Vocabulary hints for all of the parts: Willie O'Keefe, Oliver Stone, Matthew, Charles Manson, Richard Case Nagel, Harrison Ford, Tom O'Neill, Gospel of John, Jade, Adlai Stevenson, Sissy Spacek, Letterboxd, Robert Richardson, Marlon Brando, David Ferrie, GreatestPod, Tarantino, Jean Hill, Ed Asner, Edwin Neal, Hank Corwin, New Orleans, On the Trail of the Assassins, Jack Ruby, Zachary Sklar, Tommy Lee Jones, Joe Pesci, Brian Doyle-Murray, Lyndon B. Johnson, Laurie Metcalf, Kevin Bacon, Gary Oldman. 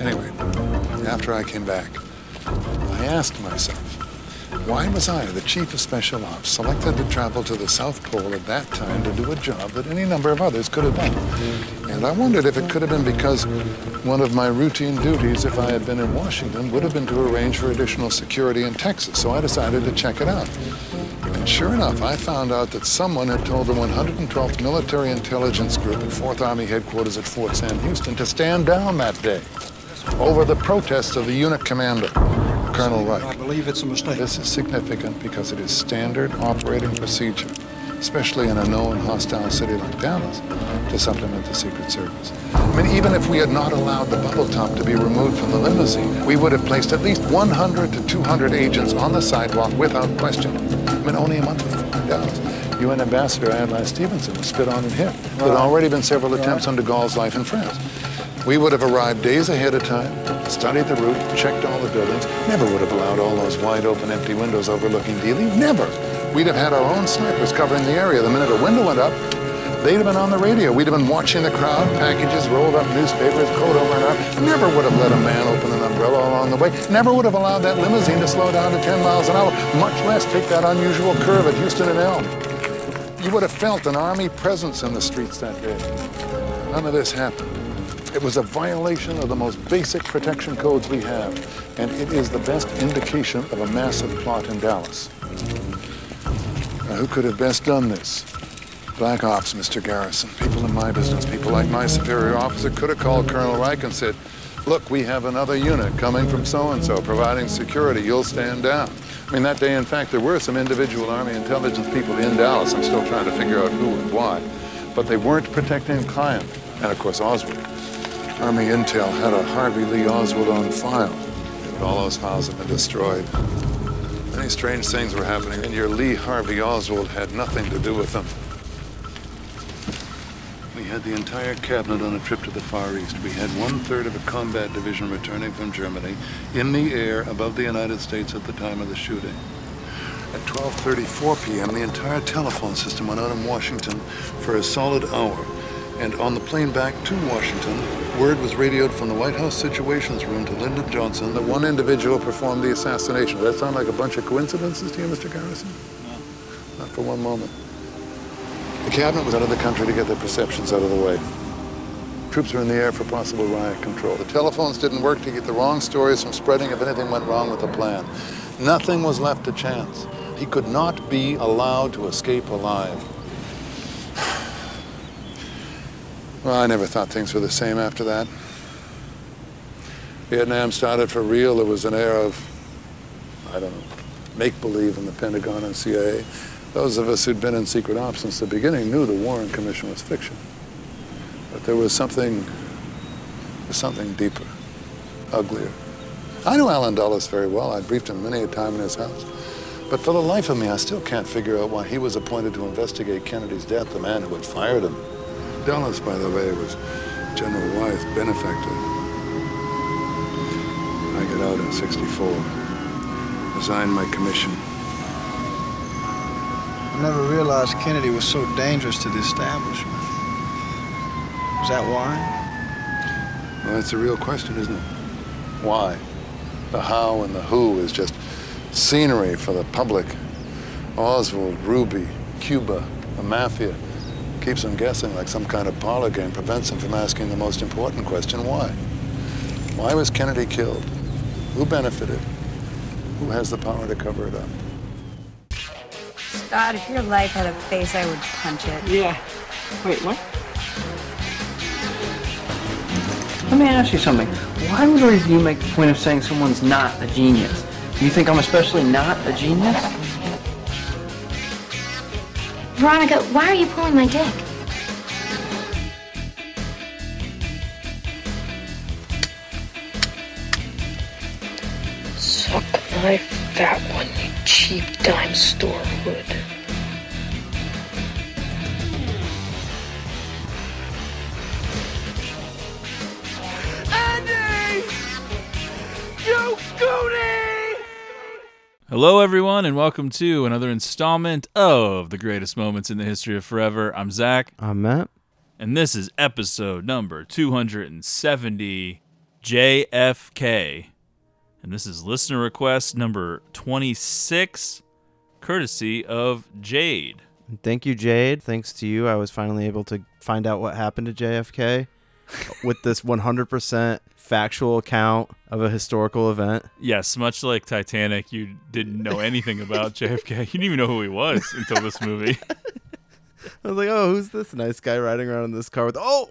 Anyway, after I came back, I asked myself, why was I, the chief of special ops, selected to travel to the South Pole at that time to do a job that any number of others could have done? And I wondered if it could have been because one of my routine duties, if I had been in Washington, would have been to arrange for additional security in Texas. So I decided to check it out. And sure enough, I found out that someone had told the 112th Military Intelligence Group at 4th Army Headquarters at Fort Sam Houston to stand down that day over the protests of the unit commander, Colonel Reich. I believe it's a mistake. This is significant because it is standard operating procedure, especially in a known hostile city like Dallas, to supplement the Secret Service. I mean, even if we had not allowed the bubble top to be removed from the limousine, we would have placed at least 100 to 200 agents on the sidewalk without question. I mean, only a month before Dallas, UN Ambassador Adlai Stevenson was spit on and hit. There had already been several attempts on de Gaulle's life in France. We would have arrived days ahead of time, studied the route, checked all the buildings, never would have allowed all those wide open empty windows overlooking Dealey, never. We'd have had our own snipers covering the area. The minute a window went up, they'd have been on the radio. We'd have been watching the crowd, packages, rolled up newspapers, coat over and up. Never would have let a man open an umbrella along the way. Never would have allowed that limousine to slow down to 10 miles an hour, much less take that unusual curve at Houston and Elm. You would have felt an army presence in the streets that day. None of this happened. It was a violation of the most basic protection codes we have, and it is the best indication of a massive plot in Dallas. Now, who could have best done this? Black Ops, Mr. Garrison. People in my business, people like my superior officer, could have called Colonel Reich and said, look, we have another unit coming from so-and-so, providing security. You'll stand down. I mean, that day, in fact, there were some individual Army intelligence people in Dallas. I'm still trying to figure out who and why. But they weren't protecting the client, and, of course, Oswald. Army Intel had a Harvey Lee Oswald on file. And all those files have been destroyed. Many strange things were happening, and your Lee Harvey Oswald had nothing to do with them. We had the entire cabinet on a trip to the Far East. We had one-third of a combat division returning from Germany in the air above the United States at the time of the shooting. At 12:34 p.m., the entire telephone system went out in Washington for a solid hour. And on the plane back to Washington, word was radioed from the White House Situations Room to Lyndon Johnson that one individual performed the assassination. Does that sound like a bunch of coincidences to you, Mr. Garrison? No. Not for one moment. The cabinet was out of the country to get their perceptions out of the way. Troops were in the air for possible riot control. The telephones didn't work to get the wrong stories from spreading if anything went wrong with the plan. Nothing was left to chance. He could not be allowed to escape alive. Well, I never thought things were the same after that. Vietnam started for real. There was an air of, I don't know, make-believe in the Pentagon and CIA. Those of us who'd been in secret ops since the beginning knew the Warren Commission was fiction. But there was something deeper, uglier. I knew Alan Dulles very well. I'd briefed him many a time in his house. But for the life of me, I still can't figure out why he was appointed to investigate Kennedy's death, the man who had fired him. Dulles, by the way, was General Wyeth's benefactor. I got out in '64, resigned my commission. I never realized Kennedy was so dangerous to the establishment. Is that why? Well, that's a real question, isn't it? Why? The how and the who is just scenery for the public. Oswald, Ruby, Cuba, the mafia. Keeps them guessing like some kind of parlor game, prevents them from asking the most important question, why? Why was Kennedy killed? Who benefited? Who has the power to cover it up? Scott, if your life had a face, I would punch it. Yeah. Wait, what? Let me ask you something. Why would you make the point of saying someone's not a genius? Do you think I'm especially not a genius? Veronica, why are you pulling my dick? Suck my fat one, you cheap dime store hood. Andy! You goody! Hello, everyone, and welcome to another installment of The Greatest Moments in the History of Forever. I'm Zach. I'm Matt. And this is episode number 270, JFK. And this is listener request number 26, courtesy of Jade. Thank you, Jade. Thanks to you, I was finally able to find out what happened to JFK with this 100% factual account of a historical event. Yes, much like Titanic, you didn't know anything about JFK. You didn't even know who he was until this movie. I was like, oh, who's this nice guy riding around in this car with... Oh!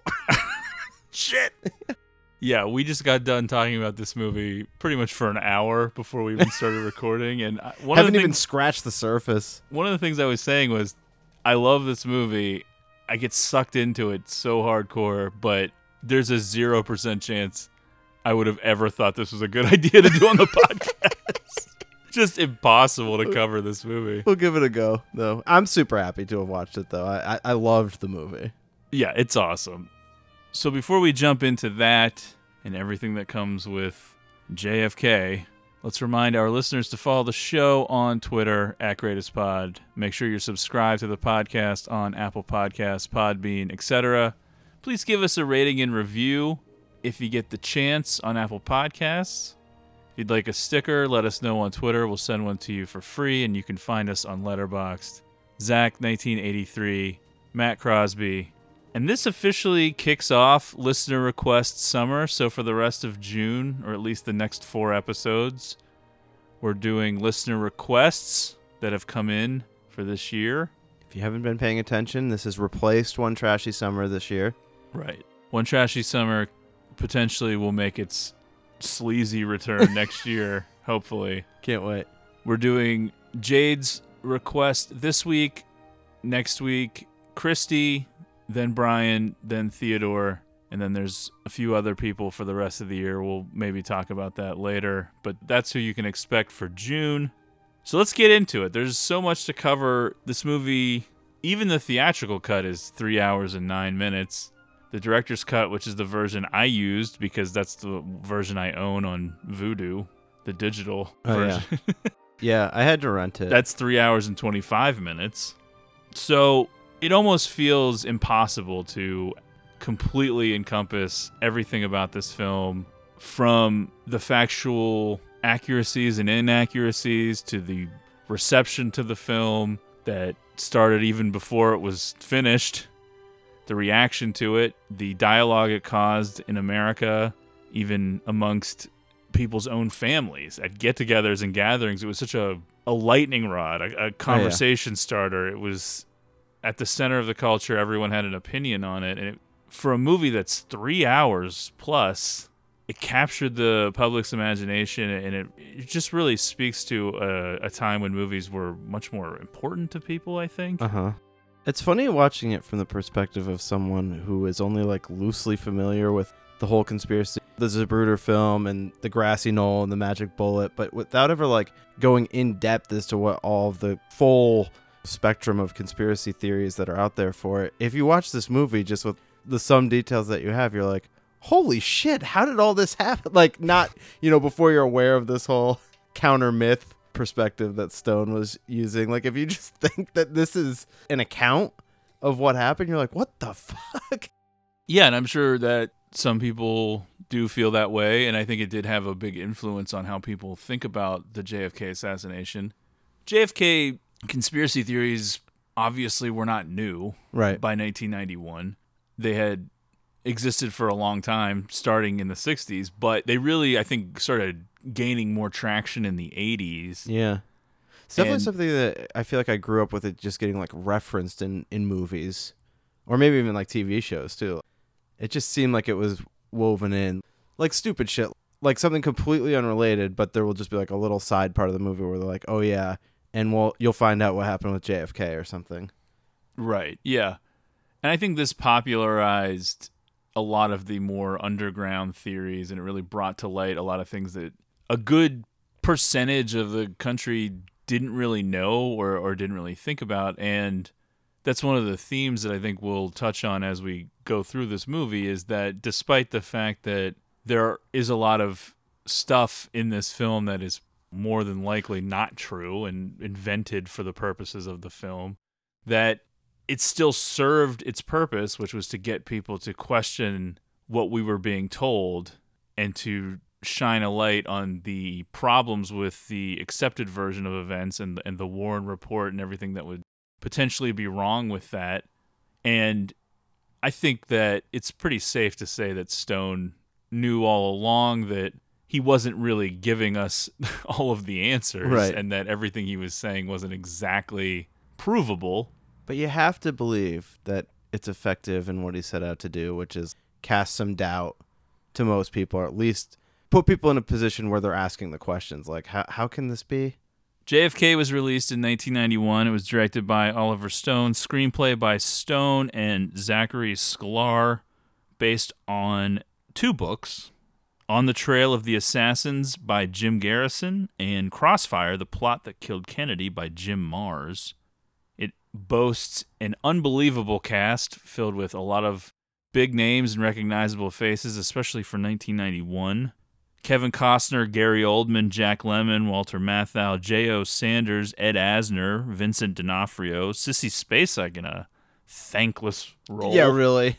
Shit! Yeah, we just got done talking about this movie pretty much for an hour before we even started recording. And one haven't even scratched the surface. One of the things I was saying was, I love this movie. I get sucked into it so hardcore, but there's a 0% chance I would have ever thought this was a good idea to do on the podcast. Just impossible to cover this movie. We'll give it a go, though. I'm super happy to have watched it, though. I loved the movie. Yeah, it's awesome. So before we jump into that and everything that comes with JFK, let's remind our listeners to follow the show on Twitter @GreatestPod. Make sure you're subscribed to the podcast on Apple Podcasts, Podbean, etc. Please give us a rating and review if you get the chance on Apple Podcasts. If you'd like a sticker, let us know on Twitter. We'll send one to you for free, and you can find us on Letterboxd. Zach 1983, Matt Crosby. And this officially kicks off listener request summer. So for the rest of June, or at least the next 4 episodes, we're doing listener requests that have come in for this year. If you haven't been paying attention, this has replaced One Trashy Summer this year. Right. One Trashy Summer potentially will make its sleazy return next year, hopefully. Can't wait. We're doing Jade's request this week, next week, Christy, then Brian, then Theodore, and then there's a few other people for the rest of the year. We'll maybe talk about that later, but that's who you can expect for June. So let's get into it. There's so much to cover. This movie, even the theatrical cut, is 3 hours and 9 minutes. The director's cut, which is the version I used because that's the version I own on Vudu, the digital version. Yeah. Yeah, I had to rent it. That's 3 hours and 25 minutes. So... it almost feels impossible to completely encompass everything about this film, from the factual accuracies and inaccuracies to the reception to the film that started even before it was finished, the reaction to it, the dialogue it caused in America, even amongst people's own families at get-togethers and gatherings. It was such a lightning rod, a conversation starter. It was... at the center of the culture, everyone had an opinion on it. And for a movie that's 3 hours plus, it captured the public's imagination, and it just really speaks to a time when movies were much more important to people, I think. Uh-huh. It's funny watching it from the perspective of someone who is only like loosely familiar with the whole conspiracy, the Zapruder film and the Grassy Knoll and the Magic Bullet, but without ever like going in depth as to what all the full... spectrum of conspiracy theories that are out there for it. If you watch this movie just with the some details that you have, you're like, holy shit, how did all this happen? Like, not, you know, before you're aware of this whole counter myth perspective that Stone was using. Like, if you just think that this is an account of what happened, you're like, what the fuck? Yeah, and I'm sure that some people do feel that way, and I think it did have a big influence on how people think about the JFK assassination. JFK conspiracy theories obviously were not new, right? By 1991. They had existed for a long time, starting in the 60s, but they really, I think, started gaining more traction in the 80s. Yeah. It's definitely something that I feel like I grew up with, it just getting like referenced in movies, or maybe even like TV shows too. It just seemed like it was woven in, like stupid shit, like something completely unrelated, but there will just be like a little side part of the movie where they're like, oh yeah, and you'll find out what happened with JFK or something. Right, yeah. And I think this popularized a lot of the more underground theories, and it really brought to light a lot of things that a good percentage of the country didn't really know or didn't really think about. And that's one of the themes that I think we'll touch on as we go through this movie, is that despite the fact that there is a lot of stuff in this film that is more than likely not true and invented for the purposes of the film, that it still served its purpose, which was to get people to question what we were being told and to shine a light on the problems with the accepted version of events and the Warren report and everything that would potentially be wrong with that. And I think that it's pretty safe to say that Stone knew all along that he wasn't really giving us all of the answers, right, and that everything he was saying wasn't exactly provable. But you have to believe that it's effective in what he set out to do, which is cast some doubt to most people, or at least put people in a position where they're asking the questions. Like, how can this be? JFK was released in 1991. It was directed by Oliver Stone, screenplay by Stone and Zachary Sklar, based on two books, On the Trail of the Assassins by Jim Garrison and Crossfire, The Plot That Killed Kennedy by Jim Mars. It boasts an unbelievable cast filled with a lot of big names and recognizable faces, especially for 1991. Kevin Costner, Gary Oldman, Jack Lemmon, Walter Matthau, Jay O. Sanders, Ed Asner, Vincent D'Onofrio, Sissy Spacek in a thankless role. Yeah, really.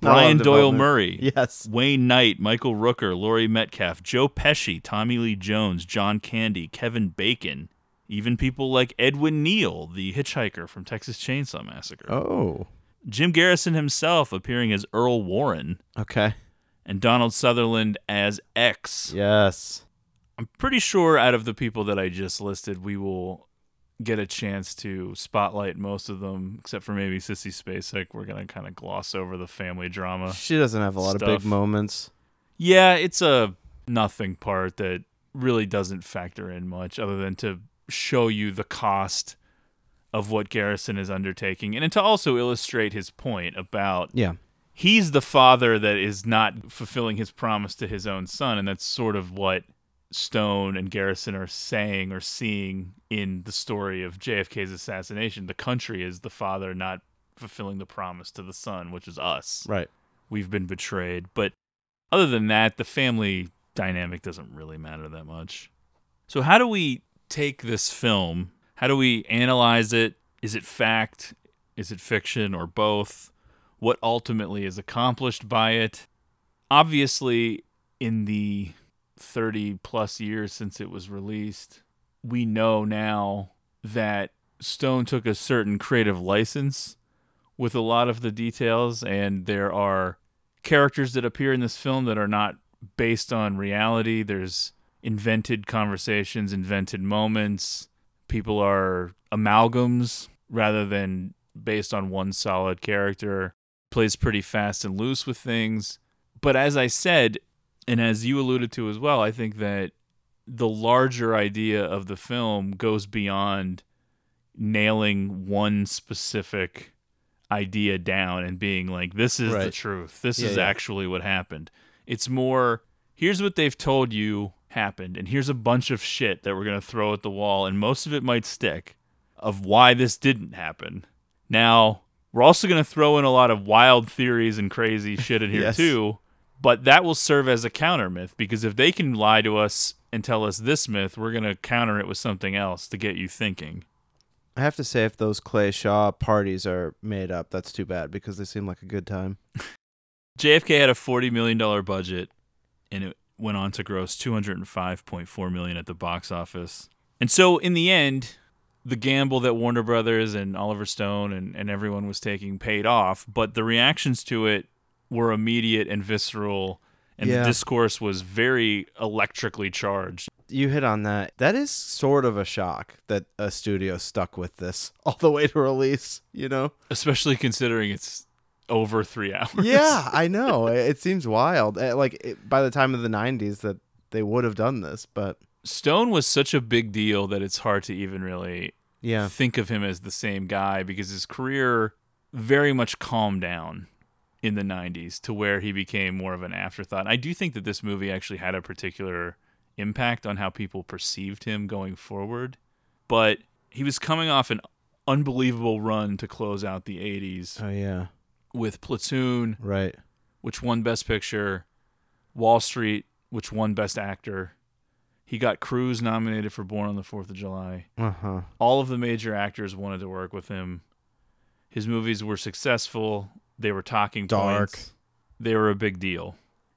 Brian Doyle Murray, yes. Wayne Knight, Michael Rooker, Laurie Metcalf, Joe Pesci, Tommy Lee Jones, John Candy, Kevin Bacon, even people like Edwin Neal, the hitchhiker from Texas Chainsaw Massacre. Oh. Jim Garrison himself appearing as Earl Warren. Okay. And Donald Sutherland as X. Yes. I'm pretty sure out of the people that I just listed, we will get a chance to spotlight most of them, except for maybe Sissy Spacek. We're going to kind of gloss over the family drama. She doesn't have a lot of big moments. Yeah, it's a nothing part that really doesn't factor in much other than to show you the cost of what Garrison is undertaking and to also illustrate his point about he's the father that is not fulfilling his promise to his own son, and that's sort of what Stone and Garrison are saying or seeing in the story of JFK's assassination. The country is the father not fulfilling the promise to the son, which is us. Right. We've been betrayed. But other than that, the family dynamic doesn't really matter that much. So how do we take this film? How do we analyze it? Is it fact? Is it fiction, or both? What ultimately is accomplished by it? Obviously, in the 30 plus years since it was released, we know now that Stone took a certain creative license with a lot of the details, and there are characters that appear in this film that are not based on reality. There's invented conversations, invented moments. People are amalgams rather than based on one solid character. Plays pretty fast and loose with things. But as I said, and as you alluded to as well, I think that the larger idea of the film goes beyond nailing one specific idea down and being like, this is the truth. This is actually what happened. It's more, here's what they've told you happened, and here's a bunch of shit that we're going to throw at the wall, and most of it might stick, of why this didn't happen. Now, we're also going to throw in a lot of wild theories and crazy shit in here too. But that will serve as a counter myth, because if they can lie to us and tell us this myth, we're going to counter it with something else to get you thinking. I have to say, if those Clay Shaw parties are made up, that's too bad, because they seem like a good time. JFK had a $40 million budget, and it went on to gross $205.4 million at the box office. And so in the end, the gamble that Warner Brothers and Oliver Stone and everyone was taking paid off, but the reactions to it were immediate and visceral, and the discourse was very electrically charged. You hit on that. That is sort of a shock that a studio stuck with this all the way to release, you know? Especially considering it's over 3 hours. Yeah, I know. It seems wild. Like, by the time of the 90s that they would have done this, but Stone was such a big deal that it's hard to even really think of him as the same guy, because his career very much calmed down in the 90s to where he became more of an afterthought. I do think that this movie actually had a particular impact on how people perceived him going forward, but he was coming off an unbelievable run to close out the 80s. Oh, yeah. With Platoon, right, which won Best Picture, Wall Street, which won Best Actor. He got Cruise nominated for Born on the 4th of July. Uh-huh. All of the major actors wanted to work with him. His movies were successful. They were talking points. They were a big deal.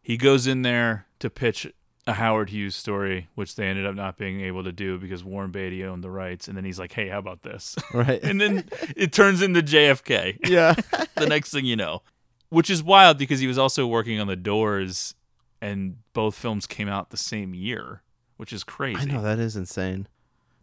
He goes in there to pitch a Howard Hughes story, which they ended up not being able to do because Warren Beatty owned the rights. And then he's like, hey, how about this? Right. And then it turns into JFK. Yeah. The next thing you know. Which is wild because he was also working on The Doors, and both films came out the same year, which is crazy. I know, that is insane.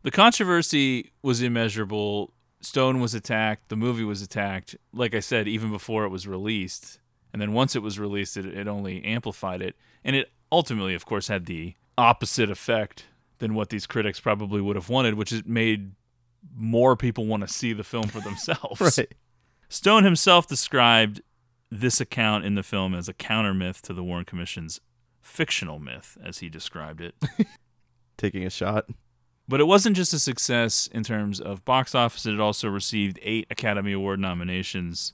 The controversy was immeasurable. Stone was attacked. The movie was attacked, like I said, even before it was released. And then once it was released, it only amplified it. And it ultimately, of course, had the opposite effect than what these critics probably would have wanted, which is made more people want to see the film for themselves. Right. Stone himself described this account in the film as a counter myth to the Warren Commission's fictional myth, as he described it. Taking a shot. But it wasn't just a success in terms of box office. It also received 8 Academy Award nominations,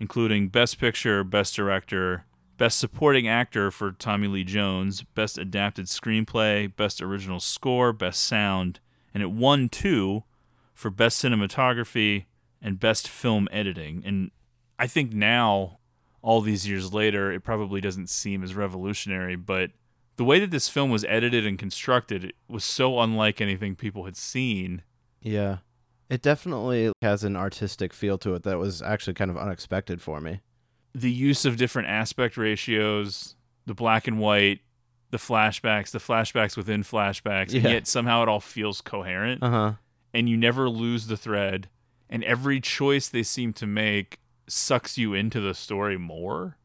including Best Picture, Best Director, Best Supporting Actor for Tommy Lee Jones, Best Adapted Screenplay, Best Original Score, Best Sound, and it won 2 for Best Cinematography and Best Film Editing. And I think now, all these years later, it probably doesn't seem as revolutionary, but the way that this film was edited and constructed, it was so unlike anything people had seen. Yeah. It definitely has an artistic feel to it that was actually kind of unexpected for me. The use of different aspect ratios, the black and white, the flashbacks within flashbacks, yeah. And yet somehow it all feels coherent. Uh-huh. And you never lose the thread. And every choice they seem to make sucks you into the story more.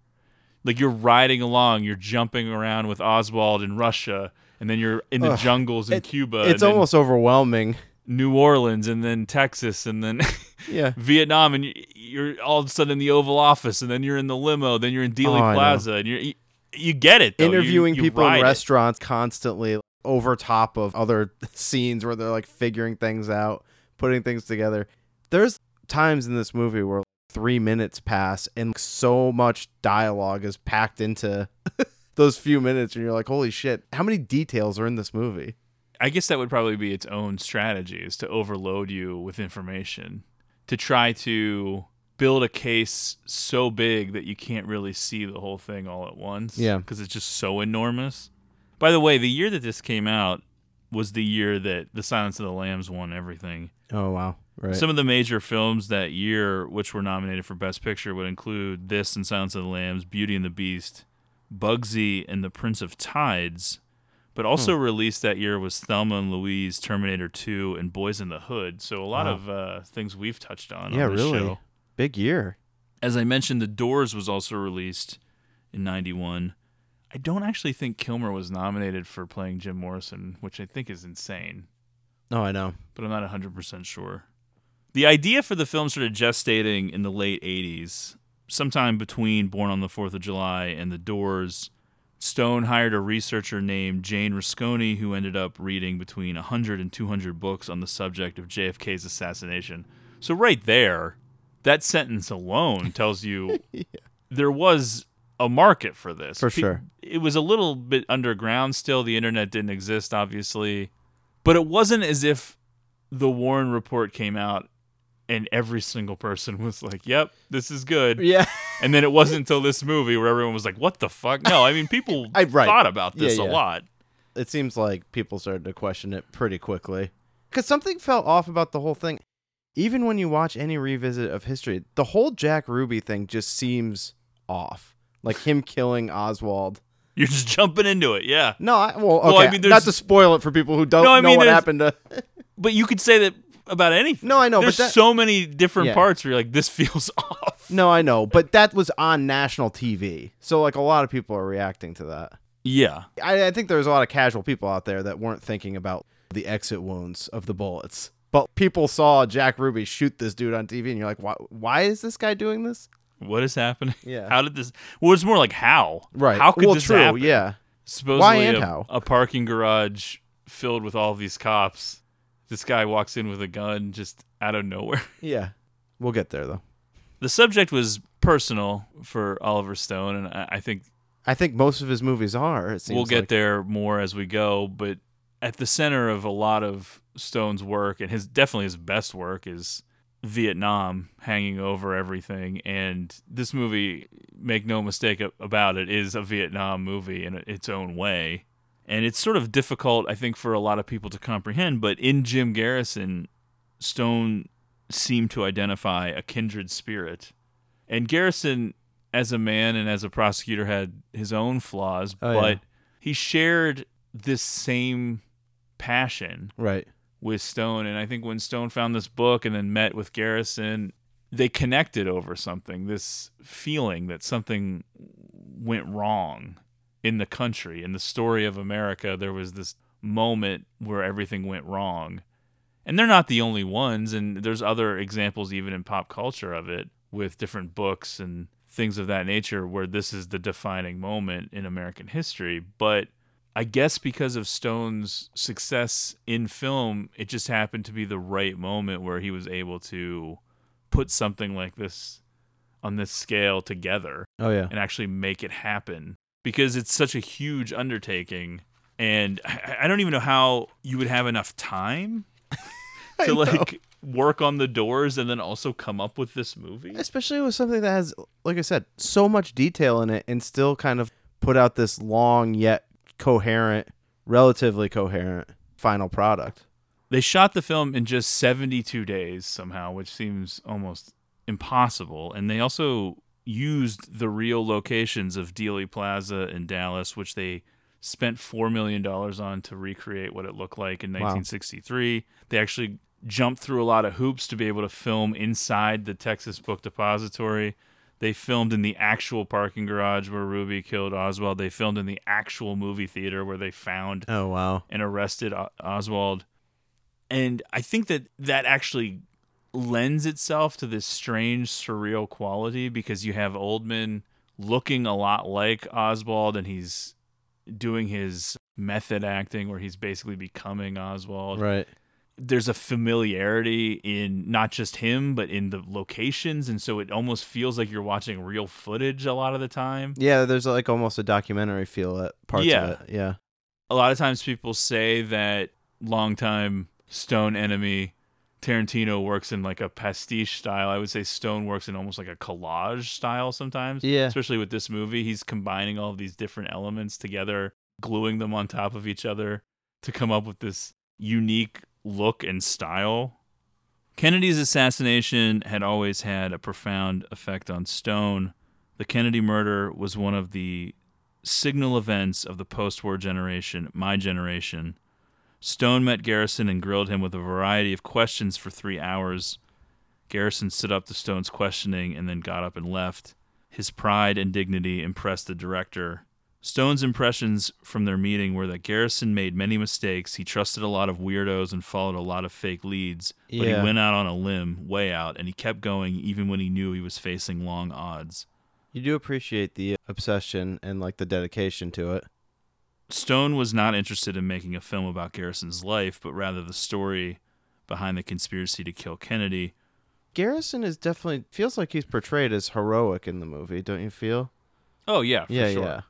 Like, you're riding along, you're jumping around with Oswald in Russia, and then you're in the jungles in Cuba. It's almost overwhelming. New Orleans, and then Texas, and then yeah. Vietnam, and you're all of a sudden in the Oval Office, and then you're in the limo, then you're in Dealey Plaza, and you get it, though. Interviewing people in restaurants constantly over top of other scenes where they're, like, figuring things out, putting things together. There's times in this movie where 3 minutes pass and so much dialogue is packed into those few minutes, and you're like, holy shit, how many details are in this movie? I guess that would probably be its own strategy, is to overload you with information, to try to build a case so big that you can't really see the whole thing all at once. Yeah, because it's just so enormous. By the way, the year that this came out was the year that The Silence of the Lambs won everything. Oh, wow. Right. Some of the major films that year, which were nominated for Best Picture, would include this and Silence of the Lambs, Beauty and the Beast, Bugsy, and The Prince of Tides. But also released that year was Thelma and Louise, Terminator 2, and Boys in the Hood. So a lot of things we've touched on. Yeah, on this really show. Big year. As I mentioned, The Doors was also released in 91. I don't actually think Kilmer was nominated for playing Jim Morrison, which I think is insane. Oh, I know. But I'm not 100% sure. The idea for the film started gestating in the late 80s, sometime between Born on the 4th of July and The Doors. Stone hired a researcher named Jane Rusconi, who ended up reading between 100 and 200 books on the subject of JFK's assassination. So right there, that sentence alone tells you yeah. There was a market for this. For sure. It was a little bit underground still. The internet didn't exist, obviously. But it wasn't as if the Warren Report came out and every single person was like, yep, this is good. Yeah. And then it wasn't until this movie where everyone was like, what the fuck? No, I mean, people thought about this a lot. It seems like people started to question it pretty quickly. Because something felt off about the whole thing. Even when you watch any revisit of history, the whole Jack Ruby thing just seems off. Like him killing Oswald. You're just jumping into it, yeah. No, I mean, not to spoil it for people who don't know what happened to... But you could say that about anything. No, I know. There's so many different parts where you're like, this feels off. No, I know. But that was on national TV. So, like, a lot of people are reacting to that. Yeah. I think there's a lot of casual people out there that weren't thinking about the exit wounds of the bullets. But people saw Jack Ruby shoot this dude on TV, and you're like, why is this guy doing this? What is happening? Yeah. How did this... Well, it's more like how. Right. How could this happen? Yeah. Supposedly why and how? A parking garage filled with all these cops. This guy walks in with a gun just out of nowhere. Yeah. We'll get there, though. The subject was personal for Oliver Stone, and I think most of his movies are, it seems like. We'll get there more as we go, but at the center of a lot of Stone's work, and definitely his best work, is Vietnam hanging over everything, and this movie, make no mistake about it, is a Vietnam movie in its own way. And it's sort of difficult, I think, for a lot of people to comprehend, but in Jim Garrison, Stone seemed to identify a kindred spirit. And Garrison, as a man and as a prosecutor, had his own flaws, but he shared this same passion with Stone. And I think when Stone found this book and then met with Garrison, they connected over something, this feeling that something went wrong in the country. In the story of America, there was this moment where everything went wrong. And they're not the only ones, and there's other examples even in pop culture of it, with different books and things of that nature where this is the defining moment in American history. But I guess because of Stone's success in film, it just happened to be the right moment where he was able to put something like this on this scale together and actually make it happen. Because it's such a huge undertaking, and I don't even know how you would have enough time to like work on the doors and then also come up with this movie. Especially with something that has, like I said, so much detail in it, and still kind of put out this long yet coherent, relatively coherent final product. They shot the film in just 72 days somehow, which seems almost impossible, and they also used the real locations of Dealey Plaza in Dallas, which they spent $4 million on to recreate what it looked like in 1963. Wow. They actually jumped through a lot of hoops to be able to film inside the Texas Book Depository. They filmed in the actual parking garage where Ruby killed Oswald. They filmed in the actual movie theater where they found and arrested Oswald. And I think that that actually lends itself to this strange, surreal quality, because you have Oldman looking a lot like Oswald, and he's doing his method acting where he's basically becoming Oswald. Right. There's a familiarity in not just him, but in the locations, and so it almost feels like you're watching real footage a lot of the time. Yeah, there's like almost a documentary feel at parts of it. Yeah. A lot of times people say that longtime Stone enemy Tarantino works in like a pastiche style. I would say Stone works in almost like a collage style sometimes. Yeah. Especially with this movie, he's combining all of these different elements together, gluing them on top of each other to come up with this unique look and style. Kennedy's assassination had always had a profound effect on Stone. The Kennedy murder was one of the signal events of the post-war generation, my generation. Stone met Garrison and grilled him with a variety of questions for 3 hours. Garrison stood up to Stone's questioning and then got up and left. His pride and dignity impressed the director. Stone's impressions from their meeting were that Garrison made many mistakes. He trusted a lot of weirdos and followed a lot of fake leads, but he went out on a limb, way out, and he kept going even when he knew he was facing long odds. You do appreciate the obsession and like the dedication to it. Stone was not interested in making a film about Garrison's life, but rather the story behind the conspiracy to kill Kennedy. Garrison is definitely, feels like he's portrayed as heroic in the movie, don't you feel? Oh, yeah, for sure.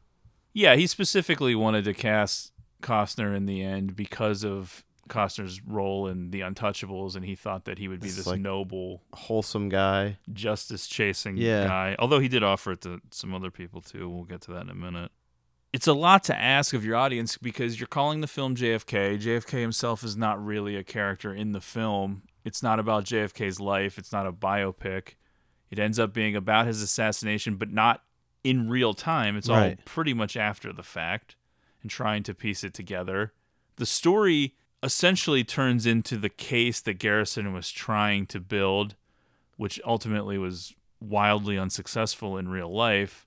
Yeah, he specifically wanted to cast Costner in the end because of Costner's role in The Untouchables, and he thought that he would be this like noble, wholesome guy, justice-chasing guy, although he did offer it to some other people, too. We'll get to that in a minute. It's a lot to ask of your audience because you're calling the film JFK. JFK himself is not really a character in the film. It's not about JFK's life. It's not a biopic. It ends up being about his assassination, but not in real time. It's all pretty much after the fact and trying to piece it together. The story essentially turns into the case that Garrison was trying to build, which ultimately was wildly unsuccessful in real life.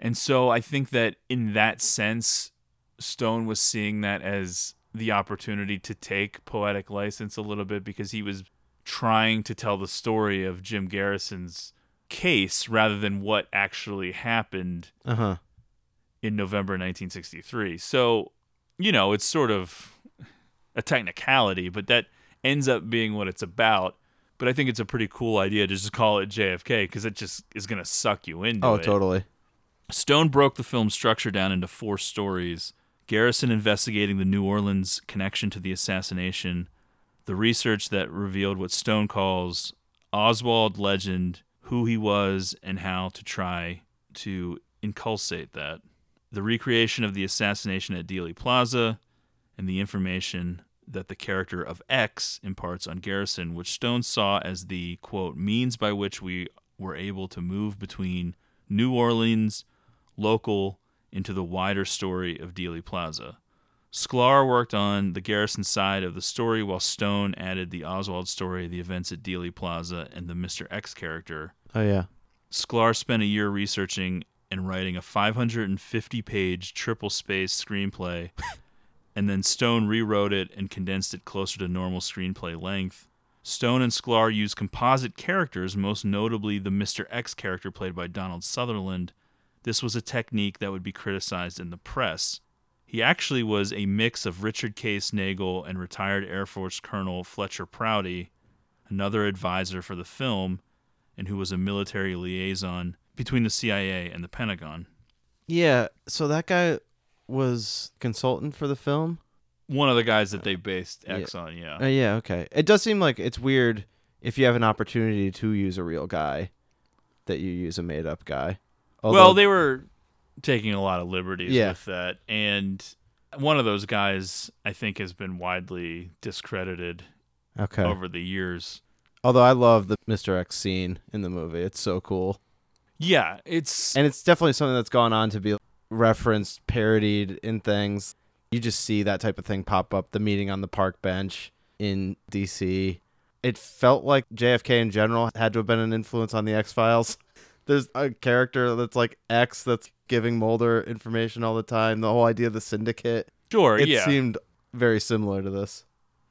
And so I think that in that sense, Stone was seeing that as the opportunity to take poetic license a little bit, because he was trying to tell the story of Jim Garrison's case rather than what actually happened in November 1963. So, you know, it's sort of a technicality, but that ends up being what it's about. But I think it's a pretty cool idea to just call it JFK, because it just is going to suck you into it. Oh, totally. Stone broke the film's structure down into 4 stories. Garrison investigating the New Orleans connection to the assassination, the research that revealed what Stone calls Oswald legend, who he was, and how to try to inculcate that. The recreation of the assassination at Dealey Plaza, and the information that the character of X imparts on Garrison, which Stone saw as the, quote, means by which we were able to move between New Orleans, local, into the wider story of Dealey Plaza. Sklar worked on the Garrison side of the story, while Stone added the Oswald story, the events at Dealey Plaza, and the Mr. X character. Oh, yeah. Sklar spent a year researching and writing a 550-page triple-spaced screenplay, and then Stone rewrote it and condensed it closer to normal screenplay length. Stone and Sklar used composite characters, most notably the Mr. X character played by Donald Sutherland. This was a technique that would be criticized in the press. He actually was a mix of Richard Case Nagel and retired Air Force Colonel Fletcher Prouty, another advisor for the film, and who was a military liaison between the CIA and the Pentagon. Yeah, so that guy was consultant for the film? One of the guys that they based X on, yeah. Yeah, okay. It does seem like it's weird if you have an opportunity to use a real guy that you use a made-up guy. Although, well, they were taking a lot of liberties with that. And one of those guys, I think, has been widely discredited over the years. Although I love the Mr. X scene in the movie. It's so cool. Yeah, it's definitely something that's gone on to be referenced, parodied in things. You just see that type of thing pop up, the meeting on the park bench in D.C. It felt like JFK in general had to have been an influence on the X-Files. There's a character that's like X that's giving Mulder information all the time. The whole idea of the syndicate. Sure, it seemed very similar to this.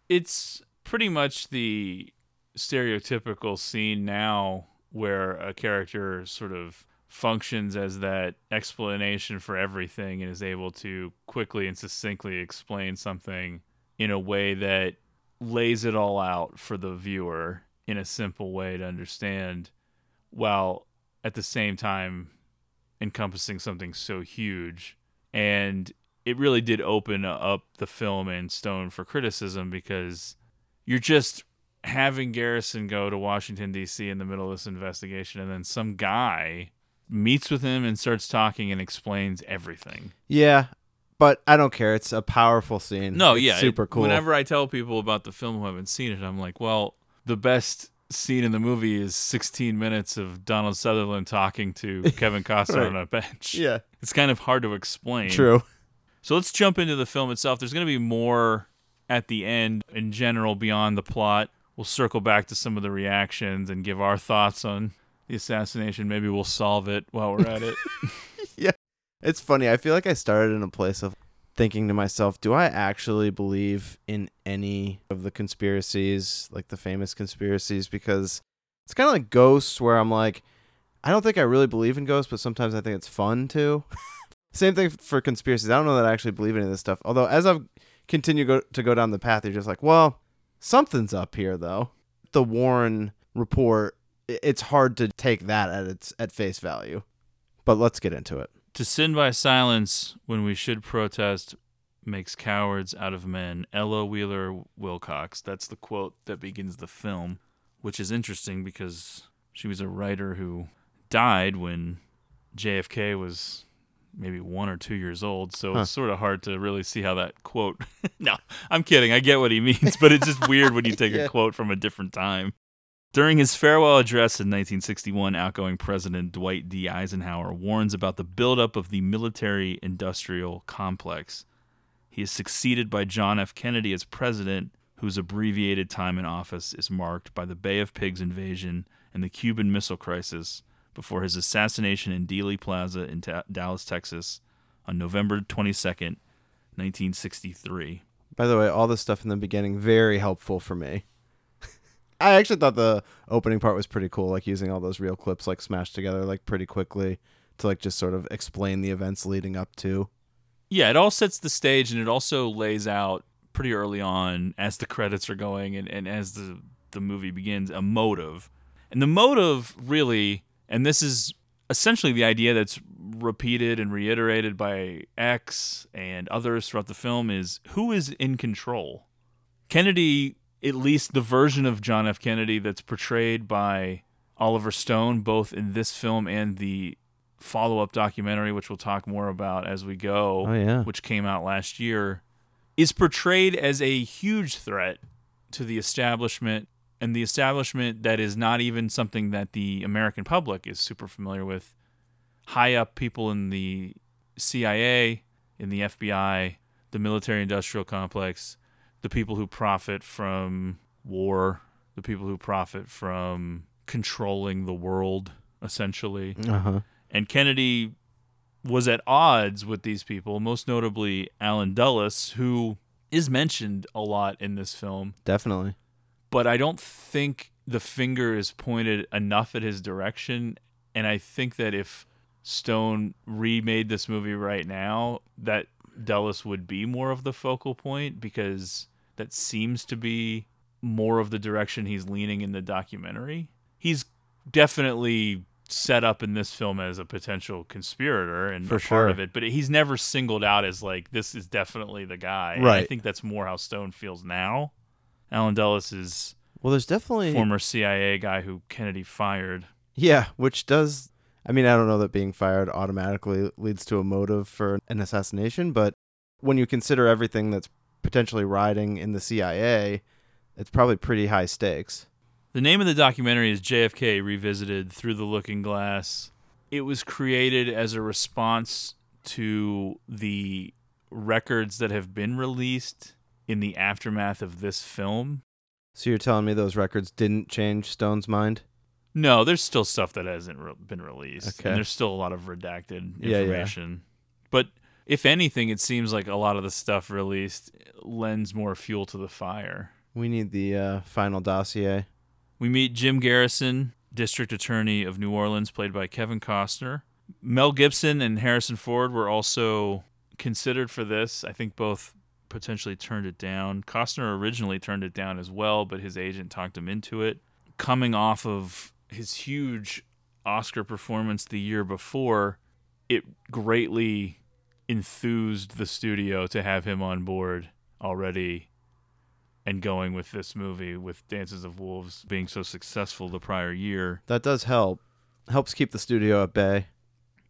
It's pretty much the stereotypical scene now where a character sort of functions as that explanation for everything and is able to quickly and succinctly explain something in a way that lays it all out for the viewer in a simple way to understand, while at the same time encompassing something so huge. And it really did open up the film and Stone for criticism, because you're just having Garrison go to Washington, D.C. in the middle of this investigation, and then some guy meets with him and starts talking and explains everything. Yeah, but I don't care. It's a powerful scene. No, it's super cool. Whenever I tell people about the film who haven't seen it, I'm like, well, the best scene in the movie is 16 minutes of Donald Sutherland talking to Kevin Costner on a bench. Yeah. It's kind of hard to explain. True. So let's jump into the film itself. There's going to be more at the end in general beyond the plot. We'll circle back to some of the reactions and give our thoughts on the assassination. Maybe we'll solve it while we're at it. Yeah. It's funny. I feel like I started in a place of thinking to myself, do I actually believe in any of the conspiracies, like the famous conspiracies? Because it's kind of like ghosts where I'm like, I don't think I really believe in ghosts, but sometimes I think it's fun too. Same thing for conspiracies. I don't know that I actually believe in any of this stuff. Although as I've continued to go down the path, you're just like, well, something's up here, though. The Warren report, it's hard to take that at face value. But let's get into it. To sin by silence when we should protest makes cowards out of men. Ella Wheeler Wilcox. That's the quote that begins the film, which is interesting because she was a writer who died when JFK was maybe 1 or 2 years old, so it's sort of hard to really see how that quote... No, I'm kidding. I get what he means, but it's just weird when you take a quote from a different time. During his farewell address in 1961, outgoing President Dwight D. Eisenhower warns about the buildup of the military-industrial complex. He is succeeded by John F. Kennedy as president, whose abbreviated time in office is marked by the Bay of Pigs invasion and the Cuban Missile Crisis, before his assassination in Dealey Plaza in Dallas, Texas, on November 22nd, 1963. By the way, all this stuff in the beginning, very helpful for me. I actually thought the opening part was pretty cool, like using all those real clips like smashed together like pretty quickly to like just sort of explain the events leading up to. Yeah, it all sets the stage, and it also lays out pretty early on as the credits are going and as the movie begins, a motive. And the motive really... And this is essentially the idea that's repeated and reiterated by X and others throughout the film, is who is in control? Kennedy at least the version of John F. Kennedy that's portrayed by Oliver Stone, both in this film and the follow-up documentary, which we'll talk more about as we go, which came out last year, is portrayed as a huge threat to the establishment, and the establishment that is not even something that the American public is super familiar with. High up people in the CIA, in the FBI, the military-industrial complex, the people who profit from war, the people who profit from controlling the world, essentially. And Kennedy was at odds with these people, most notably Alan Dulles, who is mentioned a lot in this film. Definitely. But I don't think the finger is pointed enough at his direction, and I think that if Stone remade this movie right now, that Dulles would be more of the focal point, because that seems to be more of the direction he's leaning in the documentary. He's definitely set up in this film as a potential conspirator and part of it, but he's never singled out as like, this is definitely the guy. Right. And I think that's more how Stone feels now. Alan Dulles is there's definitely former CIA guy who Kennedy fired. Yeah, which does, I mean, I don't know that being fired automatically leads to a motive for an assassination, but when you consider everything that's potentially riding in the CIA, it's probably pretty high stakes. The name of the documentary is JFK Revisited: Through the Looking Glass. It was created as a response to the records that have been released in the aftermath of this film. So you're telling me those records didn't change Stone's mind? No, there's still stuff that hasn't been released. Okay. And there's still a lot of redacted information. Yeah. But if anything, it seems like a lot of the stuff released lends more fuel to the fire. We need the final dossier. We meet Jim Garrison, District Attorney of New Orleans, played by Kevin Costner. Mel Gibson and Harrison Ford were also considered for this. I think both potentially turned it down. Costner originally turned it down as well, but his agent talked him into it. Coming off of his huge Oscar performance the year before, it greatly enthused the studio to have him on board already and going with this movie, with Dances of Wolves being so successful the prior year. That does help. Helps keep the studio at bay.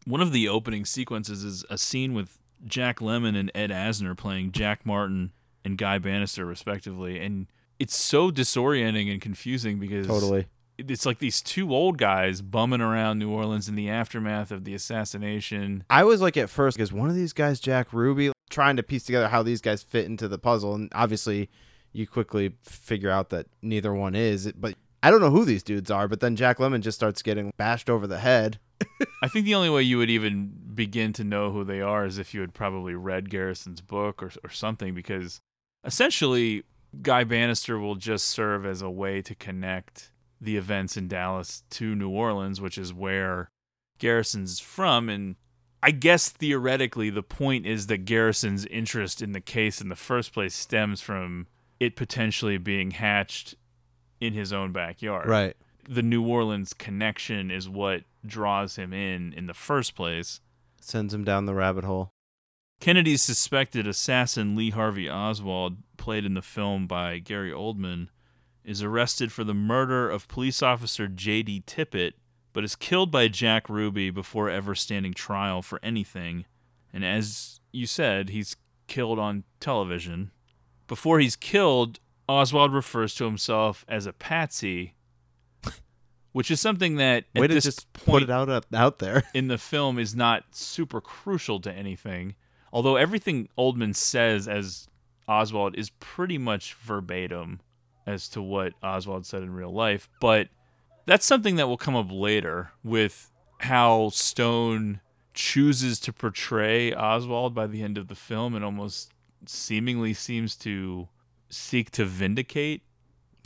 One of the opening sequences is a scene with Jack Lemmon and Ed Asner playing Jack Martin and Guy Bannister, respectively. And it's so disorienting and confusing because it's like these two old guys bumming around New Orleans in the aftermath of the assassination. I was like at first, because one of these guys, Jack Ruby, trying to piece together how these guys fit into the puzzle. And obviously you quickly figure out that neither one is, but I don't know who these dudes are, but then Jack Lemmon just starts getting bashed over the head. I think the only way you would even begin to know who they are is if you had probably read Garrison's book or something, because essentially Guy Bannister will just serve as a way to connect the events in Dallas to New Orleans, which is where Garrison's from, and I guess theoretically the point is that Garrison's interest in the case in the first place stems from it potentially being hatched in his own backyard. Right. The New Orleans connection is what draws him in the first place. Sends him down the rabbit hole. Kennedy's suspected assassin, Lee Harvey Oswald, played in the film by Gary Oldman, is arrested for the murder of police officer J.D. Tippett, but is killed by Jack Ruby before ever standing trial for anything. And as you said, he's killed on television. Before he's killed, Oswald refers to himself as a patsy, which is something that at this point put it out there in the film is not super crucial to anything. Although everything Oldman says as Oswald is pretty much verbatim as to what Oswald said in real life, but that's something that will come up later with how Stone chooses to portray Oswald by the end of the film and almost seemingly seems to seek to vindicate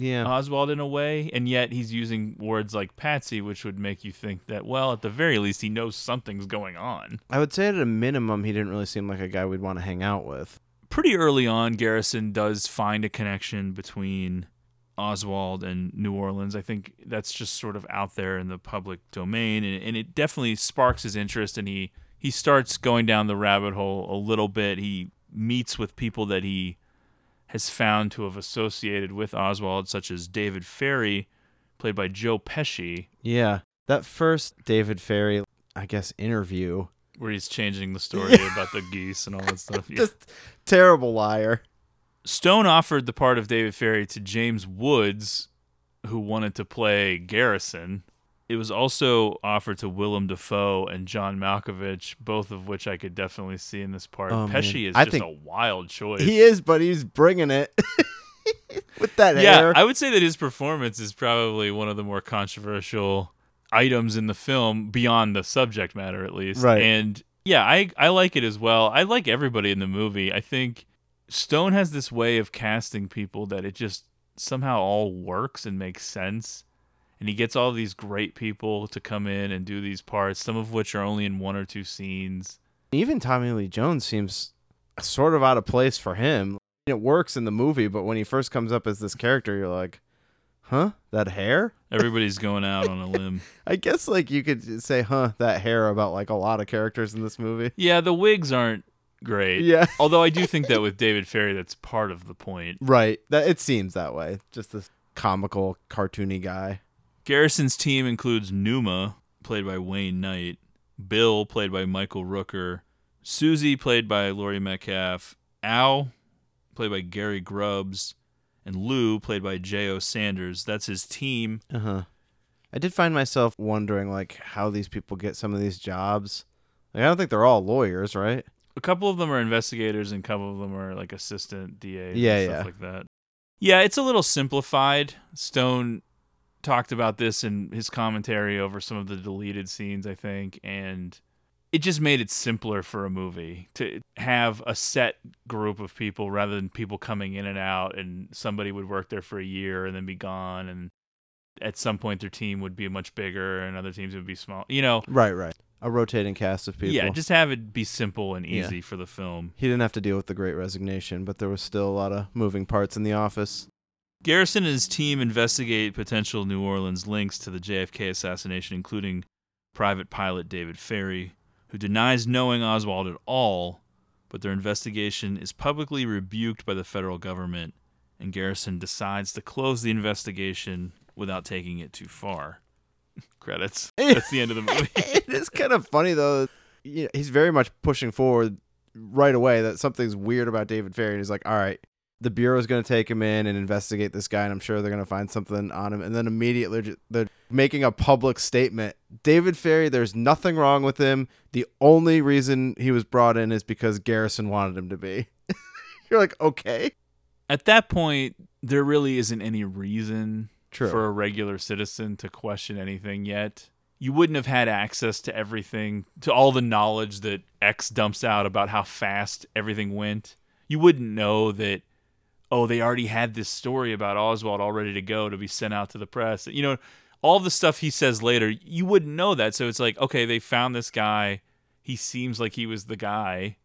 Oswald in a way, and yet he's using words like patsy, which would make you think that, well, at the very least, he knows something's going on. I would say at a minimum, he didn't really seem like a guy we'd want to hang out with. Pretty early on, Garrison does find a connection between Oswald and New Orleans. I think that's just sort of out there in the public domain, and it definitely sparks his interest, and he starts going down the rabbit hole a little bit. He meets with people that he has found to have associated with Oswald, such as David Ferrie, played by Joe Pesci. Yeah, that first David Ferrie, I guess, interview. Where he's changing the story about the geese and all that stuff. Yeah. Just terrible liar. Stone offered the part of David Ferrie to James Woods, who wanted to play Garrison. It was also offered to Willem Dafoe and John Malkovich, both of which I could definitely see in this part. Oh, Pesci is just a wild choice. He is, but he's bringing it with that hair. Yeah, I would say that his performance is probably one of the more controversial items in the film, beyond the subject matter, at least. Right. And yeah, I like it as well. I like everybody in the movie. I think Stone has this way of casting people that it just somehow all works and makes sense. And he gets all these great people to come in and do these parts, some of which are only in one or two scenes. Even Tommy Lee Jones seems sort of out of place for him. It works in the movie, but when he first comes up as this character, you're like, huh, that hair? Everybody's going out on a limb. I guess like you could say, huh, that hair about like a lot of characters in this movie. Yeah, the wigs aren't great. Yeah. Although I do think that with David Ferrie, that's part of the point. Right. It seems that way. Just this comical, cartoony guy. Garrison's team includes Numa, played by Wayne Knight, Bill, played by Michael Rooker, Susie, played by Laurie Metcalf, Al, played by Gary Grubbs, and Lou, played by Jay O. Sanders. That's his team. Uh-huh. I did find myself wondering, like, how these people get some of these jobs. Like, I don't think they're all lawyers, right? A couple of them are investigators, and a couple of them are, like, assistant DAs and stuff like that. Yeah, it's a little simplified. Stone talked about this in his commentary over some of the deleted scenes, I think, and it just made it simpler for a movie to have a set group of people rather than people coming in and out, and somebody would work there for a year and then be gone, and at some point their team would be much bigger and other teams would be small, you know. Right. A rotating cast of people. Yeah, just have it be simple and easy for the film. He didn't have to deal with the Great Resignation, but there was still a lot of moving parts in the office. Garrison and his team investigate potential New Orleans links to the JFK assassination, including private pilot David Ferrie, who denies knowing Oswald at all, but their investigation is publicly rebuked by the federal government, and Garrison decides to close the investigation without taking it too far. Credits. That's the end of the movie. It is kind of funny, though. You know, he's very much pushing forward right away that something's weird about David Ferrie, and he's like, all right, the Bureau is going to take him in and investigate this guy, and I'm sure they're going to find something on him. And then immediately they're making a public statement. David Ferrie, there's nothing wrong with him. The only reason he was brought in is because Garrison wanted him to be. You're like, okay. At that point, there really isn't any reason for a regular citizen to question anything yet. You wouldn't have had access to everything, to all the knowledge that X dumps out about how fast everything went. You wouldn't know that, oh, they already had this story about Oswald all ready to go to be sent out to the press. You know, all the stuff he says later, you wouldn't know that. So it's like, okay, they found this guy. He seems like he was the guy.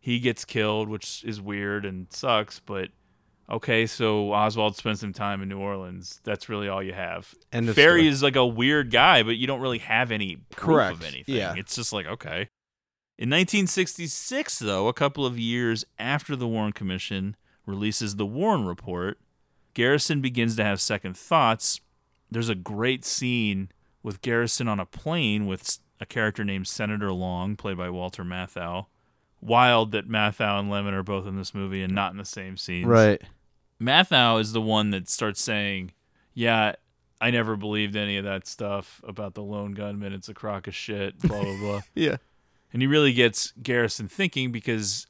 He gets killed, which is weird and sucks, but okay, so Oswald spent some time in New Orleans. That's really all you have. And Ferrie is like a weird guy, but you don't really have any proof of anything. Yeah. It's just like, okay. In 1966, though, a couple of years after the Warren Commission releases the Warren Report, Garrison begins to have second thoughts. There's a great scene with Garrison on a plane with a character named Senator Long, played by Walter Matthau. Wild that Matthau and Lemmon are both in this movie and not in the same scenes. Right. Matthau is the one that starts saying, yeah, I never believed any of that stuff about the lone gunman. It's a crock of shit, blah, blah, blah. Yeah. And he really gets Garrison thinking, because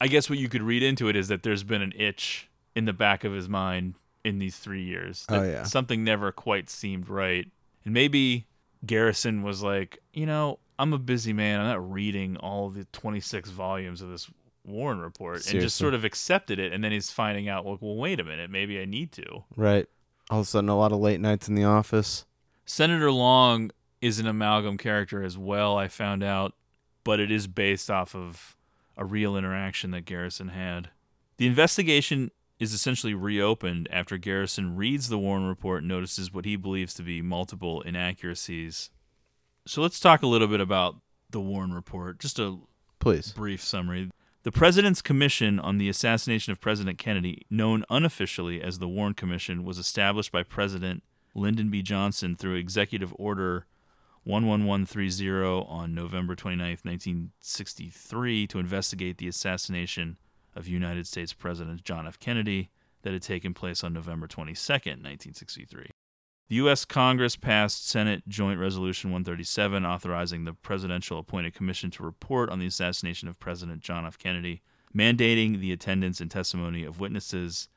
I guess what you could read into it is that there's been an itch in the back of his mind in these 3 years. That something never quite seemed right. And maybe Garrison was like, you know, I'm a busy man. I'm not reading all the 26 volumes of this Warren Report. Seriously. And just sort of accepted it. And then he's finding out, like, well, wait a minute. Maybe I need to. Right. All of a sudden, a lot of late nights in the office. Senator Long is an amalgam character as well, I found out. But it is based off of a real interaction that Garrison had. The investigation is essentially reopened after Garrison reads the Warren Report and notices what he believes to be multiple inaccuracies. So let's talk a little bit about the Warren Report. Just a brief summary. The President's Commission on the Assassination of President Kennedy, known unofficially as the Warren Commission, was established by President Lyndon B. Johnson through Executive Order 11130 on November 29, 1963, to investigate the assassination of United States President John F. Kennedy that had taken place on November 22, 1963. The U.S. Congress passed Senate Joint Resolution 137, authorizing the Presidential Appointed Commission to report on the assassination of President John F. Kennedy, mandating the attendance and testimony of witnesses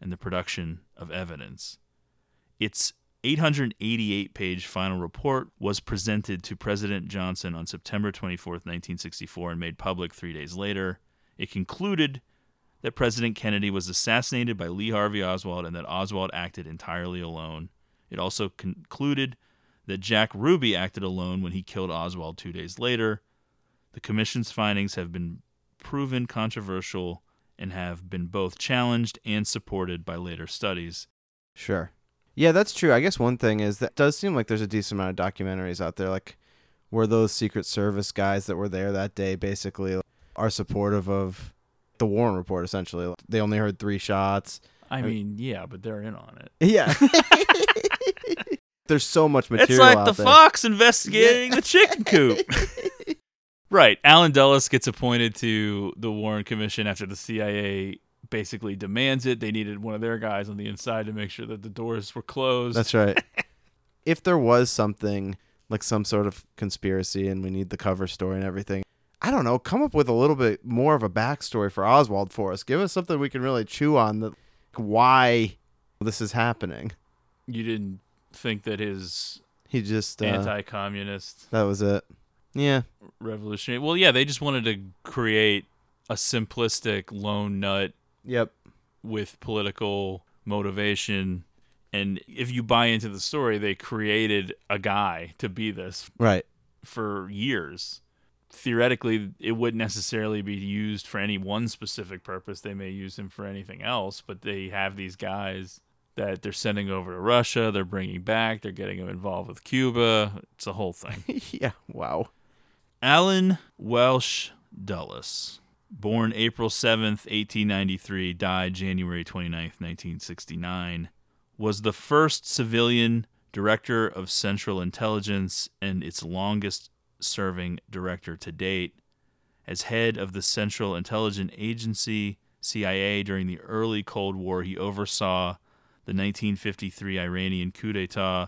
and the production of evidence. Its 888-page final report was presented to President Johnson on September 24, 1964, and made public 3 days later. It concluded that President Kennedy was assassinated by Lee Harvey Oswald and that Oswald acted entirely alone. It also concluded that Jack Ruby acted alone when he killed Oswald 2 days later. The commission's findings have been proven controversial and have been both challenged and supported by later studies. Sure. Yeah, that's true. I guess one thing is that it does seem like there's a decent amount of documentaries out there. Like, were those Secret Service guys that were there that day basically are supportive of the Warren Report, essentially? They only heard three shots. I mean, yeah, but they're in on it. Yeah. There's so much material out there. It's like the fox investigating the chicken coop. Right. Alan Dulles gets appointed to the Warren Commission after the CIA basically demands it. They needed one of their guys on the inside to make sure that the doors were closed. That's right. If there was something, like some sort of conspiracy and we need the cover story and everything, I don't know, come up with a little bit more of a backstory for Oswald for us. Give us something we can really chew on, that why this is happening. You didn't think that he just anti-communist. That was it. Yeah. Revolutionary. Well, yeah, they just wanted to create a simplistic lone nut. Yep. With political motivation. And if you buy into the story, they created a guy to be this. Right. For years. Theoretically, it wouldn't necessarily be used for any one specific purpose. They may use him for anything else, but they have these guys that they're sending over to Russia, they're bringing back, they're getting them involved with Cuba. It's a whole thing. Yeah, wow. Alan Welsh Dulles, born April 7th, 1893, died January 29th, 1969, was the first civilian director of Central Intelligence and its longest-serving director to date. As head of the Central Intelligence Agency, CIA, during the early Cold War, he oversaw the 1953 Iranian coup d'etat,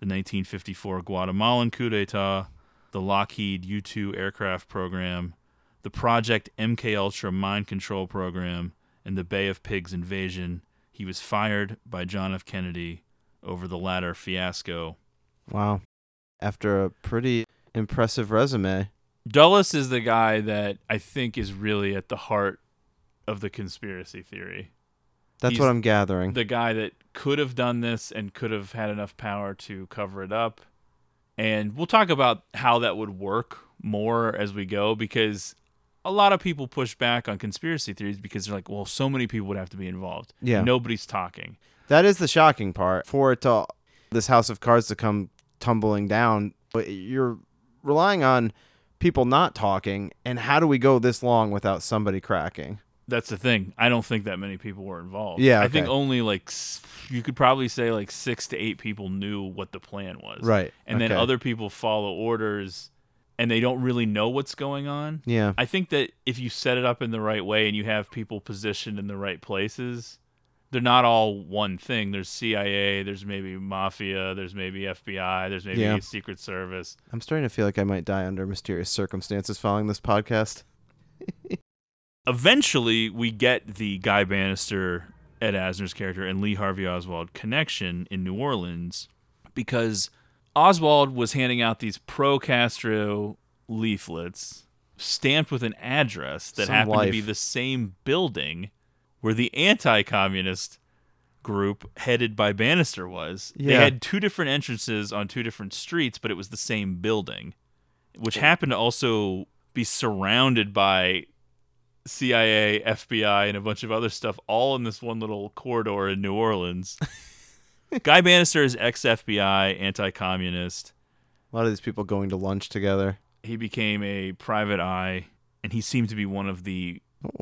the 1954 Guatemalan coup d'etat, the Lockheed U-2 aircraft program, the Project MKUltra mind control program, and the Bay of Pigs invasion. He was fired by John F. Kennedy over the latter fiasco. Wow. After a pretty impressive resume. Dulles is the guy that I think is really at the heart of the conspiracy theory. That's what I'm gathering. The guy that could have done this and could have had enough power to cover it up. And we'll talk about how that would work more as we go, because a lot of people push back on conspiracy theories because they're like, well, so many people would have to be involved. Yeah. Nobody's talking. That is the shocking part. For it to, this house of cards to come tumbling down, you're relying on people not talking. And how do we go this long without somebody cracking? That's the thing. I don't think that many people were involved. Yeah. Okay. I think only you could probably say 6 to 8 people knew what the plan was. Right. And then other people follow orders and they don't really know what's going on. Yeah. I think that if you set it up in the right way and you have people positioned in the right places, they're not all one thing. There's CIA, there's maybe Mafia, there's maybe FBI, there's maybe Secret Service. I'm starting to feel like I might die under mysterious circumstances following this podcast. Eventually, we get the Guy Bannister, Ed Asner's character, and Lee Harvey Oswald connection in New Orleans, because Oswald was handing out these pro-Castro leaflets stamped with an address that happened to be the same building where the anti-communist group headed by Bannister was. Yeah. They had two different entrances on two different streets, but it was the same building, which happened to also be surrounded by CIA, FBI, and a bunch of other stuff, all in this one little corridor in New Orleans. Guy Bannister is ex-FBI, anti-communist. A lot of these people going to lunch together. He became a private eye, and he seemed to be one of the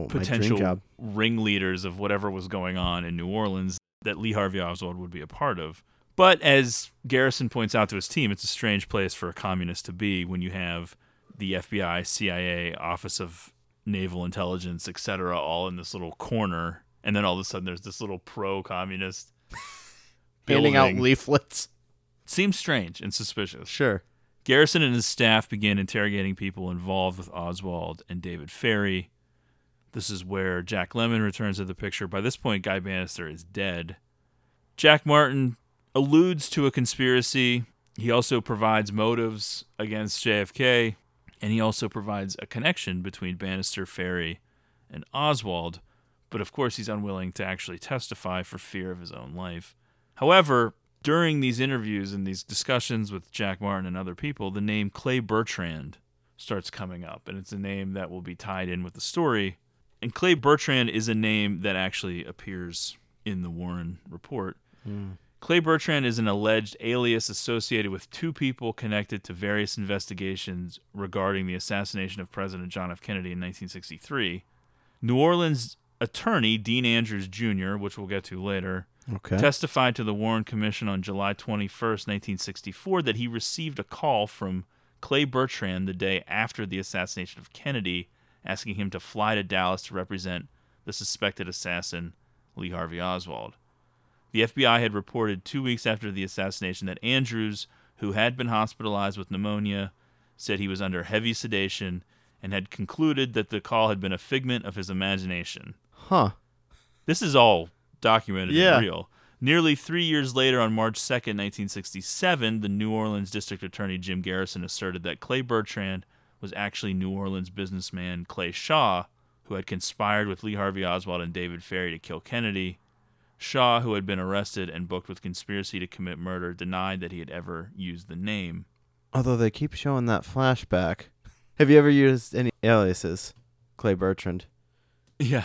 potential ringleaders of whatever was going on in New Orleans that Lee Harvey Oswald would be a part of. But as Garrison points out to his team, it's a strange place for a communist to be when you have the FBI, CIA, Office of Naval Intelligence, etc., all in this little corner, and then all of a sudden there's this little pro-communist handing out leaflets. It seems strange and suspicious. Sure. Garrison and his staff begin interrogating people involved with Oswald and David Ferrie. This is where Jack Lemmon returns to the picture. By this point, Guy Bannister is dead. Jack Martin alludes to a conspiracy. He also provides motives against JFK, and he also provides a connection between Bannister, Ferrie, and Oswald. But of course, he's unwilling to actually testify for fear of his own life. However, during these interviews and these discussions with Jack Martin and other people, the name Clay Bertrand starts coming up, and it's a name that will be tied in with the story. And Clay Bertrand is a name that actually appears in the Warren report. Mm. Clay Bertrand is an alleged alias associated with two people connected to various investigations regarding the assassination of President John F. Kennedy in 1963. New Orleans attorney Dean Andrews Jr., which we'll get to later, testified to the Warren Commission on July 21st, 1964, that he received a call from Clay Bertrand the day after the assassination of Kennedy, asking him to fly to Dallas to represent the suspected assassin, Lee Harvey Oswald. The FBI had reported 2 weeks after the assassination that Andrews, who had been hospitalized with pneumonia, said he was under heavy sedation and had concluded that the call had been a figment of his imagination. Huh. This is all documented and real. Nearly 3 years later, on March 2nd, 1967, the New Orleans District Attorney Jim Garrison asserted that Clay Bertrand was actually New Orleans businessman Clay Shaw, who had conspired with Lee Harvey Oswald and David Ferrie to kill Kennedy. Shaw, who had been arrested and booked with conspiracy to commit murder, denied that he had ever used the name. Although they keep showing that flashback. Have you ever used any aliases? Clay Bertrand. Yeah.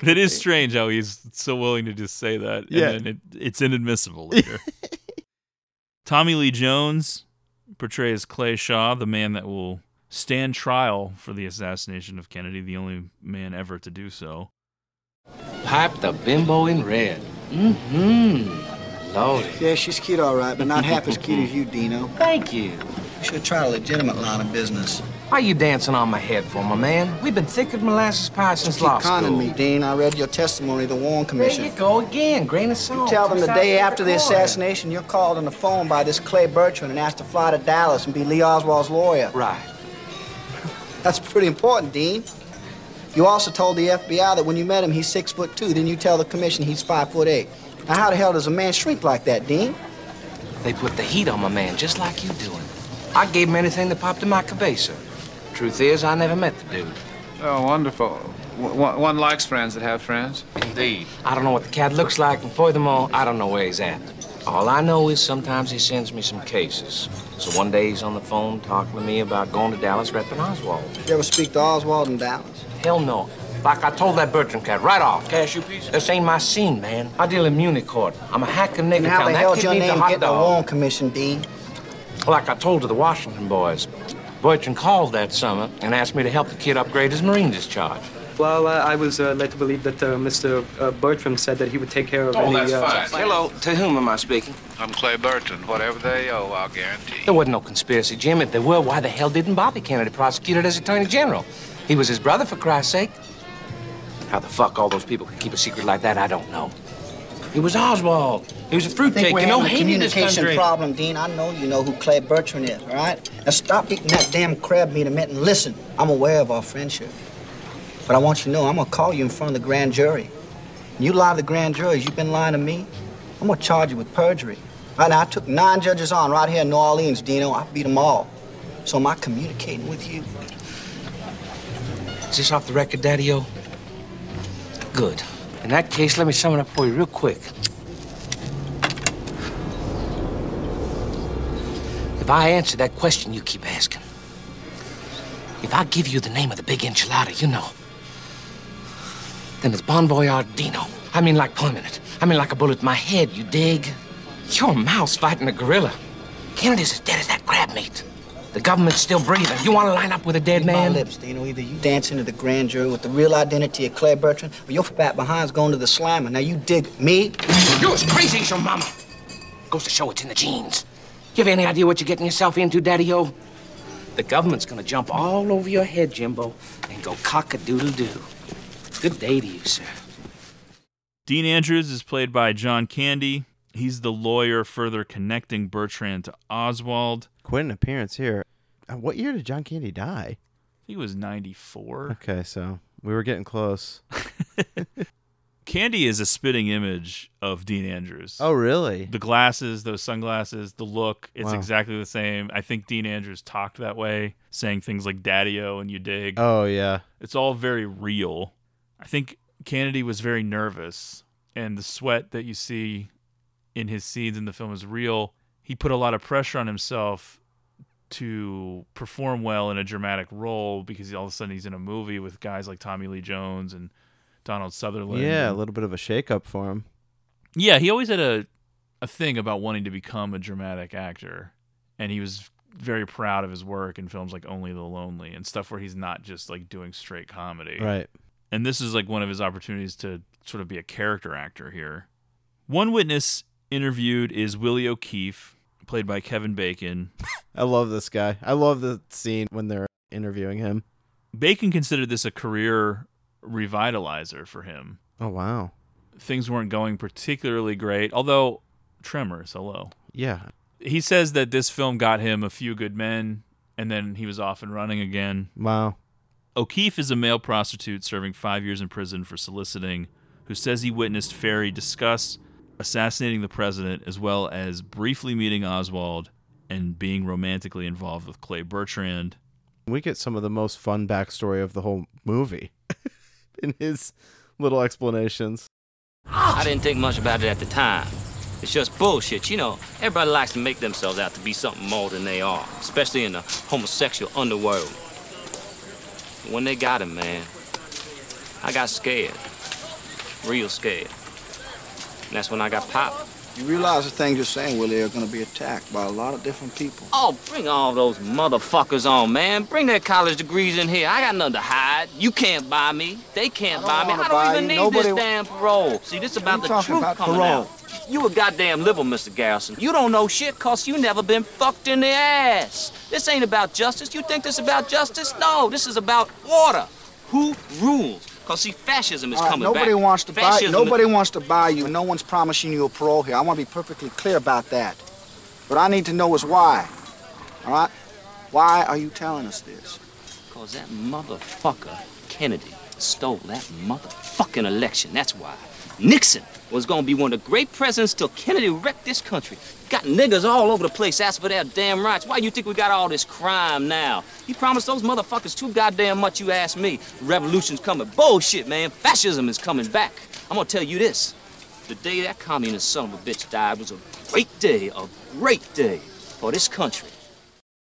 It is strange how he's so willing to just say that, and then it's inadmissible later. Tommy Lee Jones portrays Clay Shaw, the man that will stand trial for the assassination of Kennedy, the only man ever to do so. Pipe the bimbo in red. Mm-hmm. Lordy. Yeah, she's cute all right, but not half as cute as you, Dino. Thank you. You should try a legitimate line of business. Why are you dancing on my head for, my man? We've been thick as molasses pie since law school. You're conning me, Dean. I read your testimony to the Warren Commission. There you go again, grain of salt. You tell them the day after the assassination, you're called on the phone by this Clay Bertrand and asked to fly to Dallas and be Lee Oswald's lawyer. Right. That's pretty important, Dean. You also told the FBI that when you met him, he's 6'2". Then you tell the commission he's 5'8". Now, how the hell does a man shrink like that, Dean? They put the heat on my man, just like you doing. I gave him anything that popped in my cabeza. Truth is, I never met the dude. Oh, wonderful. One likes friends that have friends. Indeed. I don't know what the cat looks like, and furthermore, I don't know where he's at. All I know is sometimes he sends me some cases. So one day he's on the phone talking to me about going to Dallas repping Oswald. You ever speak to Oswald in Dallas? Hell no. Like I told that Bertrand cat right off. Cash you piece? This ain't my scene, man. I deal in Munichord. I'm a hacker nigga. How the hell did your name get the Warren Commission, Dean? Like I told to the Washington boys, Bertrand called that summer and asked me to help the kid upgrade his Marine discharge. Well, I was led to believe that Mr. Bertrand said that he would take care of any... Oh, that's fine. Hello, to whom am I speaking? I'm Clay Bertrand. Whatever they owe, I'll guarantee. There wasn't no conspiracy, Jim. If there were, why the hell didn't Bobby Kennedy prosecute it as Attorney General? He was his brother, for Christ's sake. How the fuck all those people could keep a secret like that, I don't know. It was Oswald. He was a fruitcake. You know, hating this country. I think we're having a communication problem, Dean. I know you know who Clay Bertrand is, all right? Now stop eating that damn crab meat a minute and listen. I'm aware of our friendship. But I want you to know, I'm going to call you in front of the grand jury. You lie to the grand jury as you've been lying to me, I'm going to charge you with perjury. All right, now, I took 9 judges on right here in New Orleans, Dino. I beat them all. So am I communicating with you? Is this off the record, Daddy-O? Good. In that case, let me sum it up for you real quick. If I answer that question you keep asking, if I give you the name of the big enchilada, you know, then it's Bon Voyard Dino. I mean, like permanent. I mean, like a bullet in my head, you dig? You're a mouse fighting a gorilla. Kennedy's as dead as that crab meat. The government's still breathing. You want to line up with a dead man? My lips, Dino. Either you dance into the grand jury with the real identity of Claire Bertrand, or your fat behind's going to the slammer. Now you dig me? You're as crazy as your mama. Goes to show it's in the genes. You have any idea what you're getting yourself into, Daddy-o? The government's gonna jump all over your head, Jimbo, and go cock-a-doodle-doo. Good day to you, sir. Dean Andrews is played by John Candy. He's the lawyer further connecting Bertrand to Oswald. Quite an appearance here. What year did John Candy die? He was 94. Okay, so we were getting close. Candy is a spitting image of Dean Andrews. Oh, really? The glasses, those sunglasses, the look, it's exactly the same. I think Dean Andrews talked that way, saying things like daddy-o and you dig. Oh, yeah. It's all very real. I think Kennedy was very nervous, and the sweat that you see in his scenes in the film is real. He put a lot of pressure on himself to perform well in a dramatic role because all of a sudden he's in a movie with guys like Tommy Lee Jones and Donald Sutherland. Yeah, a little bit of a shakeup for him. Yeah, he always had a thing about wanting to become a dramatic actor, and he was very proud of his work in films like Only the Lonely and stuff where he's not just like doing straight comedy. Right. And this is like one of his opportunities to sort of be a character actor here. One witness interviewed is Willie O'Keefe, played by Kevin Bacon. I love this guy. I love the scene when they're interviewing him. Bacon considered this a career revitalizer for him. Oh, wow. Things weren't going particularly great, although Tremors, hello. Yeah. He says that this film got him A Few Good Men, and then he was off and running again. Wow. O'Keefe is a male prostitute serving 5 years in prison for soliciting, who says he witnessed Ferrie discuss assassinating the president, as well as briefly meeting Oswald and being romantically involved with Clay Bertrand. We get some of the most fun backstory of the whole movie in his little explanations. I didn't think much about it at the time. It's just bullshit. You know, everybody likes to make themselves out to be something more than they are, especially in the homosexual underworld. When they got him, man, I got scared. Real scared. And that's when I got popped. You realize the things you're saying, Willie, are going to be attacked by a lot of different people. Oh, bring all those motherfuckers on, man. Bring their college degrees in here. I got nothing to hide. You can't buy me. They can't buy me. I don't even need this damn parole. See, this is about the truth coming out. You a goddamn liberal, Mr. Garrison. You don't know shit because you never been fucked in the ass. This ain't about justice. You think this is about justice? No, this is about order. Who rules? Because, see, fascism is coming back. Nobody wants to buy you. No one's promising you a parole here. I want to be perfectly clear about that. What I need to know is why. All right? Why are you telling us this? Because that motherfucker, Kennedy, stole that motherfucking election. That's why. Nixon was going to be one of the great presidents till Kennedy wrecked this country. Got niggas all over the place asking for their damn rights. Why do you think we got all this crime now? You promised those motherfuckers too goddamn much, you ask me. Revolution's coming. Bullshit, man. Fascism is coming back. I'm going to tell you this. The day that communist son of a bitch died was a great day for this country.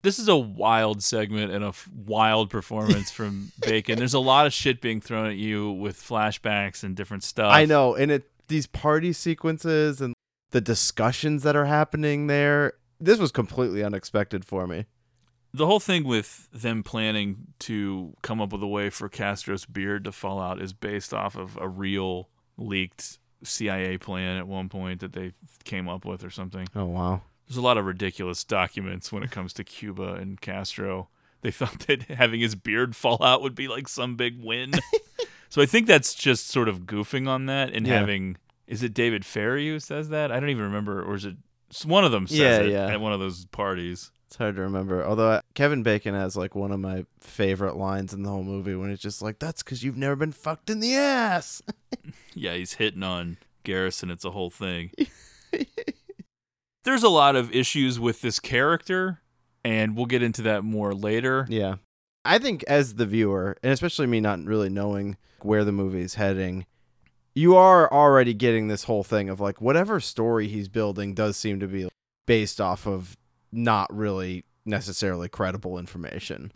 This is a wild segment and a wild performance from Bacon. There's a lot of shit being thrown at you with flashbacks and different stuff. I know, and these party sequences and the discussions that are happening there. This was completely unexpected for me. The whole thing with them planning to come up with a way for Castro's beard to fall out is based off of a real leaked CIA plan at one point that they came up with or something. Oh, wow. There's a lot of ridiculous documents when it comes to Cuba and Castro. They thought that having his beard fall out would be like some big win. So I think that's just sort of goofing on that and having... Is it David Ferrie who says that? I don't even remember. Or is it... One of them says at one of those parties. It's hard to remember. Although Kevin Bacon has like one of my favorite lines in the whole movie when it's just like, that's because you've never been fucked in the ass. Yeah, he's hitting on Garrison. It's a whole thing. There's a lot of issues with this character, and we'll get into that more later. Yeah. I think as the viewer, and especially me not really knowing where the movie's heading, you are already getting this whole thing of, like, whatever story he's building does seem to be based off of not really necessarily credible information.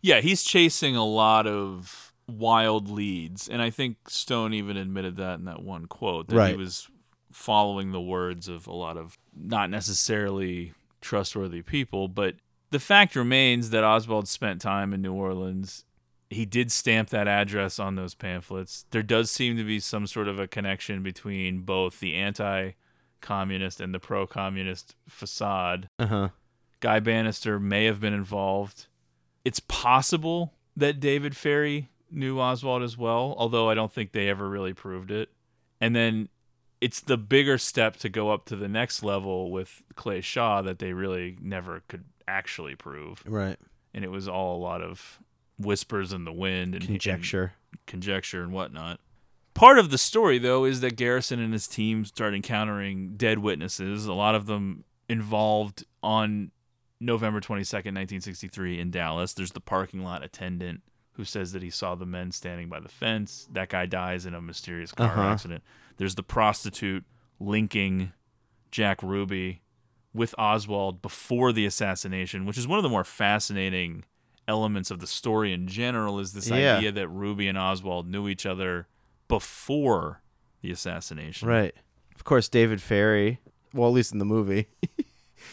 Yeah, he's chasing a lot of wild leads, and I think Stone even admitted that in that one quote, that he was following the words of a lot of not necessarily trustworthy people, but the fact remains that Oswald spent time in New Orleans. He did stamp that address on those pamphlets. There does seem to be some sort of a connection between both the anti-communist and the pro-communist facade. Uh-huh. Guy Bannister may have been involved. It's possible that David Ferrie knew Oswald as well, although I don't think they ever really proved it. And then it's the bigger step to go up to the next level with Clay Shaw that they really never could actually prove. Right. And it was all a lot of whispers in the wind and conjecture and whatnot. Part of the story, though, is that Garrison and his team start encountering dead witnesses, a lot of them involved on November 22nd, 1963 in Dallas. There's the parking lot attendant who says that he saw the men standing by the fence. That guy dies in a mysterious car accident. There's the prostitute linking Jack Ruby with Oswald before the assassination, which is one of the more fascinating elements of the story in general, is this idea that Ruby and Oswald knew each other before the assassination. Right. Of course, David Ferrie, well, at least in the movie,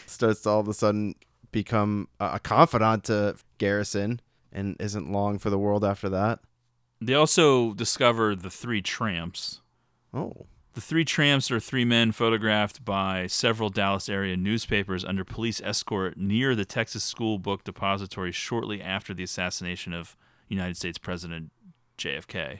starts to all of a sudden become a confidant to Garrison and isn't long for the world after that. They also discover the three tramps. Oh. The three tramps are three men photographed by several Dallas-area newspapers under police escort near the Texas School Book Depository shortly after the assassination of United States President JFK.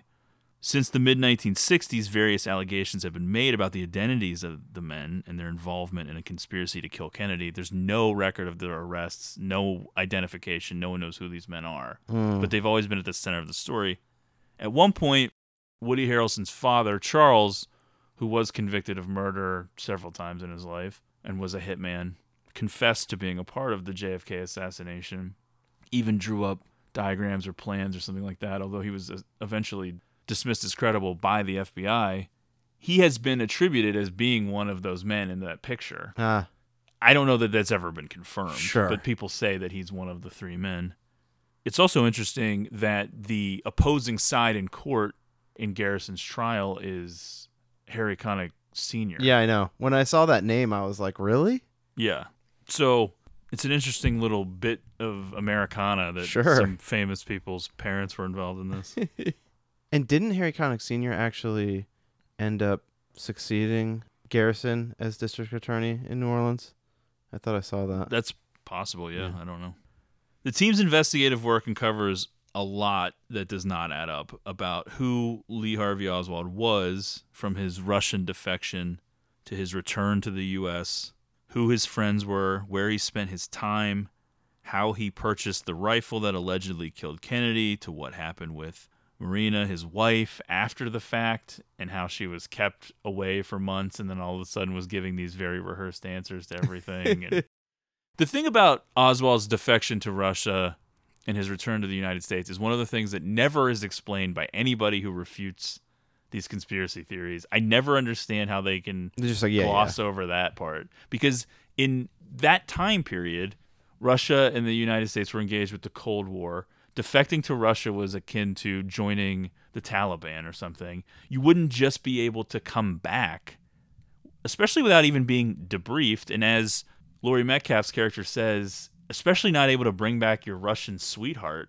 Since the mid-1960s, various allegations have been made about the identities of the men and their involvement in a conspiracy to kill Kennedy. There's no record of their arrests, no identification, no one knows who these men are. Mm. But they've always been at the center of the story. At one point, Woody Harrelson's father, Charles, who was convicted of murder several times in his life and was a hitman, confessed to being a part of the JFK assassination, even drew up diagrams or plans or something like that, although he was eventually dismissed as credible by the FBI. He has been attributed as being one of those men in that picture. I don't know that that's ever been confirmed, but people say that he's one of the three men. It's also interesting that the opposing side in court in Garrison's trial is Harry Connick Sr. Yeah, I know. When I saw that name, I was like, really? Yeah. So it's an interesting little bit of Americana that some famous people's parents were involved in this. And didn't Harry Connick Sr. actually end up succeeding Garrison as district attorney in New Orleans? I thought I saw that. That's possible, yeah. I don't know. The team's investigative work uncovers a lot that does not add up about who Lee Harvey Oswald was, from his Russian defection to his return to the U.S., who his friends were, where he spent his time, how he purchased the rifle that allegedly killed Kennedy, to what happened with Marina, his wife, after the fact, and how she was kept away for months and then all of a sudden was giving these very rehearsed answers to everything. And the thing about Oswald's defection to Russia and his return to the United States is one of the things that never is explained by anybody who refutes these conspiracy theories. I never understand how they can just like, gloss over that part, because in that time period, Russia and the United States were engaged with the Cold War. Defecting to Russia was akin to joining the Taliban or something. You wouldn't just be able to come back, especially without even being debriefed. And as Laurie Metcalf's character says, especially not able to bring back your Russian sweetheart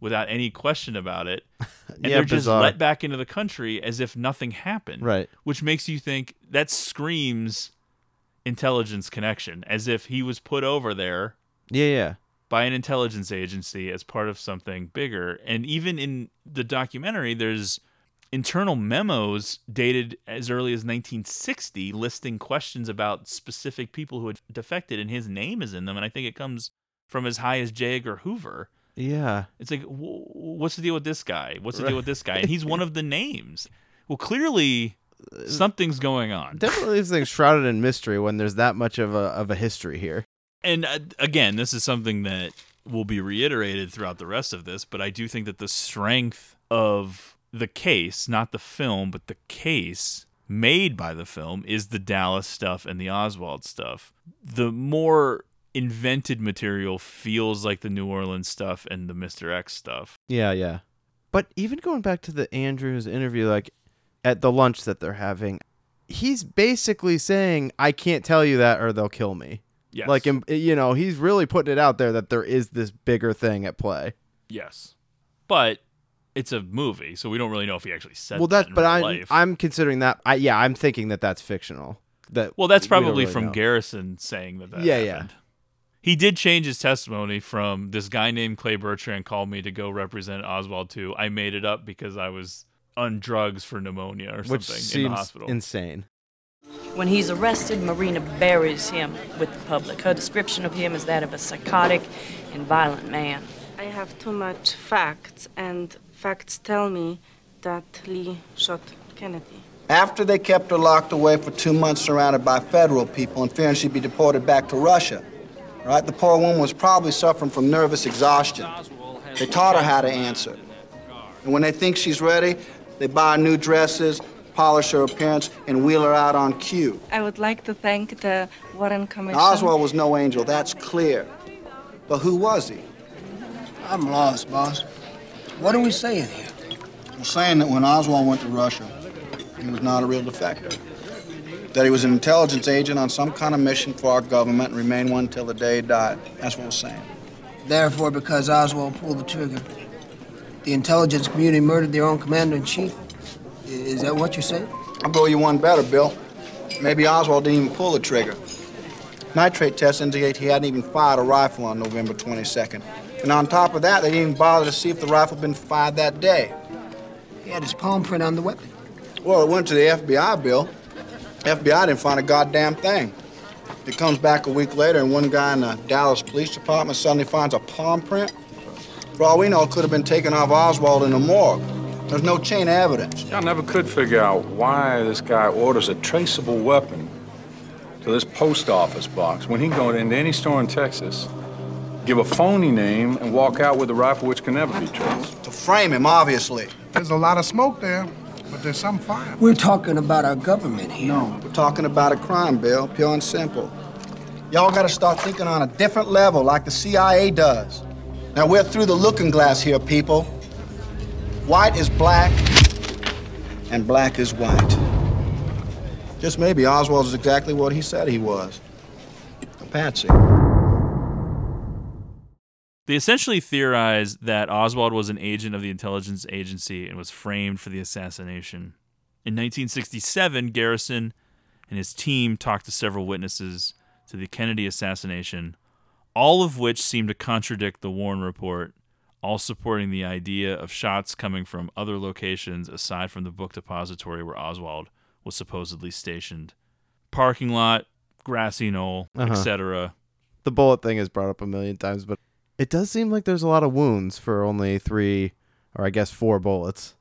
without any question about it. And they're just let back into the country as if nothing happened. Right. Which makes you think that screams intelligence connection, as if he was put over there. Yeah. By an intelligence agency as part of something bigger. And even in the documentary, there's internal memos dated as early as 1960 listing questions about specific people who had defected, and his name is in them. And I think it comes from as high as J. Edgar Hoover. Yeah. It's like, what's the deal with this guy? What's the deal with this guy? And he's one of the names. Well, clearly something's going on. Definitely something's shrouded in mystery when there's that much of a history here. And again, this is something that will be reiterated throughout the rest of this, but I do think that the strength of the case, not the film, but the case made by the film, is the Dallas stuff and the Oswald stuff. The more invented material feels like the New Orleans stuff and the Mr. X stuff. Yeah. But even going back to the Andrews interview, like at the lunch that they're having, he's basically saying, I can't tell you that or they'll kill me. Yes. Like, you know, he's really putting it out there that there is this bigger thing at play. Yes. But it's a movie, so we don't really know if he actually said that in real life. I'm considering that. I'm thinking that that's fictional. That's probably really from Garrison saying that happened. Yeah. He did change his testimony from this guy named Clay Bertrand called me to go represent Oswald to I made it up because I was on drugs for pneumonia or something in the hospital. Insane. When he's arrested, Marina buries him with the public. Her description of him is that of a psychotic and violent man. I have too much facts, and facts tell me that Lee shot Kennedy. After they kept her locked away for 2 months surrounded by federal people and fearing she'd be deported back to Russia, right? The poor woman was probably suffering from nervous exhaustion. They taught her how to answer. And when they think she's ready, they buy new dresses, polish her appearance, and wheel her out on cue. I would like to thank the Warren Commission. Oswald was no angel, that's clear. But who was he? I'm lost, boss. What are we saying here? We're saying that when Oswald went to Russia, he was not a real defector. That he was an intelligence agent on some kind of mission for our government and remained one till the day he died. That's what we're saying. Therefore, because Oswald pulled the trigger, the intelligence community murdered their own commander-in-chief. Is that what you're saying? I'll go you one better, Bill. Maybe Oswald didn't even pull the trigger. Nitrate tests indicate he hadn't even fired a rifle on November 22nd. And on top of that, they didn't even bother to see if the rifle had been fired that day. He had his palm print on the weapon. Well, it went to the FBI, Bill. The FBI didn't find a goddamn thing. It comes back a week later, and one guy in the Dallas Police Department suddenly finds a palm print. For all we know, it could have been taken off Oswald in the morgue. There's no chain of evidence. I never could figure out why this guy orders a traceable weapon to this post office box when he can go into any store in Texas, give a phony name, and walk out with a rifle which can never be traced. To frame him, obviously. There's a lot of smoke there, but there's some fire. We're talking about our government here. No, we're talking about a crime, Bill, pure and simple. Y'all gotta start thinking on a different level like the CIA does. Now, we're through the looking glass here, people. White is black, and black is white. Just maybe Oswald is exactly what he said he was, a patsy. They essentially theorized that Oswald was an agent of the intelligence agency and was framed for the assassination. In 1967, Garrison and his team talked to several witnesses to the Kennedy assassination, all of which seemed to contradict the Warren report, all supporting the idea of shots coming from other locations aside from the book depository where Oswald was supposedly stationed. Parking lot, grassy knoll, etc. The bullet thing is brought up a million times, but it does seem like there's a lot of wounds for only 4 bullets.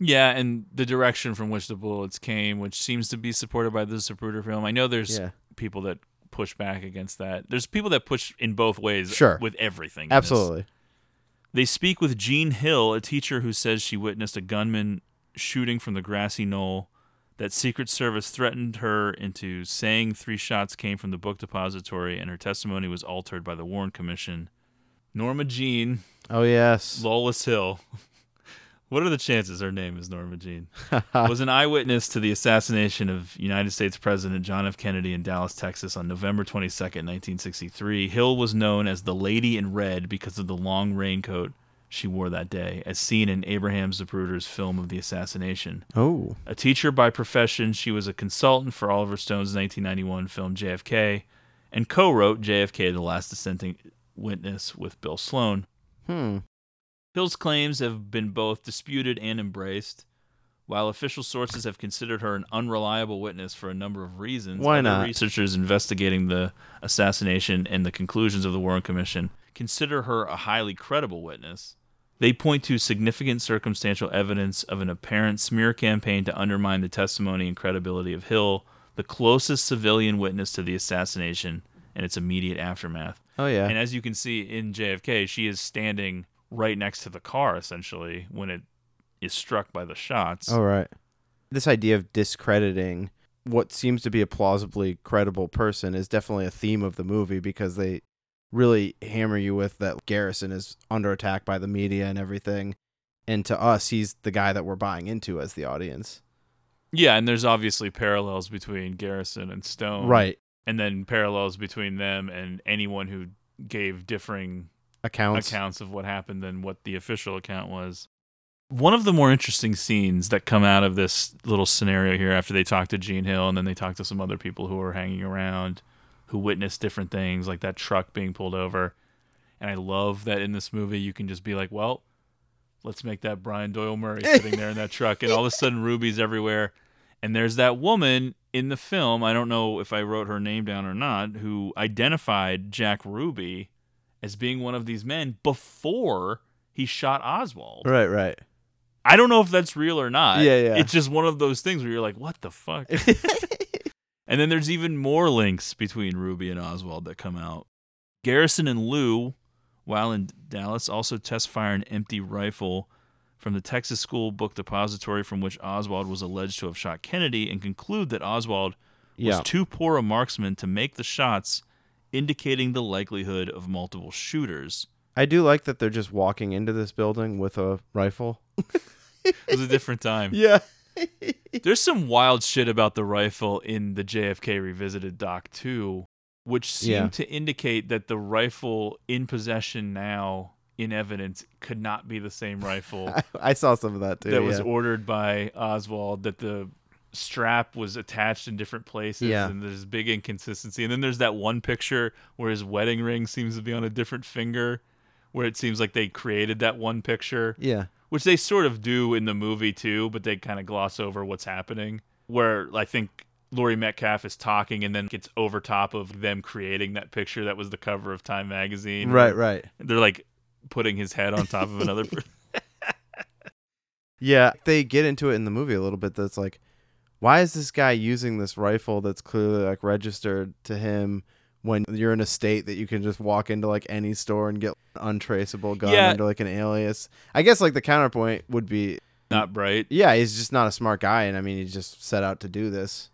Yeah, and the direction from which the bullets came, which seems to be supported by the Zapruder film. I know there's people that push back against that. There's people that push in both ways with everything. Absolutely. They speak with Jean Hill, a teacher who says she witnessed a gunman shooting from the grassy knoll, that Secret Service threatened her into saying 3 shots came from the book depository, and her testimony was altered by the Warren Commission. Norma Jean. Oh, yes. Lawless Hill. What are the chances her name is Norma Jean? Was an eyewitness to the assassination of United States President John F. Kennedy in Dallas, Texas on November 22nd, 1963. Hill was known as the Lady in Red because of the long raincoat she wore that day, as seen in Abraham Zapruder's film of the assassination. Oh. A teacher by profession, she was a consultant for Oliver Stone's 1991 film JFK and co-wrote JFK, The Last Dissenting Witness with Bill Sloan. Hill's claims have been both disputed and embraced, while official sources have considered her an unreliable witness for a number of reasons. Why not? Researchers investigating the assassination and the conclusions of the Warren Commission consider her a highly credible witness. They point to significant circumstantial evidence of an apparent smear campaign to undermine the testimony and credibility of Hill, the closest civilian witness to the assassination and its immediate aftermath. Oh, yeah. And as you can see in JFK, she is standing right next to the car, essentially, when it is struck by the shots. Oh, right. This idea of discrediting what seems to be a plausibly credible person is definitely a theme of the movie, because they really hammer you with that Garrison is under attack by the media and everything. And to us, he's the guy that we're buying into as the audience. Yeah, and there's obviously parallels between Garrison and Stone. Right. and then parallels between them and anyone who gave differing accounts of what happened than what the official account was. One of the more interesting scenes that come out of this little scenario here, after they talk to Jean Hill and then they talk to some other people who are hanging around who witnessed different things, like that truck being pulled over. And I love that in this movie you can just be like, well, let's make that Brian Doyle Murray sitting there in that truck. And all of a sudden Ruby's everywhere. And there's that woman in the film, I don't know if I wrote her name down or not, who identified Jack Ruby as being one of these men before he shot Oswald. Right, right. I don't know if that's real or not. Yeah, yeah. It's just one of those things where you're like, what the fuck? And then there's even more links between Ruby and Oswald that come out. Garrison and Lou, while in Dallas, also test fire an empty rifle from the Texas School Book Depository from which Oswald was alleged to have shot Kennedy, and conclude that Oswald was too poor a marksman to make the shots, indicating the likelihood of multiple shooters. I do like that they're just walking into this building with a rifle. It was a different time. Yeah. There's some wild shit about the rifle in the JFK Revisited doc, too, which seemed to indicate that the rifle in possession now, in evidence, could not be the same rifle. I saw some of that, too. That was ordered by Oswald, that the strap was attached in different places, and there's big inconsistency. And then there's that one picture where his wedding ring seems to be on a different finger, where it seems like they created that one picture. Yeah. Which they sort of do in the movie, too, but they kind of gloss over what's happening, where I think Laurie Metcalf is talking and then gets over top of them creating that picture that was the cover of Time magazine. Right, right. They're like putting his head on top of another. Yeah, they get into it in the movie a little bit. That's like, why is this guy using this rifle that's clearly like registered to him, when you're in a state that you can just walk into like any store and get an untraceable gun under like an alias? I guess like the counterpoint would be not bright. Yeah, he's just not a smart guy, and I mean, he just set out to do this.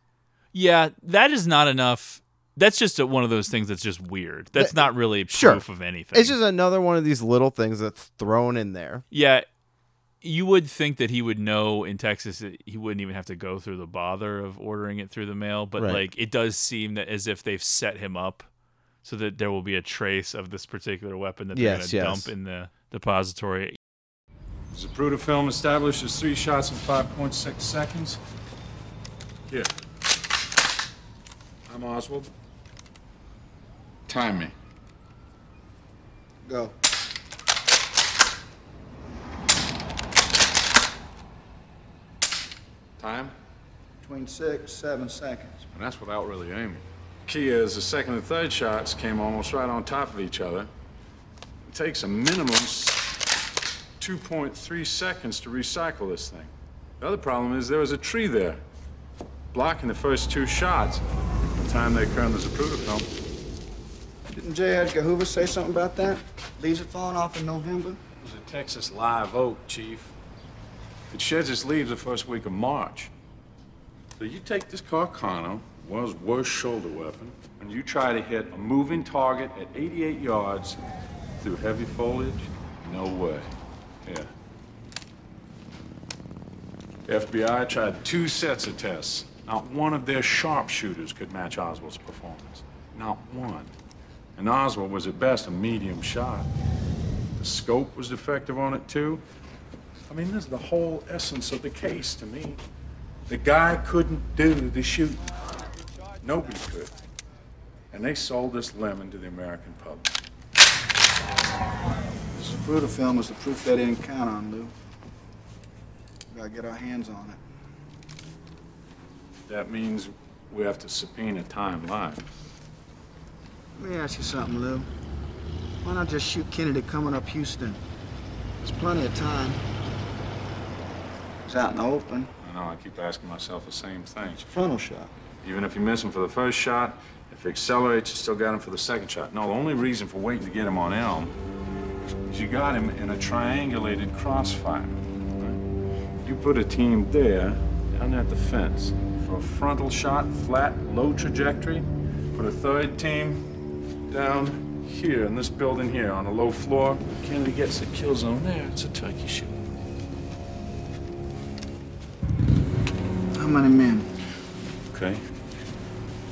Yeah, that is not enough. That's just one of those things that's just weird. That's not really proof of anything. It's just another one of these little things that's thrown in there. Yeah. You would think that he would know in Texas that he wouldn't even have to go through the bother of ordering it through the mail, but like it does seem that as if they've set him up so that there will be a trace of this particular weapon that they're going to dump in the depository. The Zapruder film establishes 3 shots in 5.6 seconds. Here. I'm Oswald. Time me. Go. Time? Between 6, 7 seconds. And that's without really aiming. Key is the second and third shots came almost right on top of each other. It takes a minimum 2.3 seconds to recycle this thing. The other problem is there was a tree there, blocking the first 2 shots. The time they kerned the Zapruder film. Didn't J. Edgar Hoover say something about that? Leaves had fallen off in November. It was a Texas live oak, Chief. It sheds its leaves the first week of March. So you take this Carcano, world's worst shoulder weapon, and you try to hit a moving target at 88 yards through heavy foliage? No way. Yeah. The FBI tried 2 sets of tests. Not one of their sharpshooters could match Oswald's performance. Not one. And Oswald was at best a medium shot. The scope was defective on it, too. I mean, this is the whole essence of the case to me. The guy couldn't do the shooting. Nobody could. And they sold this lemon to the American public. This Zapruder film is the proof they didn't count on, Lou. We gotta get our hands on it. That means we have to subpoena Time Live. Let me ask you something, Lou. Why not just shoot Kennedy coming up Houston? There's plenty of time. Out in the open. I know, I keep asking myself the same thing. It's a frontal shot. Even if you miss him for the first shot, if he accelerates, you still got him for the second shot. No, the only reason for waiting to get him on Elm is you got him in a triangulated crossfire. Right? You put a team there, down at the fence, for a frontal shot, flat, low trajectory. Put a third team down here, in this building here, on a low floor. Kennedy gets the kill zone there, it's a turkey shoot. How many men? Okay.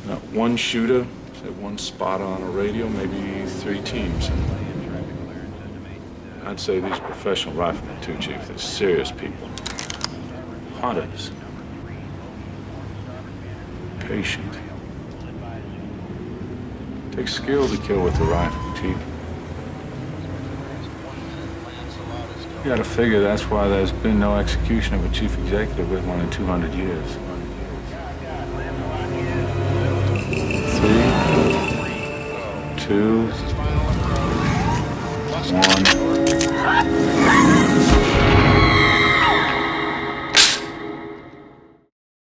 Not one shooter, at one spot on a radio, maybe three teams. I'd say these professional riflemen too, Chief. They're serious people. Hunters. Patient. Takes skill to kill with the rifle, Chief. You gotta figure that's why there's been no execution of a chief executive with one in 200 years. 3, 2, 1.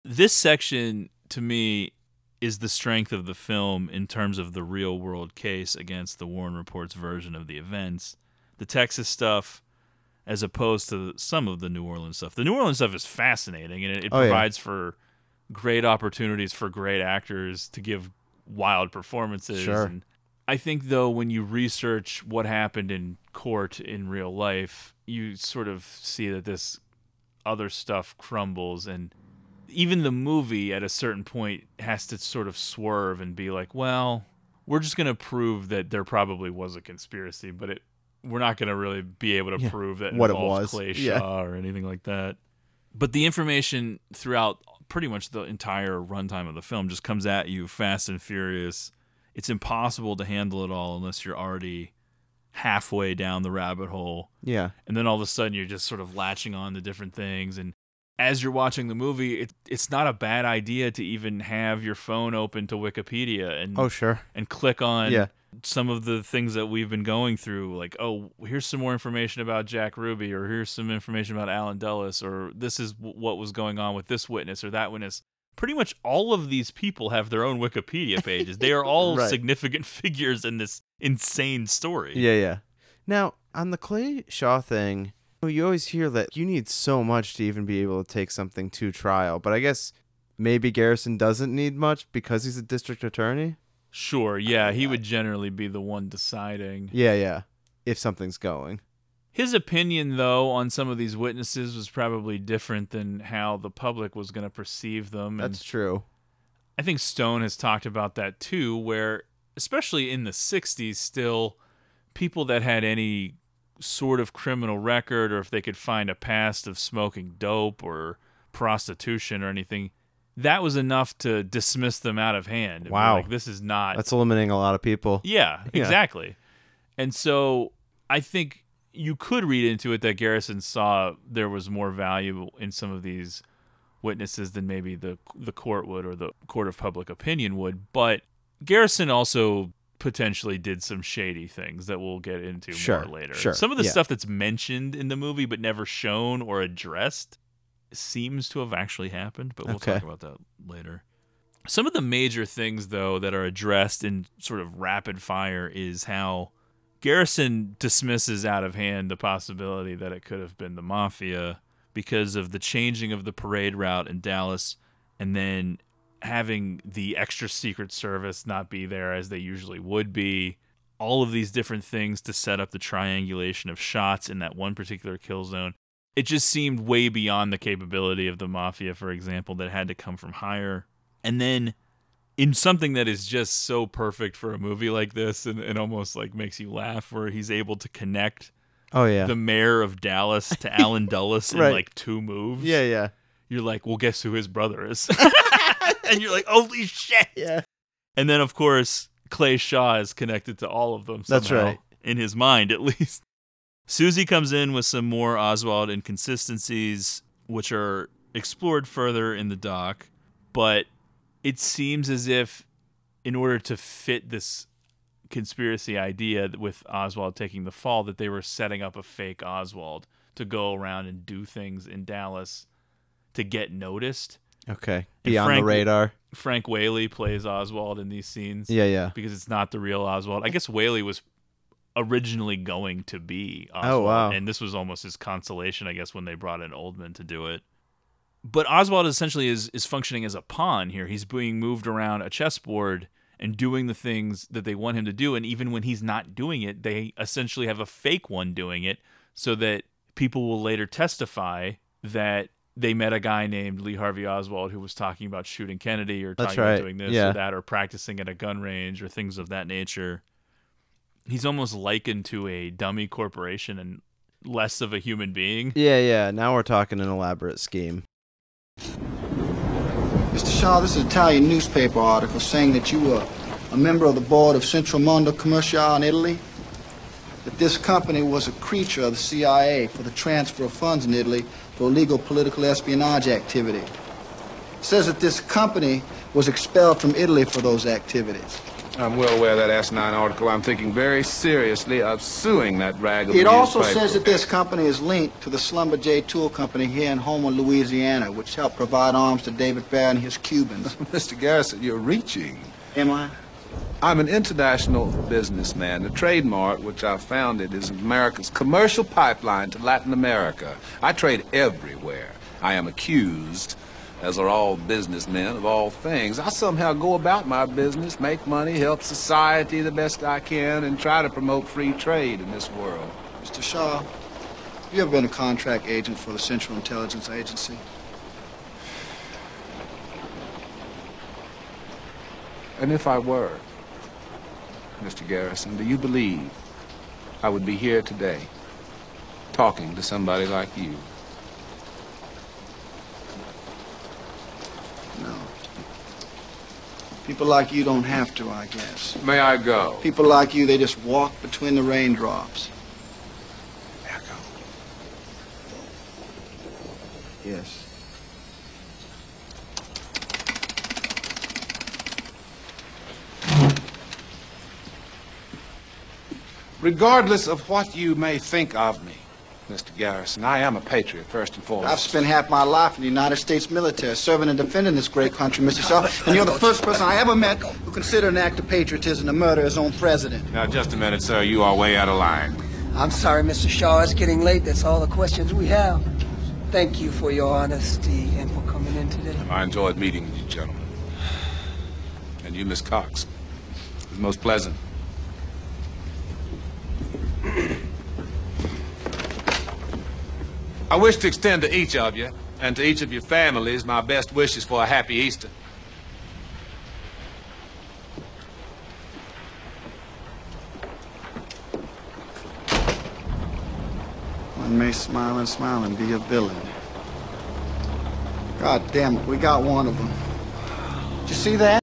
This section, to me, is the strength of the film in terms of the real-world case against the Warren Report's version of the events. The Texas stuff, as opposed to some of the New Orleans stuff. The New Orleans stuff is fascinating, and it provides for great opportunities for great actors to give wild performances. Sure. And I think, though, when you research what happened in court in real life, you sort of see that this other stuff crumbles. And even the movie, at a certain point, has to sort of swerve and be like, well, we're just going to prove that there probably was a conspiracy, but we're not going to really be able to prove that what it was, Clay Shaw or anything like that. But the information throughout pretty much the entire runtime of the film just comes at you fast and furious. It's impossible to handle it all unless you're already halfway down the rabbit hole. Yeah. And then all of a sudden you're just sort of latching on to different things. And as you're watching the movie, it's not a bad idea to even have your phone open to Wikipedia and and click on some of the things that we've been going through. Like, oh, here's some more information about Jack Ruby, or here's some information about Alan Dulles, or this is what was going on with this witness or that witness. Pretty much all of these people have their own Wikipedia pages. They are all significant figures in this insane story. Yeah, yeah. Now, on the Clay Shaw thing, you always hear that you need so much to even be able to take something to trial. But I guess maybe Garrison doesn't need much because he's a district attorney? Sure, yeah. He would generally be the one deciding. Yeah, yeah. If something's going. His opinion, though, on some of these witnesses was probably different than how the public was going to perceive them. That's true. I think Stone has talked about that, too, where, especially in the 60s still, people that had any sort of criminal record, or if they could find a past of smoking dope or prostitution or anything, that was enough to dismiss them out of hand. Wow. Like, this is not... That's eliminating a lot of people. Yeah, exactly. And so I think you could read into it that Garrison saw there was more value in some of these witnesses than maybe the court would, or the court of public opinion would. But Garrison also potentially did some shady things that we'll get into more later. Sure. Some of the stuff that's mentioned in the movie but never shown or addressed seems to have actually happened, but we'll talk about that later. Some of the major things, though, that are addressed in sort of rapid fire is how Garrison dismisses out of hand the possibility that it could have been the mafia because of the changing of the parade route in Dallas, and then having the extra Secret Service not be there as they usually would be. All of these different things to set up the triangulation of shots in that one particular kill zone. It just seemed way beyond the capability of the mafia, for example, that had to come from higher. And then in something that is just so perfect for a movie like this, and almost like makes you laugh, where he's able to connect the mayor of Dallas to Alan Dulles in like two moves. Yeah, yeah. You're like, well, guess who his brother is? And you're like, holy shit. Yeah. And then, of course, Clay Shaw is connected to all of them somehow. That's right. In his mind, at least. Susie comes in with some more Oswald inconsistencies, which are explored further in the doc, but it seems as if in order to fit this conspiracy idea with Oswald taking the fall, that they were setting up a fake Oswald to go around and do things in Dallas to get noticed. Okay. Beyond the radar. Frank Whaley plays Oswald in these scenes. Yeah, yeah. Because it's not the real Oswald. I guess Whaley was originally going to be Oswald. Oh, wow. And this was almost his consolation, I guess, when they brought in Oldman to do it. But Oswald essentially is functioning as a pawn here. He's being moved around a chessboard and doing the things that they want him to do. And even when he's not doing it, they essentially have a fake one doing it so that people will later testify that they met a guy named Lee Harvey Oswald who was talking about shooting Kennedy or talking about doing this or that or practicing at a gun range or things of that nature. He's almost likened to a dummy corporation and less of a human being. Yeah, yeah. Now we're talking an elaborate scheme. Mr. Shaw, this is an Italian newspaper article saying that you were a member of the board of Central Mondo Commerciale in Italy, that this company was a creature of the CIA for the transfer of funds in Italy for illegal political espionage activity. It says that this company was expelled from Italy for those activities. I'm well aware of that S9 article. I'm thinking very seriously of suing that rag of a newspaper. It also says that this company is linked to the Schlumberger Tool Company here in Houma, Louisiana, which helped provide arms to David Ferrie and his Cubans. Mr. Garrison, you're reaching. Am I? I'm an international businessman. The trademark, which I founded, is America's commercial pipeline to Latin America. I trade everywhere. I am accused, as are all businessmen, of all things. I somehow go about my business, make money, help society the best I can, and try to promote free trade in this world. Mr. Shaw, have you ever been a contract agent for the Central Intelligence Agency? And if I were, Mr. Garrison, do you believe I would be here today talking to somebody like you? No. People like you don't have to, I guess. May I go? People like you, they just walk between the raindrops. May I go? Yes. Regardless of what you may think of me, Mr. Garrison, I am a patriot, first and foremost. I've spent half my life in the United States military, serving and defending this great country, Mr. Shaw, and you're the first person I ever met who considered an act of patriotism to murder his own president. Now, just a minute, sir. You are way out of line. I'm sorry, Mr. Shaw. It's getting late. That's all the questions we have. Thank you for your honesty and for coming in today. I enjoyed meeting you, gentlemen. And you, Miss Cox. It was most pleasant. I wish to extend to each of you and to each of your families my best wishes for a happy Easter. One may smile and be a villain. God damn it, we got one of them. Did you see that?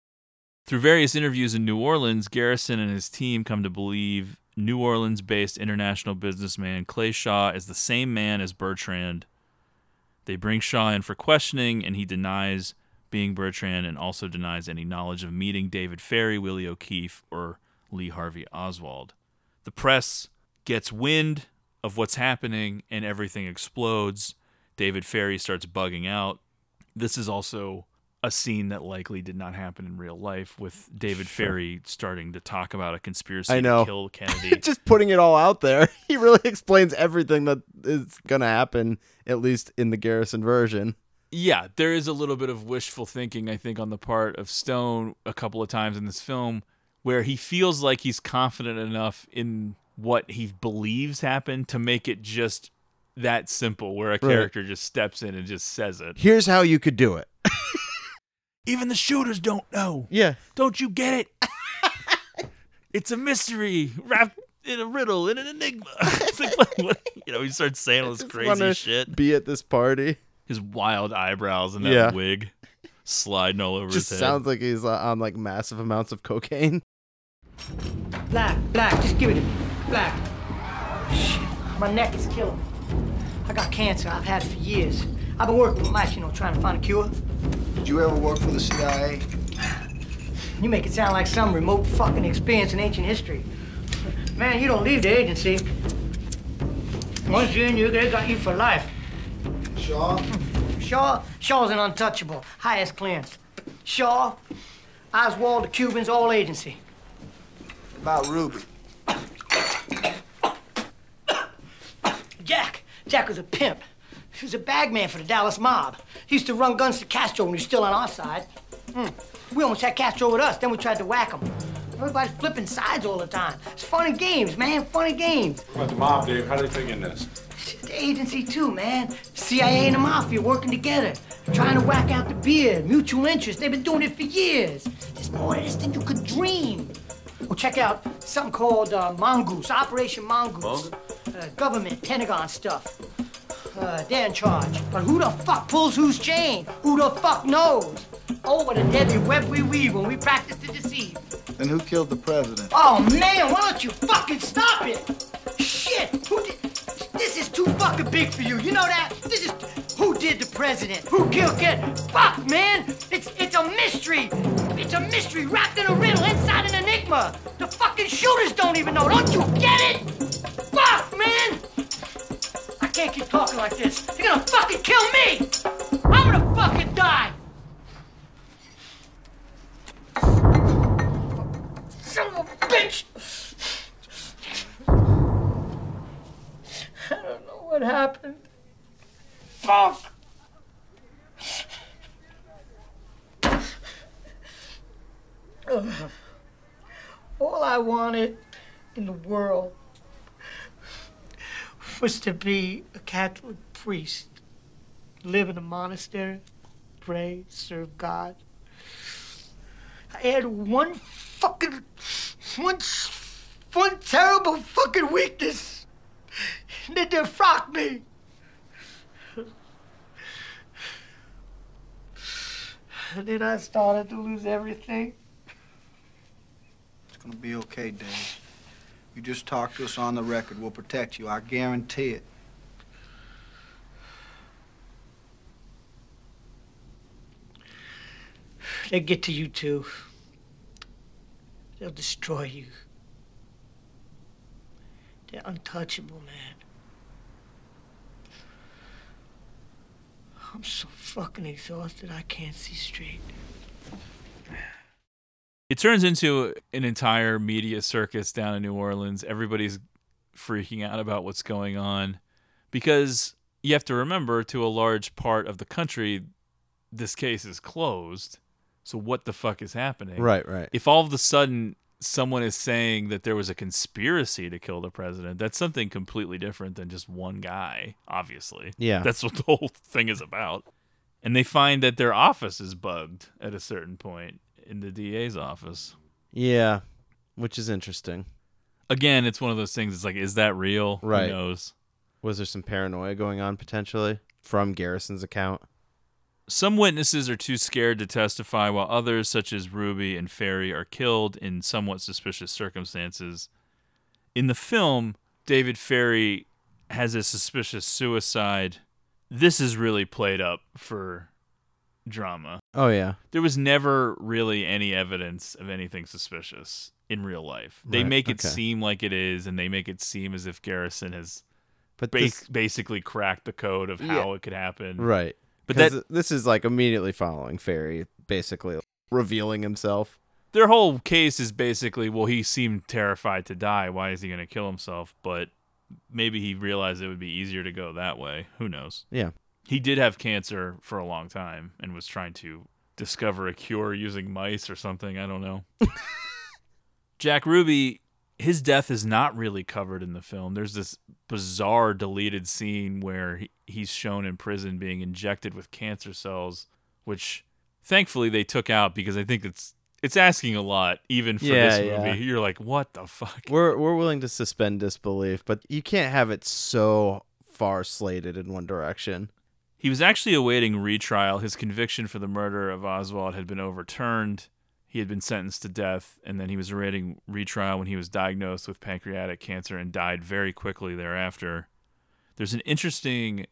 Through various interviews in New Orleans, Garrison and his team come to believe New Orleans-based international businessman Clay Shaw is the same man as Bertrand. They bring Shaw in for questioning, and he denies being Bertrand and also denies any knowledge of meeting David Ferrie, Willie O'Keefe, or Lee Harvey Oswald. The press gets wind of what's happening, and everything explodes. David Ferrie starts bugging out. This is also a scene that likely did not happen in real life, with David Ferrie starting to talk about a conspiracy to kill Kennedy. Just putting it all out there. He really explains everything that is going to happen, at least in the Garrison version. Yeah, there is a little bit of wishful thinking, I think, on the part of Stone a couple of times in this film, where he feels like he's confident enough in what he believes happened to make it just that simple, where a character just steps in and just says it. Here's how you could do it. Even the shooters don't know. Yeah. Don't you get it? It's a mystery wrapped in a riddle, in an enigma. It's like, what, you know, he starts saying all this crazy shit. Be at this party. His wild eyebrows and that wig sliding all over his head. Sounds like he's on like massive amounts of cocaine. Black, just give it to me. Black. Shit, my neck is killing me. I got cancer. I've had it for years. I've been working with Mike, you know, trying to find a cure. Did you ever work for the CIA? You make it sound like some remote fucking experience in ancient history. Man, you don't leave the agency. Once you're in, they got you for life. Shaw? Shaw's an untouchable, highest clearance. Shaw, Oswald, the Cubans, all agency. What about Ruby? Jack was a pimp. He was a bagman for the Dallas mob. He used to run guns to Castro when he was still on our side. We almost had Castro with us, then we tried to whack him. Everybody's flipping sides all the time. It's fun and games, man, fun and games. What about the mob, Dave? How do they figure in this? agency too, man. CIA and the mafia working together, trying to whack out the beard, mutual interest. They've been doing it for years. There's more to this than you could dream. Well, check out something called Mongoose, Operation Mongoose. Government, Pentagon stuff. They're in charge. But who the fuck pulls whose chain? Who the fuck knows? Oh, what a deadly web we weave when we practice to deceive. And who killed the president? Oh, man, why don't you fucking stop it? Shit, who did... This is too fucking big for you, you know that? This is... Who did the president? Who killed Kennedy? Fuck, man! It's a mystery! It's a mystery wrapped in a riddle inside an enigma! The fucking shooters don't even know, don't you get it? Fuck, man! I can't keep talking like this. They're gonna fucking kill me! I'm gonna fucking die! Son of a bitch! I don't know what happened. Fuck! All I wanted in the world was to be a Catholic priest, live in a monastery, pray, serve God. I had one terrible fucking weakness. They defrocked me. And then I started to lose everything. It's gonna be okay, Dave. You just talk to us on the record. We'll protect you. I guarantee it. They'll get to you, too. They'll destroy you. They're untouchable, man. I'm so fucking exhausted, I can't see straight. It turns into an entire media circus down in New Orleans. Everybody's freaking out about what's going on because you have to remember, to a large part of the country, this case is closed. So what the fuck is happening? Right, right. If all of a sudden someone is saying that there was a conspiracy to kill the president, that's something completely different than just one guy, obviously. Yeah. That's what the whole thing is about. And they find that their office is bugged at a certain point in the DA's office. Yeah, which is interesting. Again, it's one of those things, it's like, is that real? Right. Who knows? Was there some paranoia going on, potentially, from Garrison's account? Some witnesses are too scared to testify, while others, such as Ruby and Ferrie, are killed in somewhat suspicious circumstances. In the film, David Ferrie has a suspicious suicide. This is really played up for drama. Oh, yeah. There was never really any evidence of anything suspicious in real life. They make it seem like it is, and they make it seem as if Garrison has basically cracked the code of how it could happen. Right. But this is like immediately following Ferrie, basically revealing himself. Their whole case is basically, well, he seemed terrified to die. Why is he going to kill himself? But maybe he realized it would be easier to go that way. Who knows? Yeah. He did have cancer for a long time and was trying to discover a cure using mice or something. I don't know. Jack Ruby, his death is not really covered in the film. There's this bizarre deleted scene where he's shown in prison being injected with cancer cells, which thankfully they took out because I think it's asking a lot, even for this movie. You're like, what the fuck? We're willing to suspend disbelief, but you can't have it so far slated in one direction. He was actually awaiting retrial. His conviction for the murder of Oswald had been overturned. He had been sentenced to death, and then he was awaiting retrial when he was diagnosed with pancreatic cancer and died very quickly thereafter. There's an interesting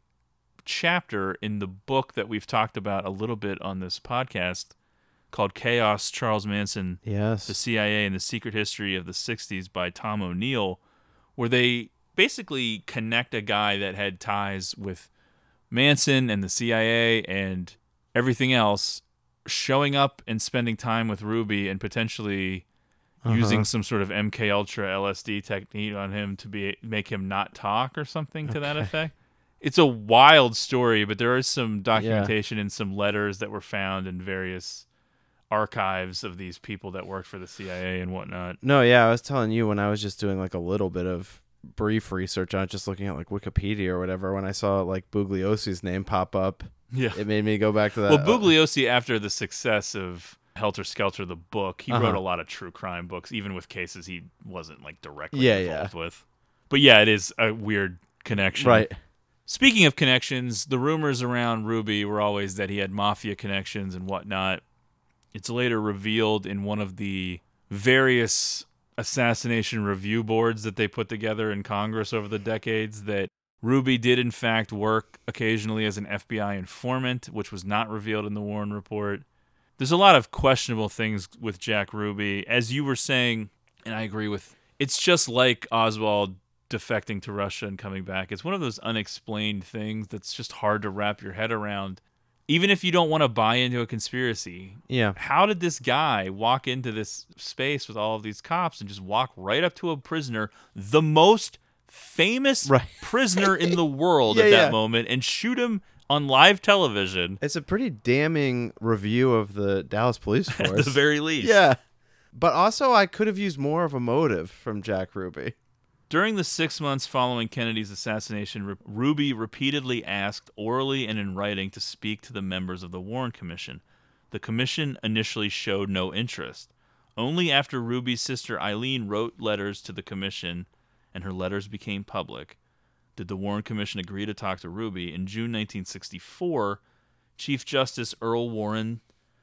chapter in the book that we've talked about a little bit on this podcast called Chaos, Charles Manson, the CIA, and the Secret History of the 60s by Tom O'Neill, where they basically connect a guy that had ties with Manson and the CIA and everything else showing up and spending time with Ruby and potentially using some sort of MKUltra LSD technique on him to make him not talk or something to that effect. It's a wild story, but there is some documentation and some letters that were found in various archives of these people that worked for the CIA and whatnot. No, yeah, I was telling you when I was just doing like a little bit of brief research on it, just looking at like Wikipedia or whatever, when I saw like Bugliosi's name pop up, yeah, it made me go back to that. Well, Bugliosi, after the success of Helter Skelter, the book, he wrote a lot of true crime books, even with cases he wasn't like directly involved with. But yeah, it is a weird connection. Right. Speaking of connections, the rumors around Ruby were always that he had mafia connections and whatnot. It's later revealed in one of the various assassination review boards that they put together in Congress over the decades that Ruby did, in fact, work occasionally as an FBI informant, which was not revealed in the Warren Report. There's a lot of questionable things with Jack Ruby. As you were saying, and I agree with, it's just like Oswald defecting to Russia and coming back. It's one of those unexplained things that's just hard to wrap your head around, even if you don't want to buy into a conspiracy. Yeah. How did this guy walk into this space with all of these cops and just walk right up to a prisoner, the most famous prisoner in the world at that moment, and shoot him on live television? It's a pretty damning review of the Dallas Police Force. At the very least. Yeah. But also, I could have used more of a motive from Jack Ruby. During the 6 months following Kennedy's assassination, Ruby repeatedly asked, orally and in writing, to speak to the members of the Warren Commission. The commission initially showed no interest. Only after Ruby's sister Eileen wrote letters to the commission, and her letters became public, did the Warren Commission agree to talk to Ruby. In June 1964, Chief Justice Earl Warren,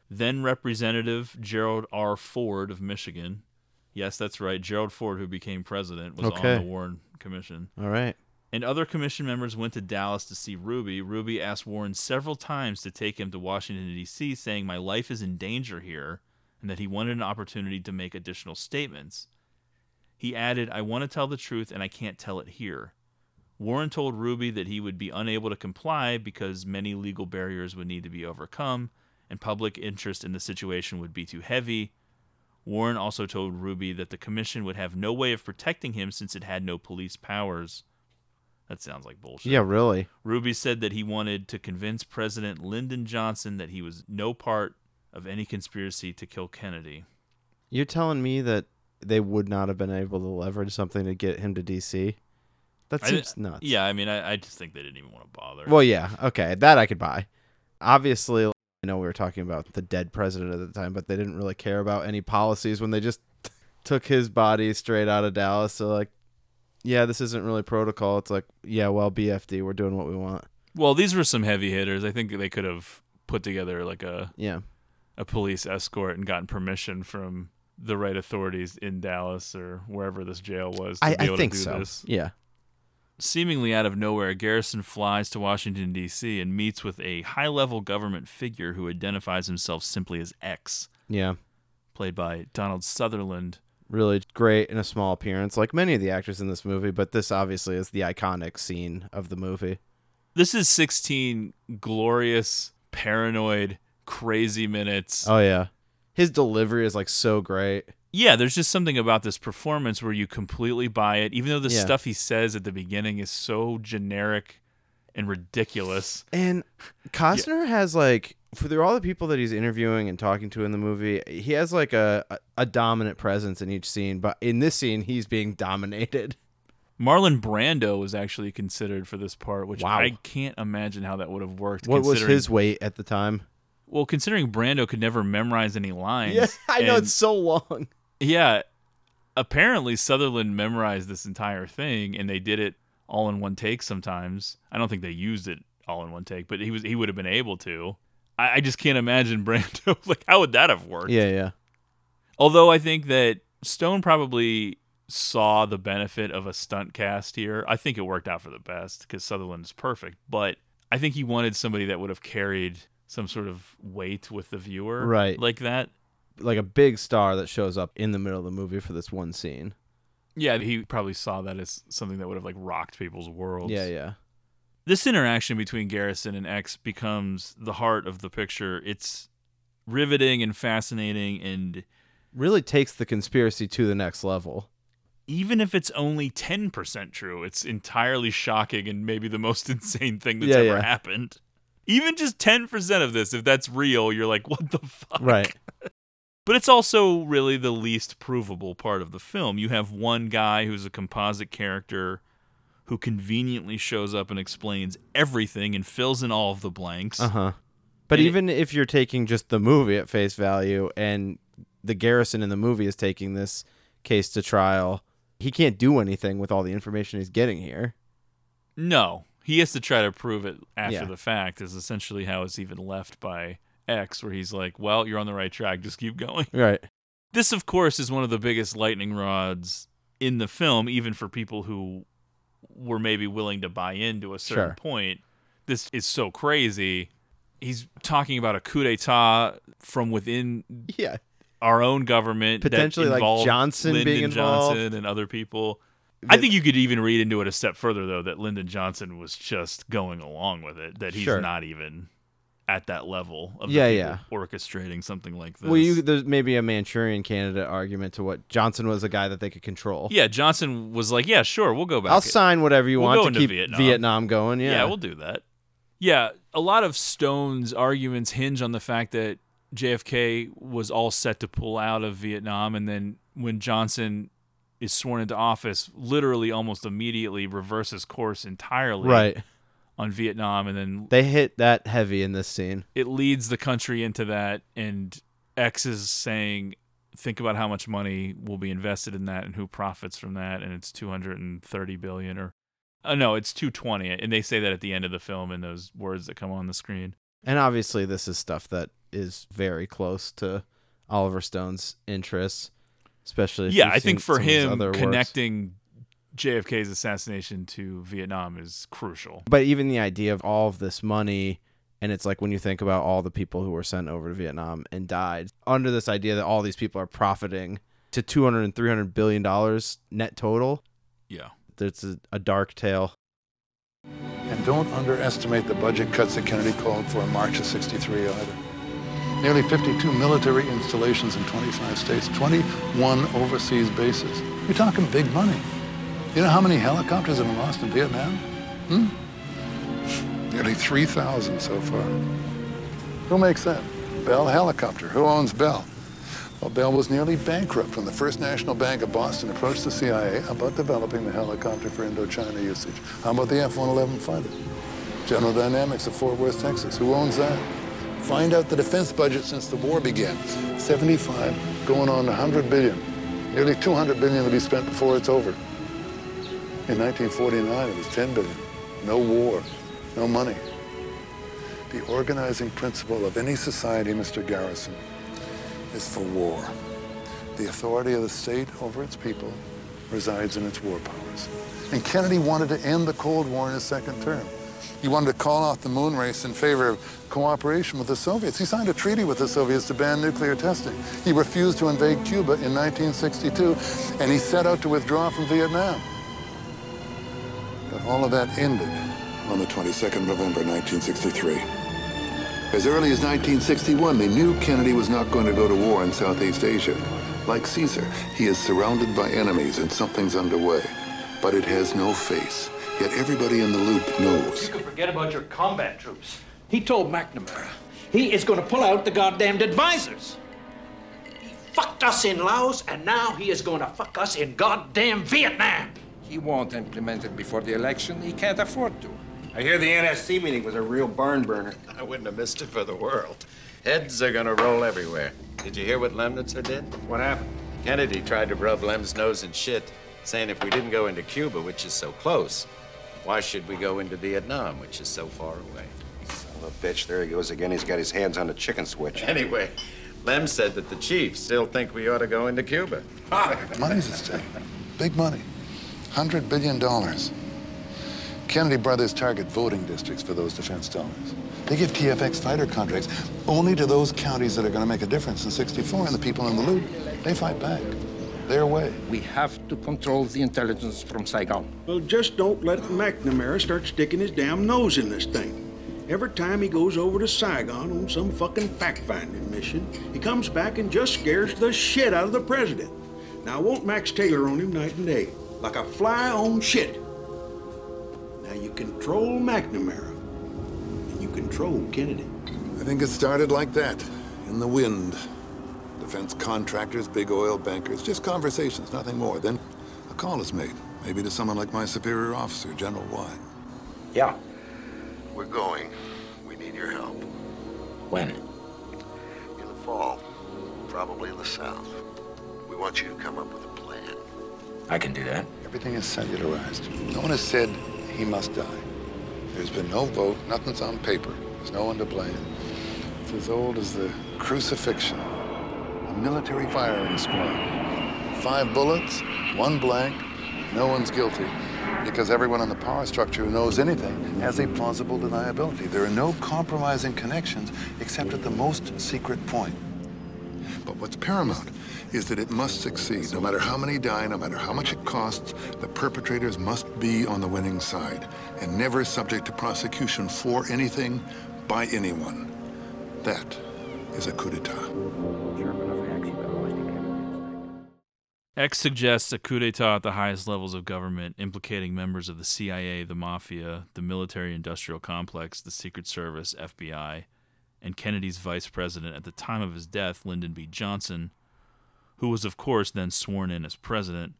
then Representative Gerald R. Ford of Michigan, yes, that's right, Gerald Ford, who became president, was on the Warren Commission. All right. And other commission members went to Dallas to see Ruby. Ruby asked Warren several times to take him to Washington, D.C., saying, "My life is in danger here," and that he wanted an opportunity to make additional statements. He added, "I want to tell the truth, and I can't tell it here." Warren told Ruby that he would be unable to comply because many legal barriers would need to be overcome, and public interest in the situation would be too heavy. Warren also told Ruby that the commission would have no way of protecting him since it had no police powers. That sounds like bullshit. Yeah, really. Ruby said that he wanted to convince President Lyndon Johnson that he was no part of any conspiracy to kill Kennedy. You're telling me that they would not have been able to leverage something to get him to D.C.? That seems nuts. Yeah, I mean, I just think they didn't even want to bother. Well, yeah, okay, that I could buy. Obviously, I know we were talking about the dead president at the time, but they didn't really care about any policies when they just took his body straight out of Dallas. So, like, yeah, this isn't really protocol. It's like, yeah, well, BFD, we're doing what we want. Well, these were some heavy hitters. I think they could have put together, like, a police escort and gotten permission from the right authorities in Dallas or wherever this jail was to be able to do this. Yeah. Seemingly out of nowhere, Garrison flies to Washington, D.C. and meets with a high-level government figure who identifies himself simply as X. Yeah. Played by Donald Sutherland. Really great in a small appearance, like many of the actors in this movie, but this obviously is the iconic scene of the movie. This is 16 glorious, paranoid, crazy minutes. Oh, yeah. His delivery is, like, so great. Yeah, there's just something about this performance where you completely buy it, even though the stuff he says at the beginning is so generic and ridiculous. And Costner has, like, for all the people that he's interviewing and talking to in the movie, he has, like, a dominant presence in each scene. But in this scene, he's being dominated. Marlon Brando was actually considered for this part, which I can't imagine how that would have worked. What was his weight at the time? Well, considering Brando could never memorize any lines. Yeah, I know, it's so long. Yeah. Apparently, Sutherland memorized this entire thing, and they did it all in one take sometimes. I don't think they used it all in one take, but he would have been able to. I just can't imagine Brando. Like, how would that have worked? Yeah, yeah. Although I think that Stone probably saw the benefit of a stunt cast here. I think it worked out for the best because Sutherland is perfect, but I think he wanted somebody that would have carried some sort of weight with the viewer, right? Like that, like a big star that shows up in the middle of the movie for this one scene. Yeah, he probably saw that as something that would have like rocked people's worlds. Yeah, yeah. This interaction between Garrison and X becomes the heart of the picture. It's riveting and fascinating, and really takes the conspiracy to the next level. Even if it's only 10% true, it's entirely shocking and maybe the most insane thing that's ever happened. Even just 10% of this, if that's real, you're like, what the fuck? Right. But it's also really the least provable part of the film. You have one guy who's a composite character who conveniently shows up and explains everything and fills in all of the blanks. Uh-huh. But even if you're taking just the movie at face value and the Garrison in the movie is taking this case to trial, he can't do anything with all the information he's getting here. No. He has to try to prove it after the fact is essentially how it's even left by X, where he's like, well, you're on the right track. Just keep going. Right. This, of course, is one of the biggest lightning rods in the film, even for people who were maybe willing to buy into a certain point. This is so crazy. He's talking about a coup d'etat from within our own government. Potentially that involved like Johnson Lyndon being involved. Johnson and other people. I think you could even read into it a step further, though, that Lyndon Johnson was just going along with it, that he's not even at that level of orchestrating something like this. Well, there's maybe a Manchurian Candidate argument to what Johnson was a guy that they could control. Yeah, Johnson was like, yeah, sure, we'll go back. I'll sign whatever you want to keep Vietnam going. Yeah, we'll do that. Yeah, a lot of Stone's arguments hinge on the fact that JFK was all set to pull out of Vietnam, and then when Johnson is sworn into office, literally almost immediately reverses course entirely. Right. On Vietnam, and then they hit that heavy in this scene. It leads the country into that, and X is saying, think about how much money will be invested in that and who profits from that, and it's $230 billion or no, it's 220, and they say that at the end of the film in those words that come on the screen. And obviously this is stuff that is very close to Oliver Stone's interests, especially if I think for him connecting works. JFK's assassination to Vietnam is crucial. But even the idea of all of this money, and it's like when you think about all the people who were sent over to Vietnam and died, under this idea that all these people are profiting to $200 and $300 billion net total. Yeah. It's a dark tale. And don't underestimate the budget cuts that Kennedy called for in March of 1963 either. Nearly 52 military installations in 25 states, 21 overseas bases. You're talking big money. You know how many helicopters have been lost in Vietnam? Nearly 3,000 so far. Who makes that? Bell Helicopter. Who owns Bell? Well, Bell was nearly bankrupt when the First National Bank of Boston approached the CIA about developing the helicopter for Indochina usage. How about the F-111 fighter? General Dynamics of Fort Worth, Texas. Who owns that? Find out the defense budget since the war began. 75, going on 100 billion. Nearly 200 billion to be spent before it's over. In 1949, it was 10 billion. No war, no money. The organizing principle of any society, Mr. Garrison, is for war. The authority of the state over its people resides in its war powers. And Kennedy wanted to end the Cold War in his second term. He wanted to call off the moon race in favor of cooperation with the Soviets. He signed a treaty with the Soviets to ban nuclear testing. He refused to invade Cuba in 1962, and he set out to withdraw from Vietnam. But all of that ended on the 22nd of November, 1963. As early as 1961, they knew Kennedy was not going to go to war in Southeast Asia. Like Caesar, he is surrounded by enemies and something's underway. But it has no face, yet everybody in the loop knows. You can forget about your combat troops. He told McNamara he is going to pull out the goddamned advisors. He fucked us in Laos, and now he is going to fuck us in goddamn Vietnam. He won't implement it before the election. He can't afford to. I hear the NSC meeting was a real barn burner. I wouldn't have missed it for the world. Heads are gonna roll everywhere. Did you hear what Lemnitzer did? What happened? Kennedy tried to rub Lem's nose in shit, saying if we didn't go into Cuba, which is so close, why should we go into Vietnam, which is so far away? Son of a bitch, there he goes again. He's got his hands on the chicken switch. Anyway, Lem said that the chiefs still think we ought to go into Cuba. Money's at stake. Big money. $100 billion. Kennedy brothers target voting districts for those defense dollars. They give TFX fighter contracts only to those counties that are going to make a difference in 1964, and the people in the loop, they fight back. Their way. We have to control the intelligence from Saigon. Well, just don't let McNamara start sticking his damn nose in this thing. Every time he goes over to Saigon on some fucking fact-finding mission, he comes back and just scares the shit out of the president. Now, I want Max Taylor on him night and day. Like a fly on shit. Now you control McNamara, and you control Kennedy. I think it started like that, in the wind. defense contractors, big oil bankers, just conversations, nothing more. Then a call is made, maybe to someone like my superior officer, General Y. Yeah. We're going. We need your help. When? In the fall, probably in the south. We want you to come up with a plan. I can do that. Everything is cellularized. No one has said he must die. There's been no vote, nothing's on paper. There's no one to blame. It's as old as the crucifixion. A military firing squad. 5 bullets, 1 blank, no one's guilty. Because everyone in the power structure who knows anything has a plausible deniability. There are no compromising connections except at the most secret point. But what's paramount is that it must succeed. No matter how many die, no matter how much it costs, the perpetrators must be on the winning side and never subject to prosecution for anything by anyone. That is a coup d'etat. X suggests a coup d'etat at the highest levels of government, implicating members of the CIA, the Mafia, the military-industrial complex, the Secret Service, FBI, and Kennedy's vice president at the time of his death, Lyndon B. Johnson, who was, of course, then sworn in as president,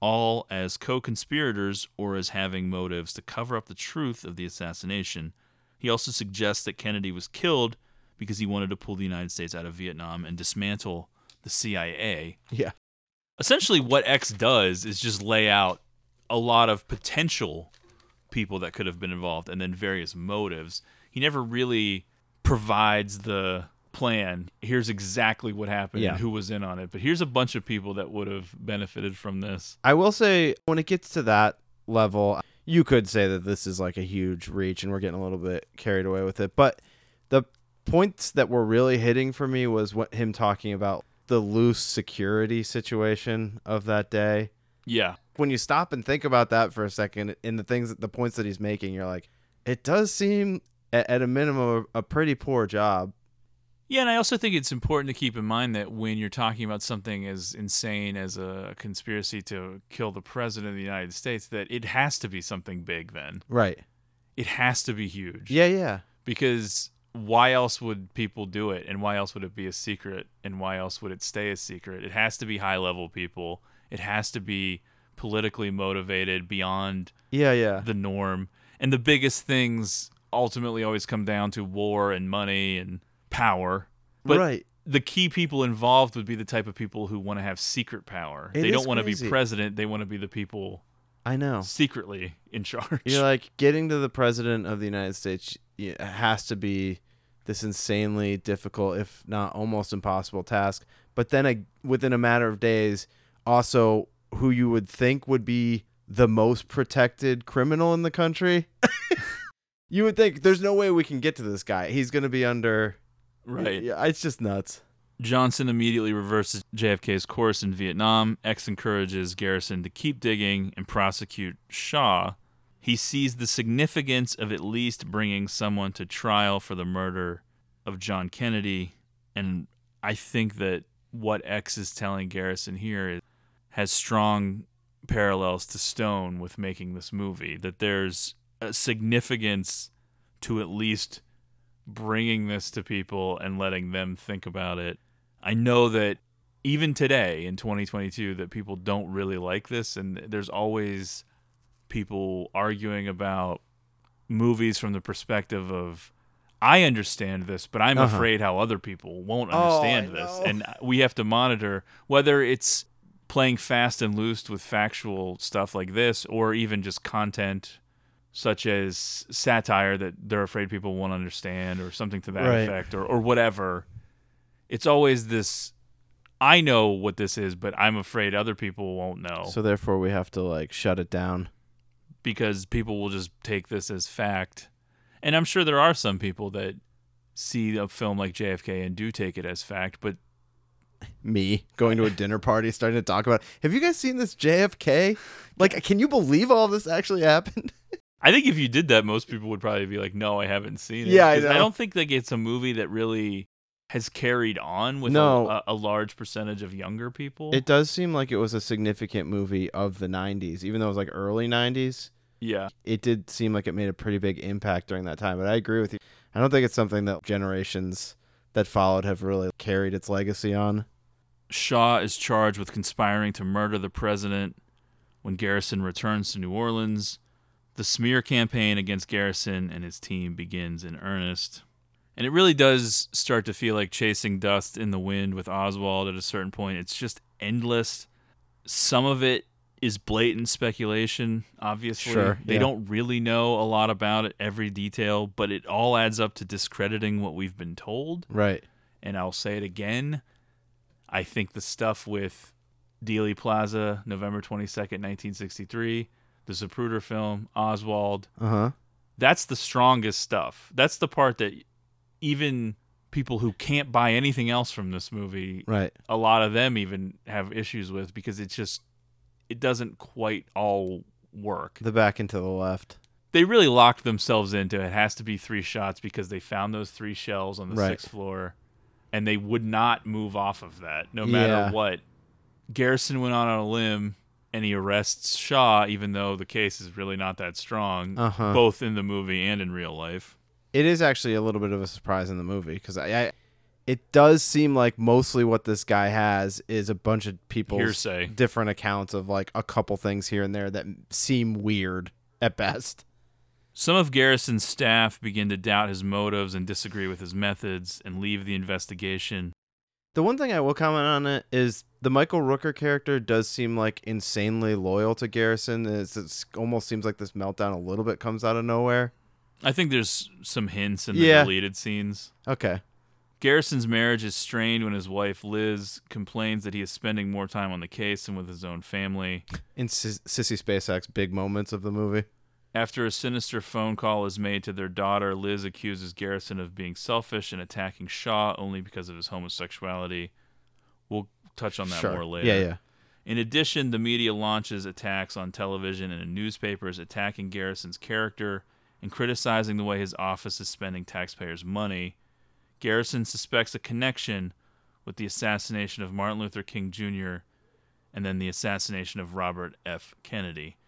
all as co-conspirators or as having motives to cover up the truth of the assassination. He also suggests that Kennedy was killed because he wanted to pull the United States out of Vietnam and dismantle the CIA. Yeah. Essentially, what X does is just lay out a lot of potential people that could have been involved and then various motives. He never really provides the plan. Here's exactly what happened and who was in on it. But here's a bunch of people that would have benefited from this. I will say, when it gets to that level, you could say that this is like a huge reach and we're getting a little bit carried away with it. But the points that were really hitting for me was what him talking about the loose security situation of that day. Yeah. When you stop and think about that for a second and the points that he's making, you're like, it does seem at a minimum a pretty poor job. Yeah, and I also think it's important to keep in mind that when you're talking about something as insane as a conspiracy to kill the president of the United States, that it has to be something big then. Right. It has to be huge. Yeah, yeah. Because why else would people do it, and why else would it be a secret, and why else would it stay a secret? It has to be high-level people. It has to be politically motivated beyond the norm. And the biggest things ultimately always come down to war and money and power, but right. The key people involved would be the type of people who want to have secret power. They don't want to be president. They want to be the people I know secretly in charge. You're like, getting to the president of the United States has to be this insanely difficult, if not almost impossible task. But then within a matter of days, also who you would think would be the most protected criminal in the country. You would think there's no way we can get to this guy. He's going to be under... Right. Yeah, it's just nuts. Johnson immediately reverses JFK's course in Vietnam. X encourages Garrison to keep digging and prosecute Shaw. He sees the significance of at least bringing someone to trial for the murder of John Kennedy. And I think that what X is telling Garrison here has strong parallels to Stone with making this movie, that there's a significance to at least bringing this to people and letting them think about it. I know that even today in 2022 that people don't really like this, and there's always people arguing about movies from the perspective of, I understand this, but I'm afraid how other people won't understand this. And we have to monitor whether it's playing fast and loose with factual stuff like this, or even just content such as satire that they're afraid people won't understand or something to that effect or whatever. It's always this, I know what this is, but I'm afraid other people won't know. So therefore we have to shut it down. Because people will just take this as fact. And I'm sure there are some people that see a film like JFK and do take it as fact, but... Me going to a dinner party, starting to talk about, have you guys seen this JFK? Can you believe all this actually happened? I think if you did that, most people would probably be like, no, I haven't seen it. Yeah, I know. I don't think it's a movie that really has carried on with a large percentage of younger people. It does seem like it was a significant movie of the 90s, even though it was early 90s. Yeah. It did seem like it made a pretty big impact during that time, but I agree with you. I don't think it's something that generations that followed have really carried its legacy on. Shaw is charged with conspiring to murder the president when Garrison returns to New Orleans. The smear campaign against Garrison and his team begins in earnest. And it really does start to feel like chasing dust in the wind with Oswald at a certain point. It's just endless. Some of it is blatant speculation, obviously. Sure, yeah. They don't really know a lot about it, every detail, but it all adds up to discrediting what we've been told. Right. And I'll say it again. I think the stuff with Dealey Plaza, November 22nd, 1963, the Zapruder film, Oswald, that's the strongest stuff. That's the part that even people who can't buy anything else from this movie, right, a lot of them even have issues with, because it's just... it doesn't quite all work. The back and to the left. They really locked themselves into it. It has to be three shots because they found those three shells on the sixth floor, and they would not move off of that, no matter what. Garrison went on a limb, and he arrests Shaw, even though the case is really not that strong, both in the movie and in real life. It is actually a little bit of a surprise in the movie, because it does seem like mostly what this guy has is a bunch of people's hearsay, different accounts of like a couple things here and there that seem weird at best. Some of Garrison's staff begin to doubt his motives and disagree with his methods and leave the investigation. The one thing I will comment on it is the Michael Rooker character does seem like insanely loyal to Garrison. It almost seems like this meltdown a little bit comes out of nowhere. I think there's some hints in the deleted scenes. Okay. Garrison's marriage is strained when his wife, Liz, complains that he is spending more time on the case than with his own family. In Sissy Spacek's big moments of the movie. After a sinister phone call is made to their daughter, Liz accuses Garrison of being selfish and attacking Shaw only because of his homosexuality. We'll touch on that more later. Yeah. In addition, the media launches attacks on television and in newspapers attacking Garrison's character and criticizing the way his office is spending taxpayers' money. Garrison suspects a connection with the assassination of Martin Luther King Jr. and then the assassination of Robert F. Kennedy.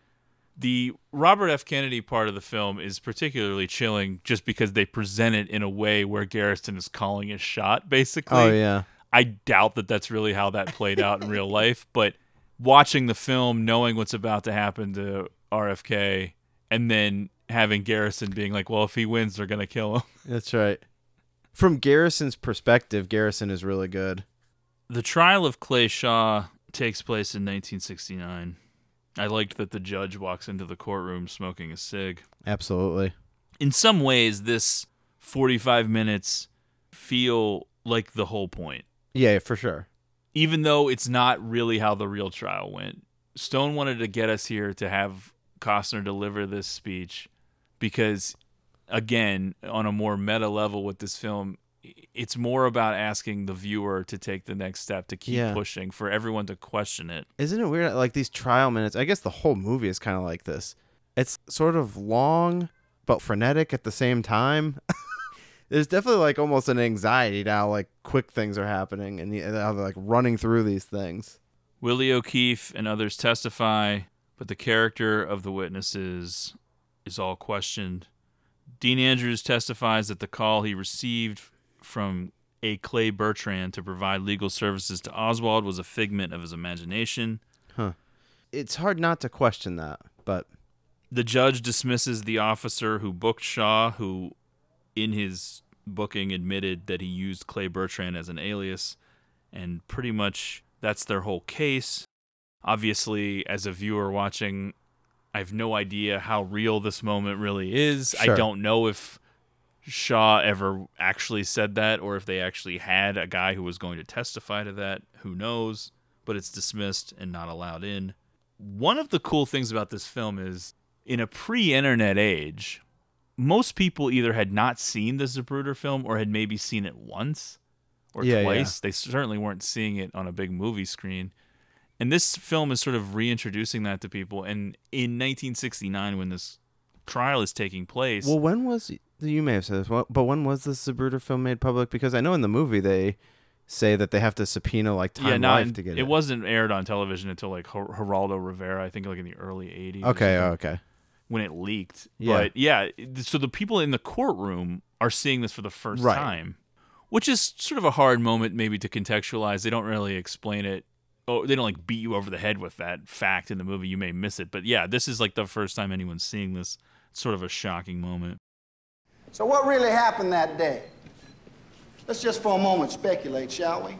The Robert F. Kennedy part of the film is particularly chilling just because they present it in a way where Garrison is calling his shot, basically. Oh, yeah. I doubt that that's really how that played out in real life, but watching the film, knowing what's about to happen to RFK, and then having Garrison being like, well, if he wins, they're going to kill him. That's right. From Garrison's perspective, Garrison is really good. The trial of Clay Shaw takes place in 1969. I liked that the judge walks into the courtroom smoking a cig. Absolutely. In some ways, this 45 minutes feel like the whole point. Yeah, for sure. Even though it's not really how the real trial went. Stone wanted to get us here to have Costner deliver this speech because... again, on a more meta level with this film, it's more about asking the viewer to take the next step, to keep pushing, for everyone to question it. Isn't it weird? Like these trial minutes, I guess the whole movie is kind of like this. It's sort of long, but frenetic at the same time. There's definitely like almost an anxiety to how like quick things are happening and how they're like running through these things. Willie O'Keefe and others testify, but the character of the witnesses is all questioned. Dean Andrews testifies that the call he received from a Clay Bertrand to provide legal services to Oswald was a figment of his imagination. Huh. It's hard not to question that, but... The judge dismisses the officer who booked Shaw, who in his booking admitted that he used Clay Bertrand as an alias, and pretty much that's their whole case. Obviously, as a viewer watching... I have no idea how real this moment really is. Sure. I don't know if Shaw ever actually said that or if they actually had a guy who was going to testify to that. Who knows? But it's dismissed and not allowed in. One of the cool things about this film is in a pre-internet age, most people either had not seen the Zapruder film or had maybe seen it once or twice. Yeah. They certainly weren't seeing it on a big movie screen. And this film is sort of reintroducing that to people. And in 1969, when this trial is taking place... Well, when was... You may have said this, but when was the Zapruder film made public? Because I know in the movie they say that they have to subpoena like Time Life to get it. It wasn't aired on television until like Geraldo Rivera, I think like in the early 80s. Okay. When it leaked. Yeah. But yeah, so the people in the courtroom are seeing this for the first time. which is sort of a hard moment maybe to contextualize. They don't really explain it. Oh, they don't like beat you over the head with that fact in the movie. You may miss it. But yeah, this is like the first time anyone's seeing this. It's sort of a shocking moment. So what really happened that day? Let's just for a moment speculate, shall we?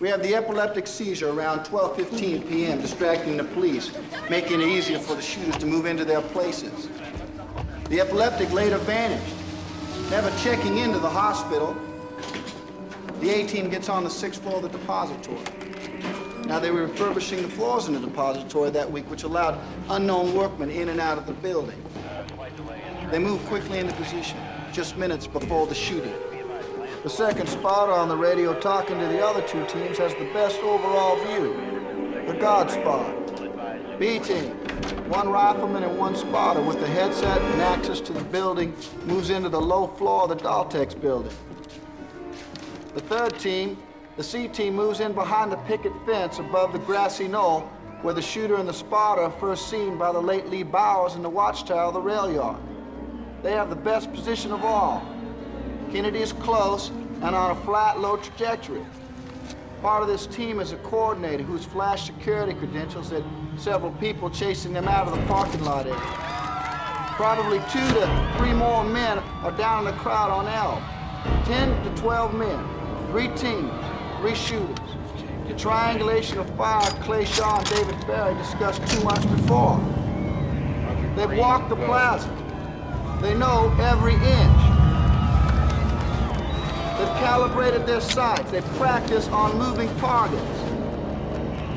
We have the epileptic seizure around 12:15 p.m., distracting the police, making it easier for the shooters to move into their places. The epileptic later vanished, never checking into the hospital. The A-team gets on the sixth floor of the depository. Now, they were refurbishing the floors in the depository that week, which allowed unknown workmen in and out of the building. They moved quickly into position, just minutes before the shooting. The second spotter on the radio talking to the other two teams has the best overall view, the guard spot. B team, one rifleman and one spotter with the headset and access to the building moves into the low floor of the Daltex building. The third team, the C team, moves in behind the picket fence above the grassy knoll where the shooter and the spotter are first seen by the late Lee Bowers in the watchtower of the rail yard. They have the best position of all. Kennedy is close and on a flat, low trajectory. Part of this team is a coordinator who's flashed security credentials at several people chasing them out of the parking lot area. Probably 2 to 3 more men are down in the crowd on L. 10 to 12 men, 3 teams, 3 shooters. The triangulation of fire Clay Shaw and David Ferrie discussed 2 months before. They've walked the plaza. They know every inch. They've calibrated their sights. They've practiced on moving targets.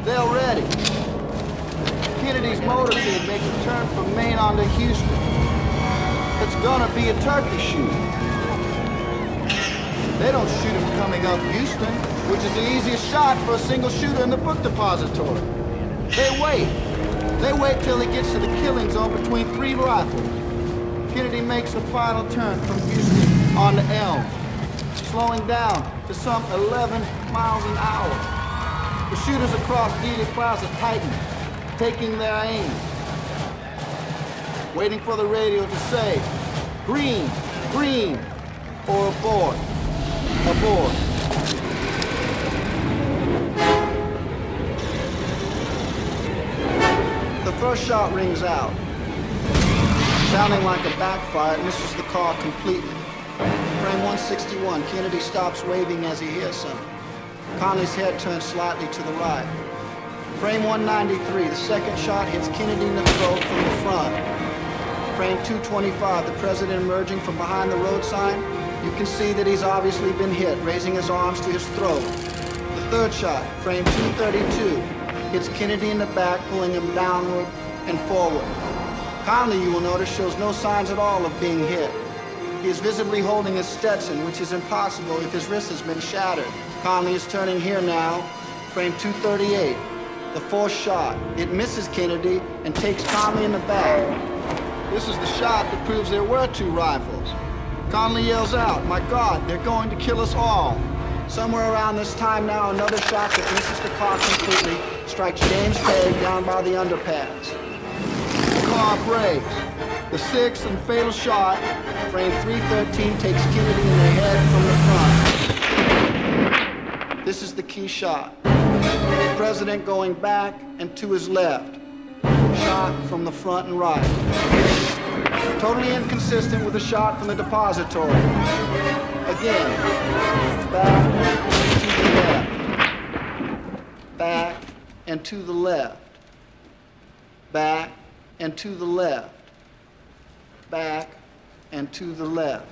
They're ready. Kennedy's motorcade makes a turn from Maine onto Houston. It's gonna be a turkey shoot. They don't shoot him coming up Houston, which is the easiest shot for a single shooter in the book depository. They wait. They wait till he gets to the killing zone between 3 rifles. Kennedy makes a final turn from Houston onto Elm, slowing down to some 11 miles an hour. The shooters across Dealey Plaza tighten, taking their aim. Waiting for the radio to say, green, green, or abort, abort. The first shot rings out. Sounding like a backfire, it misses the car completely. Frame 161, Kennedy stops waving as he hears something. Connolly's head turns slightly to the right. Frame 193, the second shot hits Kennedy in the throat from the front. Frame 225, the president emerging from behind the road sign. You can see that he's obviously been hit, raising his arms to his throat. The third shot, frame 232, hits Kennedy in the back, pulling him downward and forward. Connally, you will notice, shows no signs at all of being hit. He is visibly holding his Stetson, which is impossible if his wrist has been shattered. Connally is turning here now, frame 238. The fourth shot. It misses Kennedy and takes Connally in the back. This is the shot that proves there were 2 rifles. Connally yells out, my God, they're going to kill us all. Somewhere around this time now, another shot that misses the car completely strikes James Pegg down by the underpass. The car breaks. The sixth and fatal shot, frame 313, takes Kennedy in the head from the front. This is the key shot. The president going back and to his left. Shot from the front and right. Totally inconsistent with the shot from the depository. Again, back and to the left. Back and to the left. Back and to the left. Back and to the left.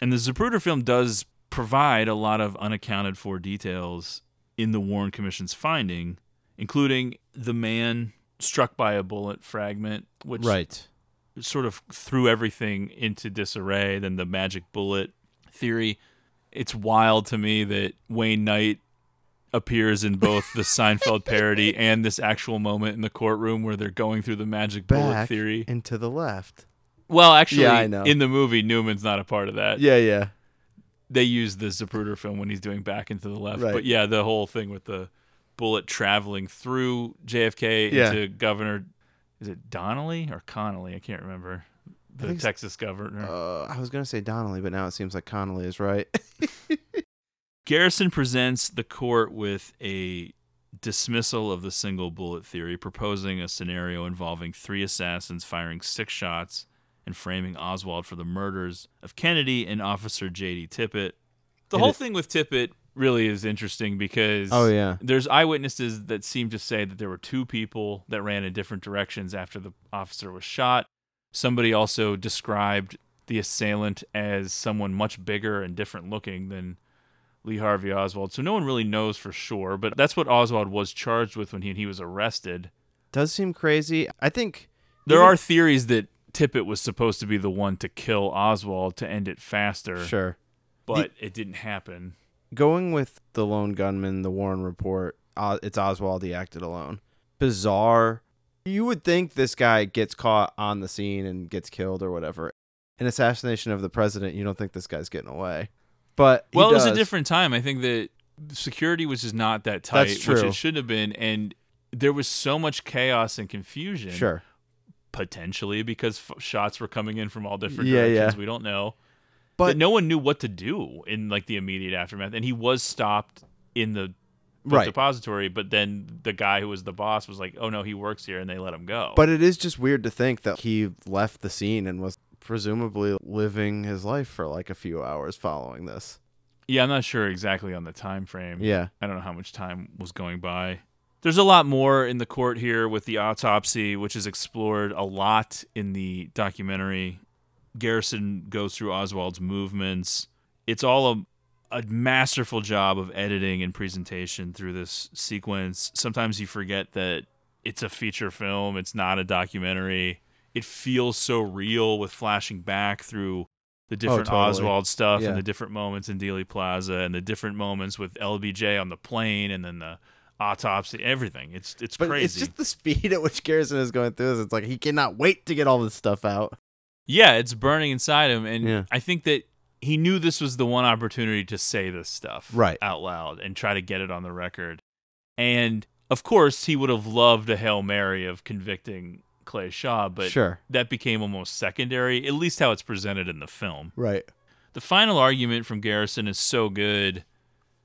And the Zapruder film does provide a lot of unaccounted for details in the Warren Commission's finding, including the man struck by a bullet fragment, which sort of threw everything into disarray, then the magic bullet theory. It's wild to me that Wayne Knight appears in both the Seinfeld parody and this actual moment in the courtroom where they're going through the magic bullet theory. Back and to the left. Well, actually, in the movie, Newman's not a part of that. Yeah. They use the Zapruder film when he's doing back into the left. Right. But yeah, the whole thing with the bullet traveling through JFK into Governor, is it Donnelly or Connally? I can't remember. the Texas governor. I was going to say Donnelly, but now it seems like Connally is right. Garrison presents the court with a dismissal of the single bullet theory, proposing a scenario involving three assassins firing 6 shots and framing Oswald for the murders of Kennedy and Officer J.D. Tippit. The whole thing with Tippit really is interesting because there's eyewitnesses that seem to say that there were 2 people that ran in different directions after the officer was shot. Somebody also described the assailant as someone much bigger and different looking than Lee Harvey Oswald. So no one really knows for sure, but that's what Oswald was charged with when he was arrested. Does seem crazy. I think there are theories that Tippit was supposed to be the one to kill Oswald to end it faster. Sure. But it didn't happen. Going with the lone gunman, the Warren report, it's Oswald, he acted alone. Bizarre. You would think this guy gets caught on the scene and gets killed or whatever. An assassination of the president, you don't think this guy's getting away. But well, it was a different time. I think that security was just not that tight, which it should have been. And there was so much chaos and confusion. Sure. Potentially because shots were coming in from all different directions. Yeah. We don't know. But no one knew what to do in like the immediate aftermath, and he was stopped in the depository. But then the guy who was the boss was like, "Oh no, he works here," and they let him go. But it is just weird to think that he left the scene and was presumably living his life for like a few hours following this. Yeah, I'm not sure exactly on the time frame. Yeah, I don't know how much time was going by. There's a lot more in the court here with the autopsy, which is explored a lot in the documentary. Garrison goes through Oswald's movements. It's all a masterful job of editing and presentation through this sequence. Sometimes you forget that it's a feature film. It's not a documentary. It feels so real with flashing back through the different Oswald stuff and the different moments in Dealey Plaza and the different moments with LBJ on the plane and then the autopsy, everything. It's crazy. It's just the speed at which Garrison is going through this. It's like he cannot wait to get all this stuff out. Yeah, it's burning inside him, and I think that he knew this was the one opportunity to say this stuff out loud and try to get it on the record. And, of course, he would have loved a Hail Mary of convicting Clay Shaw, but that became almost secondary, at least how it's presented in the film. Right. The final argument from Garrison is so good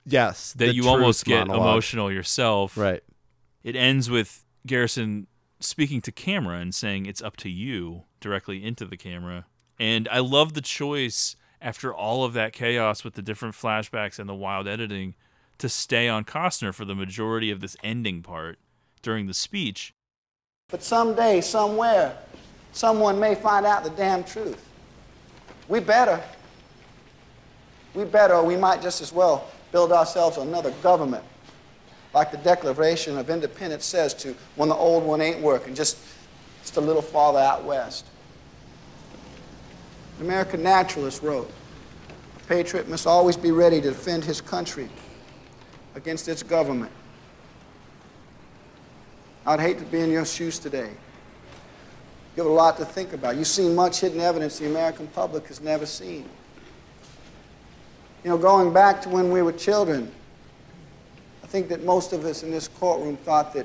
that you almost get emotional yourself. Right. It ends with Garrison speaking to camera and saying, "It's up to you," directly into the camera. And I love the choice, after all of that chaos with the different flashbacks and the wild editing, to stay on Costner for the majority of this ending part during the speech. "But someday, somewhere, someone may find out the damn truth. We better, or we might just as well build ourselves another government. Like the Declaration of Independence says to when the old one ain't working, just a little farther out west. An American naturalist wrote, a patriot must always be ready to defend his country against its government. I'd hate to be in your shoes today. You have a lot to think about. You've seen much hidden evidence the American public has never seen. You know, going back to when we were children, I think that most of us in this courtroom thought that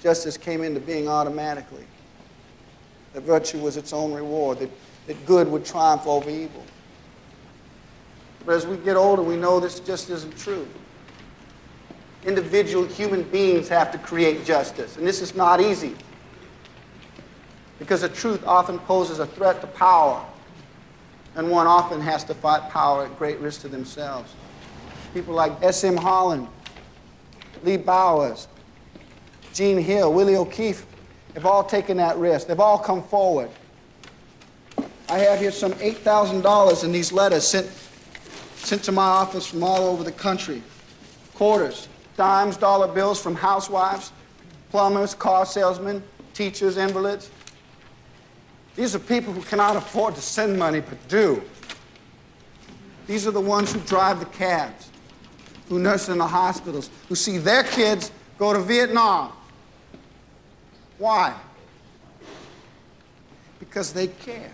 justice came into being automatically, that virtue was its own reward, that good would triumph over evil. But as we get older, we know this just isn't true. Individual human beings have to create justice, and this is not easy, because the truth often poses a threat to power, and one often has to fight power at great risk to themselves. People like S.M. Holland, Lee Bowers, Jean Hill, Willie O'Keefe, they've all taken that risk. They've all come forward. I have here some $8,000 in these letters sent to my office from all over the country. Quarters, dimes, dollar bills from housewives, plumbers, car salesmen, teachers, invalids. These are people who cannot afford to send money but do. These are the ones who drive the cabs, who nurse in the hospitals, who see their kids go to Vietnam. Why? Because they care.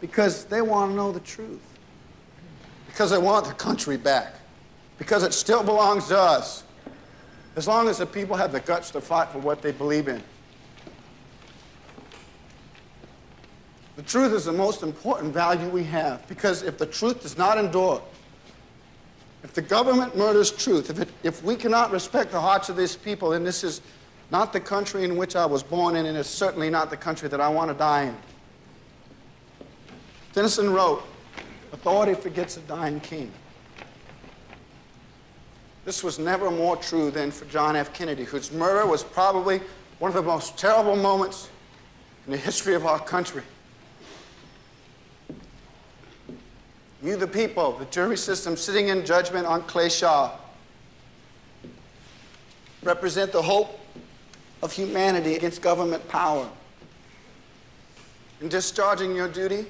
Because they want to know the truth. Because they want the country back. Because it still belongs to us. As long as the people have the guts to fight for what they believe in. The truth is the most important value we have, because if the truth does not endure, if the government murders truth, if we cannot respect the hearts of these people, then this is not the country in which I was born in, and it's certainly not the country that I want to die in. Tennyson wrote, "Authority forgets a dying king." This was never more true than for John F. Kennedy, whose murder was probably one of the most terrible moments in the history of our country. You, the people, the jury system sitting in judgment on Clay Shaw, represent the hope of humanity against government power. In discharging your duty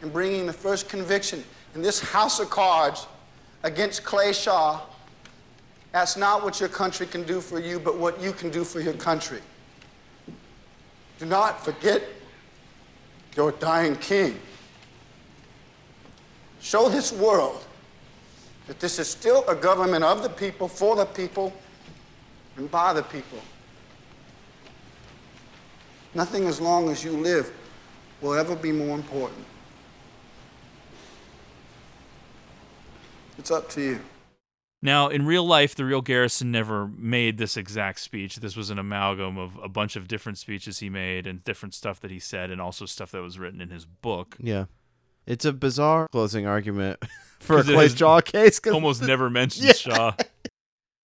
and bringing the first conviction in this house of cards against Clay Shaw, that's not what your country can do for you, but what you can do for your country. Do not forget your dying king. Show this world that this is still a government of the people, for the people, and by the people. Nothing as long as you live will ever be more important. It's up to you. Now, in real life, the real Garrison never made this exact speech. This was an amalgam of a bunch of different speeches he made and different stuff that he said, and also stuff that was written in his book. Yeah. It's a bizarre closing argument for a Clay Shaw case. Almost never mentioned Shaw.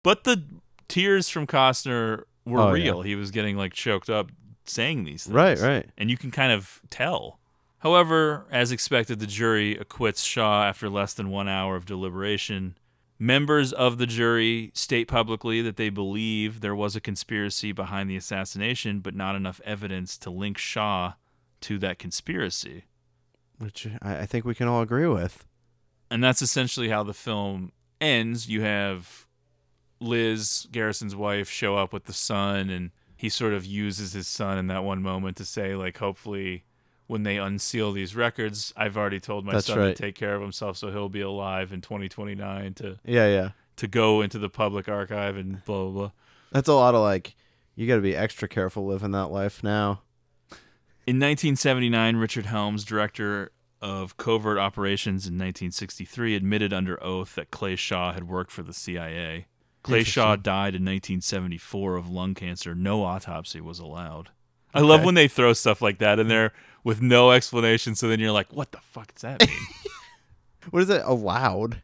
But the tears from Costner were real. Yeah. He was getting like choked up saying these things. Right, right. And you can kind of tell. However, as expected, the jury acquits Shaw after less than 1 hour of deliberation. Members of the jury state publicly that they believe there was a conspiracy behind the assassination, but not enough evidence to link Shaw to that conspiracy. Which I think we can all agree with. And that's essentially how the film ends. You have Liz, Garrison's wife, show up with the son, and he sort of uses his son in that one moment to say, like, hopefully when they unseal these records, I've already told my son to take care of himself, so he'll be alive in 2029 to go into the public archive and blah, blah, blah. That's a lot of, like, you got to be extra careful living that life now. In 1979, Richard Helms, director of covert operations in 1963, admitted under oath that Clay Shaw had worked for the CIA. Clay Shaw died in 1974 of lung cancer. No autopsy was allowed. I love when they throw stuff like that in there with no explanation, so then you're like, what the fuck does that mean? What is it allowed?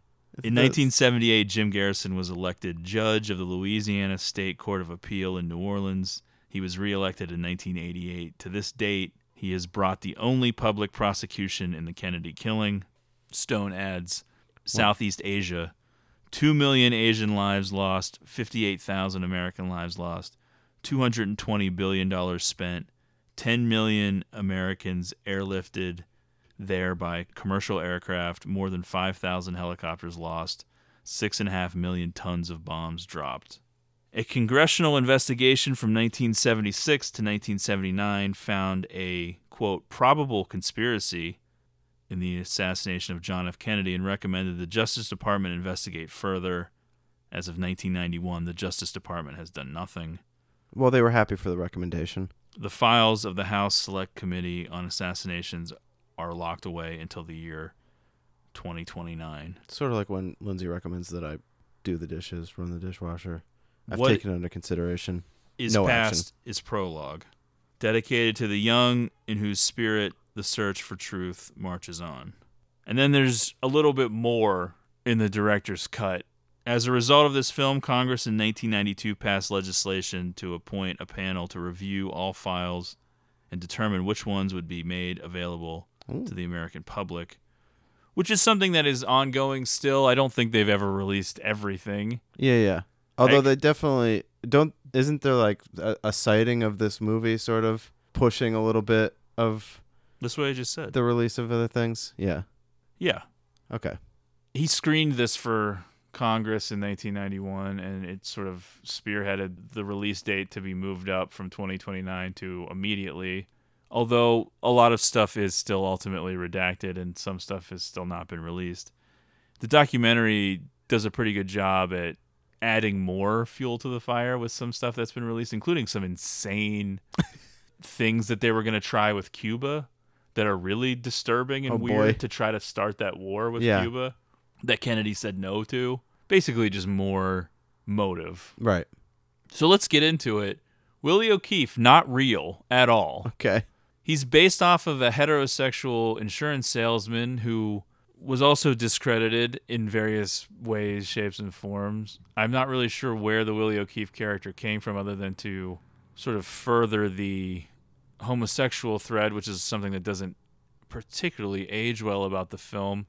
In 1978, Jim Garrison was elected judge of the Louisiana State Court of Appeal in New Orleans. He was reelected in 1988. To this date, he has brought the only public prosecution in the Kennedy killing. Stone adds, Southeast Asia, 2 million Asian lives lost, 58,000 American lives lost, $220 billion spent, 10 million Americans airlifted there by commercial aircraft, more than 5,000 helicopters lost, 6.5 million tons of bombs dropped. A congressional investigation from 1976 to 1979 found a, quote, probable conspiracy in the assassination of John F. Kennedy and recommended the Justice Department investigate further. As of 1991, the Justice Department has done nothing. Well, they were happy for the recommendation. The files of the House Select Committee on Assassinations are locked away until the year 2029. It's sort of like when Lindsay recommends that I do the dishes, run the dishwasher. I've taken it under consideration. Is no past action. Is prologue, dedicated to the young in whose spirit the search for truth marches on. And then there's a little bit more in the director's cut. As a result of this film, Congress in 1992 passed legislation to appoint a panel to review all files and determine which ones would be made available to the American public, which is something that is ongoing still. I don't think they've ever released everything. Yeah. Although they definitely don't. Isn't there like a sighting of this movie sort of pushing a little bit of... That's what I just said. The release of other things? Yeah. Okay. He screened this for Congress in 1991, and it sort of spearheaded the release date to be moved up from 2029 to immediately, although a lot of stuff is still ultimately redacted and some stuff has still not been released. The documentary does a pretty good job at adding more fuel to the fire with some stuff that's been released, including some insane things that they were going to try with Cuba. that are really disturbing and weird to try to start that war with Cuba that Kennedy said no to. Basically just more motive. Right. So let's get into it. Willie O'Keefe, not real at all. Okay. He's based off of a heterosexual insurance salesman who was also discredited in various ways, shapes, and forms. I'm not really sure where the Willie O'Keefe character came from other than to sort of further the homosexual thread, which is something that doesn't particularly age well about the film.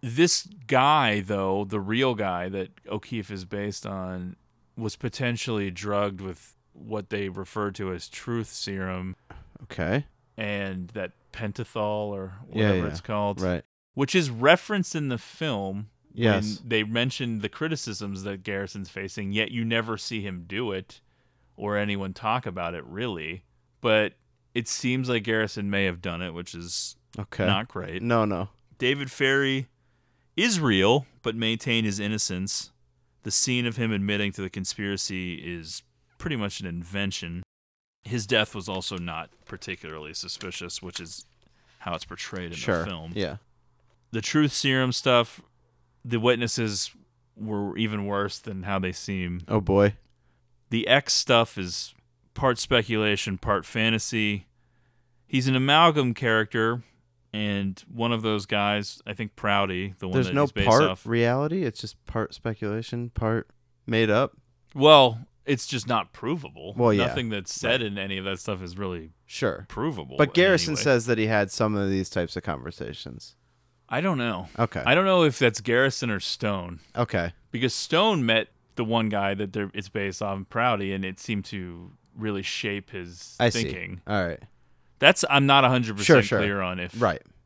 This guy, though, the real guy that O'Keefe is based on, was potentially drugged with what they refer to as truth serum. Okay. And that pentothal or whatever it's called. Right. Which is referenced in the film. Yes. When they mentioned the criticisms that Garrison's facing, yet you never see him do it or anyone talk about it, really. But it seems like Garrison may have done it, which is not great. No. David Ferrie is real, but maintained his innocence. The scene of him admitting to the conspiracy is pretty much an invention. His death was also not particularly suspicious, which is how it's portrayed in the film. Yeah. The truth serum stuff, the witnesses were even worse than how they seem. Oh, boy. The X stuff is part speculation, part fantasy. He's an amalgam character, and one of those guys, I think Prouty, the one that he's based off. There's no part reality? It's just part speculation, part made up? Well, it's just not provable. Well, yeah. Nothing that's said in any of that stuff is really provable. But Garrison says that he had some of these types of conversations. I don't know. Okay. I don't know if that's Garrison or Stone. Okay. Because Stone met the one guy that it's based off of, Prouty, and it seemed to really shape his thinking. See. All right. I'm not 100% clear on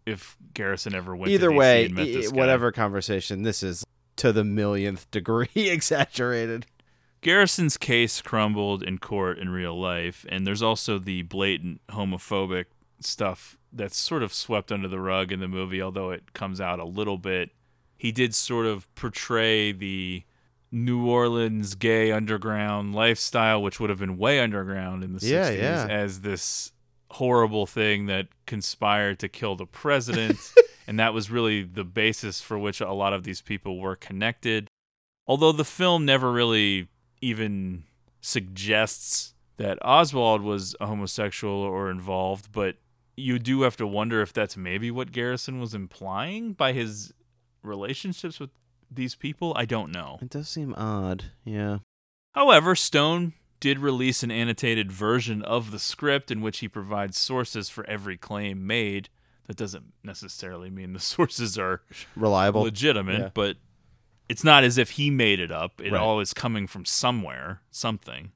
if Garrison ever went to DC and met this guy. Whatever conversation, this is to the millionth degree exaggerated. Garrison's case crumbled in court in real life, and there's also the blatant homophobic stuff that's sort of swept under the rug in the movie, although it comes out a little bit. He did sort of portray the New Orleans gay underground lifestyle, which would have been way underground in the 60s, as this horrible thing that conspired to kill the president. And that was really the basis for which a lot of these people were connected. Although the film never really even suggests that Oswald was a homosexual or involved, but you do have to wonder if that's maybe what Garrison was implying by his relationships with these people. I don't know. It does seem odd, yeah. However, Stone did release an annotated version of the script in which he provides sources for every claim made. That doesn't necessarily mean the sources are reliable, legitimate, but it's not as if he made it up. It all is coming from somewhere, something.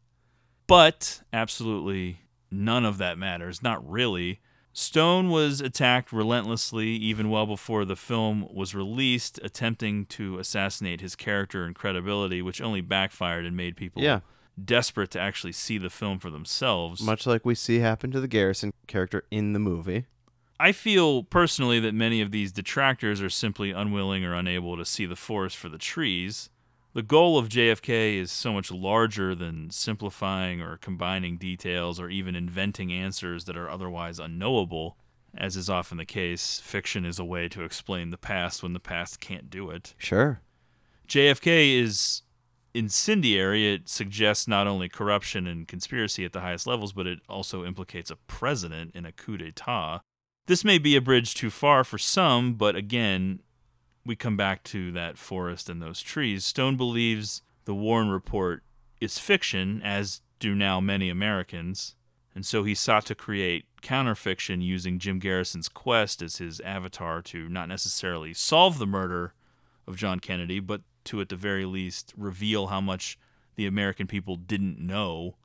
But absolutely none of that matters, not really. Stone was attacked relentlessly even well before the film was released, attempting to assassinate his character and credibility, which only backfired and made people desperate to actually see the film for themselves. Much like we see happen to the Garrison character in the movie. I feel personally that many of these detractors are simply unwilling or unable to see the forest for the trees. The goal of JFK is so much larger than simplifying or combining details or even inventing answers that are otherwise unknowable. As is often the case, fiction is a way to explain the past when the past can't do it. Sure. JFK is incendiary. It suggests not only corruption and conspiracy at the highest levels, but it also implicates a president in a coup d'etat. This may be a bridge too far for some, but again, we come back to that forest and those trees. Stone believes the Warren Report is fiction, as do now many Americans, and so he sought to create counterfiction using Jim Garrison's quest as his avatar to not necessarily solve the murder of John Kennedy, but to at the very least reveal how much the American people didn't know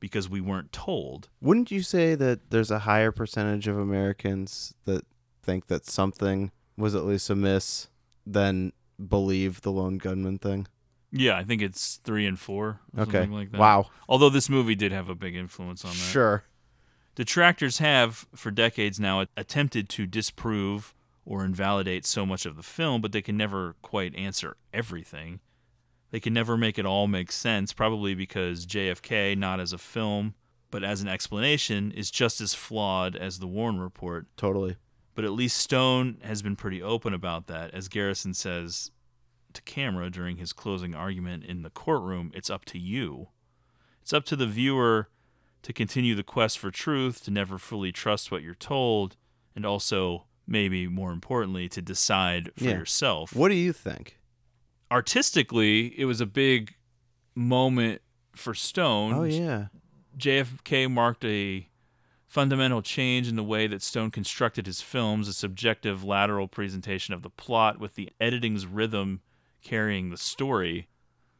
because we weren't told. Wouldn't you say that there's a higher percentage of Americans that think that something was at least amiss than believe the lone gunman thing? Yeah, I think it's 3 and 4 or something like that. Wow. Although this movie did have a big influence on that. Sure. Detractors have, for decades now, attempted to disprove or invalidate so much of the film, but they can never quite answer everything. They can never make it all make sense, probably because JFK, not as a film, but as an explanation, is just as flawed as the Warren report. Totally. But at least Stone has been pretty open about that. As Garrison says to camera during his closing argument in the courtroom, it's up to you. It's up to the viewer to continue the quest for truth, to never fully trust what you're told, and also, maybe more importantly, to decide for yourself. What do you think? Artistically, it was a big moment for Stone. Oh, yeah. JFK marked a fundamental change in the way that Stone constructed his films, a subjective lateral presentation of the plot with the editing's rhythm carrying the story.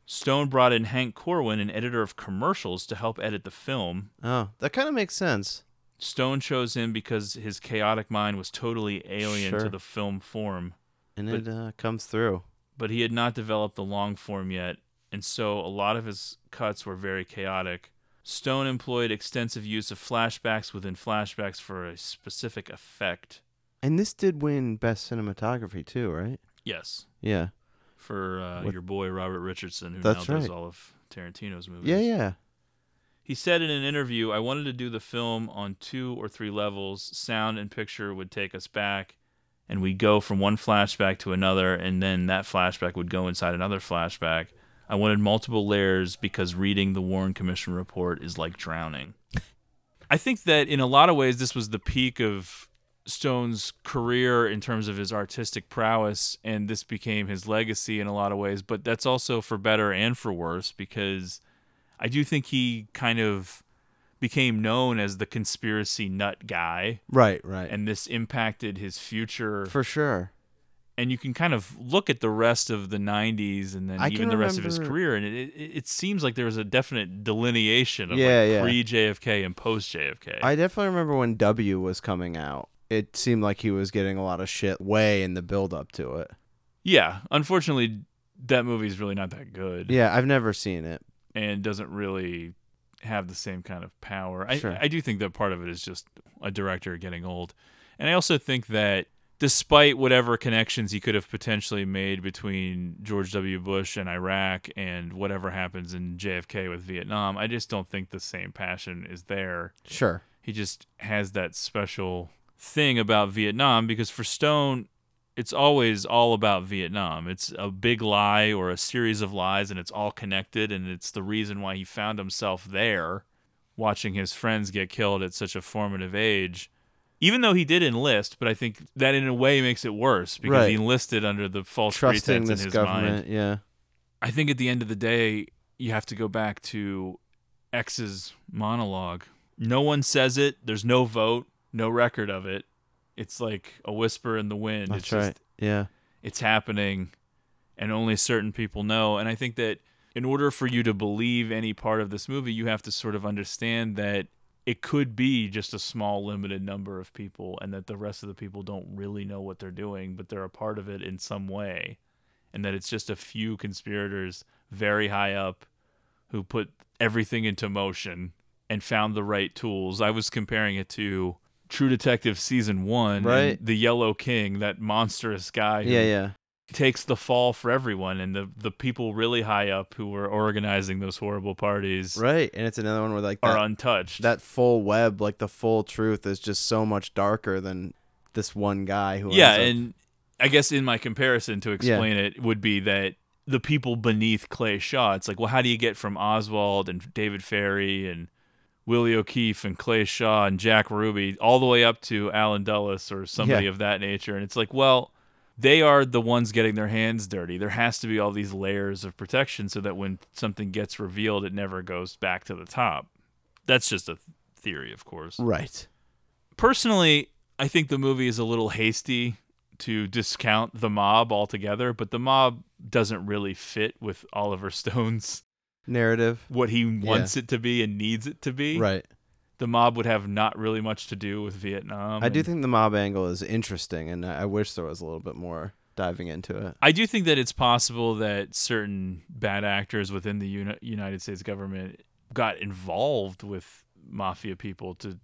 Stone brought in Hank Corwin, an editor of commercials, to help edit the film. Oh, that kind of makes sense. Stone chose him because his chaotic mind was totally alien to the film form. And but, it comes through. But he had not developed the long form yet, and so a lot of his cuts were very chaotic. Stone employed extensive use of flashbacks within flashbacks for a specific effect. And this did win Best Cinematography too, right? Yes. Yeah. For your boy Robert Richardson, who now does all of Tarantino's movies. Yeah, yeah. He said in an interview, I wanted to do the film on 2 or 3 levels. Sound and picture would take us back, and we'd go from one flashback to another, and then that flashback would go inside another flashback. I wanted multiple layers because reading the Warren Commission report is like drowning. I think that in a lot of ways, this was the peak of Stone's career in terms of his artistic prowess, and this became his legacy in a lot of ways, but that's also for better and for worse, because I do think he kind of became known as the conspiracy nut guy. Right, right. And this impacted his future. For sure. And you can kind of look at the rest of the 90s and then even the rest of his career, and it seems like there was a definite delineation of pre-JFK and post-JFK. I definitely remember when W was coming out. It seemed like he was getting a lot of shit way in the build-up to it. Yeah. Unfortunately, that movie's really not that good. Yeah, I've never seen it. And doesn't really have the same kind of power. I do think that part of it is just a director getting old. And I also think that despite whatever connections he could have potentially made between George W. Bush and Iraq and whatever happens in JFK with Vietnam, I just don't think the same passion is there. Sure. He just has that special thing about Vietnam, because for Stone, it's always all about Vietnam. It's a big lie or a series of lies, and it's all connected, and it's the reason why he found himself there, watching his friends get killed at such a formative age, even though he did enlist, but I think that in a way makes it worse, because he enlisted under the false pretense in his mind. Yeah. I think at the end of the day, you have to go back to X's monologue. No one says it. There's no vote, no record of it. It's like a whisper in the wind. It's happening, and only certain people know. And I think that in order for you to believe any part of this movie, you have to sort of understand that it could be just a small, limited number of people, and that the rest of the people don't really know what they're doing, but they're a part of it in some way, and that it's just a few conspirators very high up who put everything into motion and found the right tools. I was comparing it to True Detective Season 1, right? The Yellow King, that monstrous guy who takes the fall for everyone, and the people really high up who were organizing those horrible parties. Right, and it's another one where are untouched. That full web, the full truth is just so much darker than this one guy who and I guess in my comparison to explain it would be that the people beneath Clay Shaw, it's well, how do you get from Oswald and David Ferrie and Willie O'Keefe and Clay Shaw and Jack Ruby all the way up to Alan Dulles or somebody of that nature? And it's they are the ones getting their hands dirty. There has to be all these layers of protection so that when something gets revealed, it never goes back to the top. That's just a theory, of course. Right. Personally, I think the movie is a little hasty to discount the mob altogether, but the mob doesn't really fit with Oliver Stone's narrative, what he wants it to be and needs it to be. Right. The mob would have not really much to do with Vietnam. I do think the mob angle is interesting, and I wish there was a little bit more diving into it. I do think that it's possible that certain bad actors within the United States government got involved with mafia people to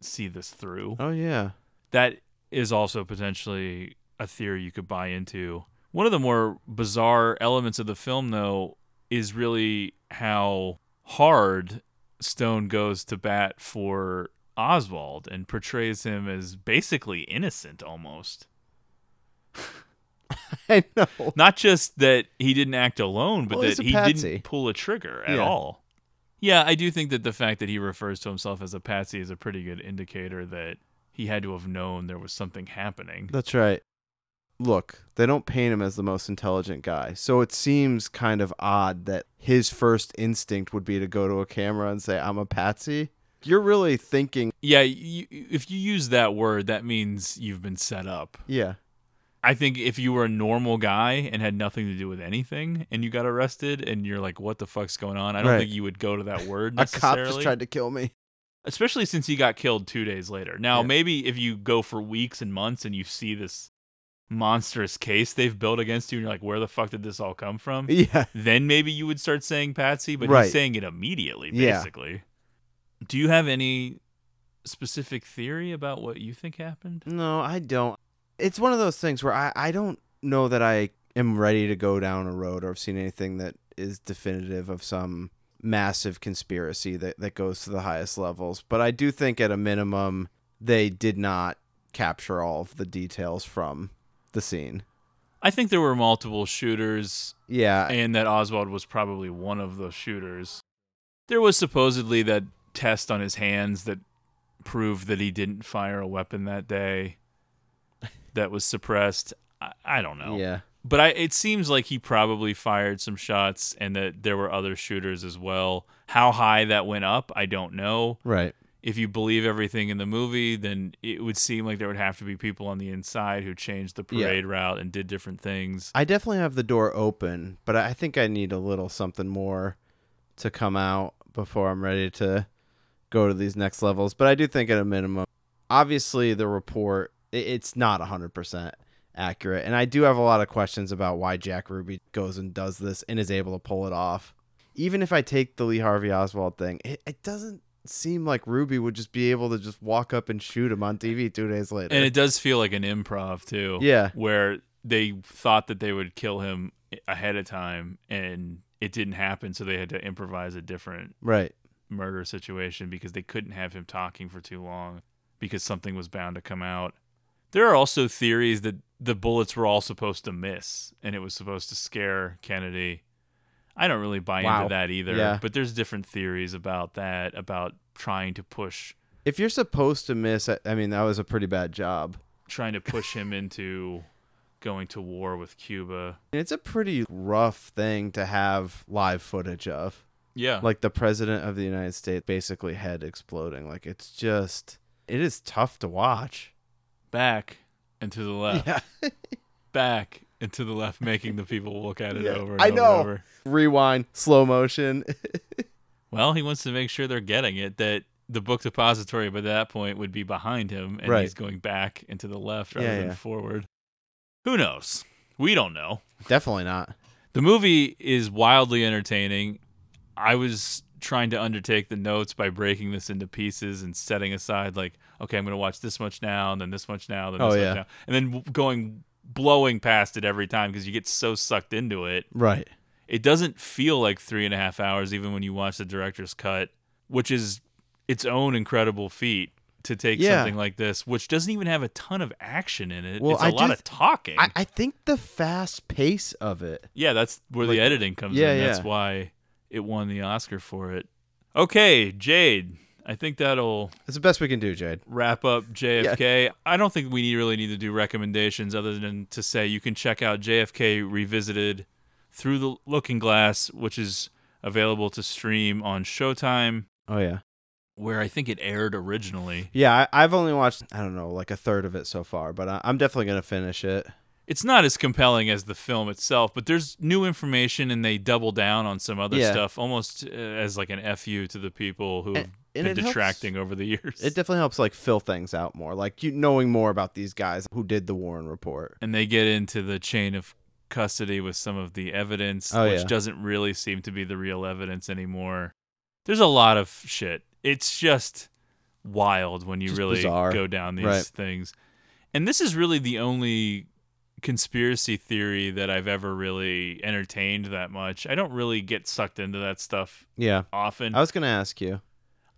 see this through. Oh, yeah. That is also potentially a theory you could buy into. One of the more bizarre elements of the film, though, is really how hard Stone goes to bat for Oswald and portrays him as basically innocent almost. I know. Not just that he didn't act alone, but that he didn't pull a trigger at all. Yeah, I do think that the fact that he refers to himself as a patsy is a pretty good indicator that he had to have known there was something happening. That's right. Look, they don't paint him as the most intelligent guy, so it seems kind of odd that his first instinct would be to go to a camera and say, I'm a patsy. You're really thinking... Yeah, if you use that word, that means you've been set up. Yeah. I think if you were a normal guy and had nothing to do with anything and you got arrested and you're like, what the fuck's going on? I don't think you would go to that word necessarily. A cop just tried to kill me. Especially since he got killed 2 days later. Now, maybe if you go for weeks and months and you see this monstrous case they've built against you and you're like, where the fuck did this all come from? Yeah. Then maybe you would start saying patsy, but he's saying it immediately, basically. Yeah. Do you have any specific theory about what you think happened? No, I don't. It's one of those things where I don't know that I am ready to go down a road or have seen anything that is definitive of some massive conspiracy that goes to the highest levels. But I do think at a minimum, they did not capture all of the details from the scene. I think there were multiple shooters. Yeah. And that Oswald was probably one of those shooters. There was supposedly that test on his hands that proved that he didn't fire a weapon that day. That was suppressed. I don't know. Yeah. But it seems like he probably fired some shots and that there were other shooters as well. How high that went up, I don't know. Right. If you believe everything in the movie, then it would seem like there would have to be people on the inside who changed the parade route and did different things. I definitely have the door open, but I think I need a little something more to come out before I'm ready to go to these next levels. But I do think at a minimum, obviously the report... It's not 100% accurate. And I do have a lot of questions about why Jack Ruby goes and does this and is able to pull it off. Even if I take the Lee Harvey Oswald thing, it doesn't seem like Ruby would just be able to just walk up and shoot him on TV 2 days later. And it does feel like an improv, too. Yeah. Where they thought that they would kill him ahead of time, and it didn't happen, so they had to improvise a different murder situation because they couldn't have him talking for too long because something was bound to come out. There are also theories that the bullets were all supposed to miss, and it was supposed to scare Kennedy. I don't really buy into that either, but there's different theories about that, about trying to push. If you're supposed to miss, I mean, that was a pretty bad job. Trying to push him into going to war with Cuba. It's a pretty rough thing to have live footage of. Yeah. Like the president of the United States basically head exploding. Like it is tough to watch. Back and to the left. Yeah. Back and to the left, making the people look at it over and I know. Over and over. Rewind, slow motion. Well, he wants to make sure they're getting it, that the book depository by that point would be behind him, and he's going back and to the left rather than forward. Who knows? We don't know. Definitely not. The movie is wildly entertaining. I was trying to undertake the notes by breaking this into pieces and setting aside like, okay, I'm going to watch this much now and then this much now, then this much now, and then blowing past it every time because you get so sucked into it. Right. It doesn't feel like 3.5 hours even when you watch the director's cut, which is its own incredible feat to take something like this, which doesn't even have a ton of action in it. Well, it's a lot of talking. I think the fast pace of it. Yeah, that's where the editing comes in. Yeah. That's why it won the Oscar for it. Okay, Jade. I think that's the best we can do, Jade. Wrap up JFK. Yeah. I don't think we really need to do recommendations other than to say you can check out JFK Revisited Through the Looking Glass, which is available to stream on Showtime. Oh, yeah. Where I think it aired originally. Yeah, I've only watched, I don't know, like a third of it so far, but I'm definitely going to finish it. It's not as compelling as the film itself, but there's new information and they double down on some other stuff, almost as like an FU to the people who have been detracting over the years. It definitely helps like fill things out more, like knowing more about these guys who did the Warren Report. And they get into the chain of custody with some of the evidence, which doesn't really seem to be the real evidence anymore. There's a lot of shit. It's just wild when you really bizarre. Go down these things. And this is really the only conspiracy theory that I've ever really entertained that much. I don't really get sucked into that stuff often. I was going to ask you.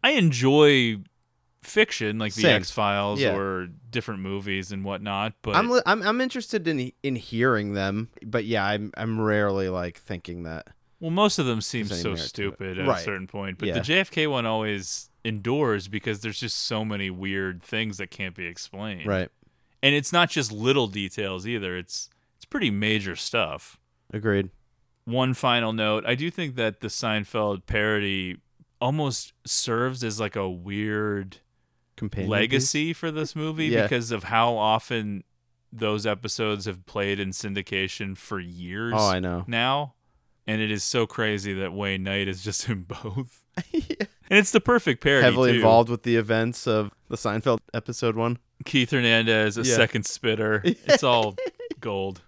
I enjoy fiction like The X-Files or different movies and whatnot, but I'm interested in hearing them, but I'm rarely like thinking that. Well, most of them seem so stupid at a certain point, but the JFK one always endures because there's just so many weird things that can't be explained. Right. And it's not just little details either. It's pretty major stuff. Agreed. One final note. I do think that the Seinfeld parody almost serves as like a weird legacy for this movie because of how often those episodes have played in syndication for years now. And it is so crazy that Wayne Knight is just in both. And it's the perfect parody, heavily too. Involved with the events of the Seinfeld episode one. Keith Hernandez, a second spitter. It's all gold.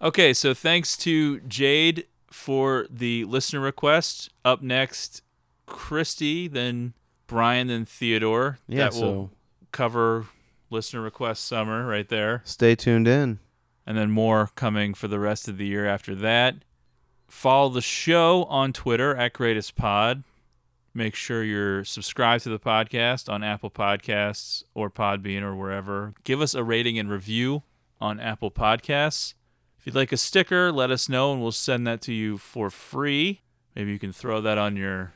Okay, so thanks to Jade for the listener request. Up next, Christy, then Brian, then Theodore. Yeah, that will cover listener request summer right there. Stay tuned in. And then more coming for the rest of the year after that. Follow the show on Twitter @GreatestPod. Make sure you're subscribed to the podcast on Apple Podcasts or Podbean or wherever. Give us a rating and review on Apple Podcasts. If you'd like a sticker, let us know, and we'll send that to you for free. Maybe you can throw that on your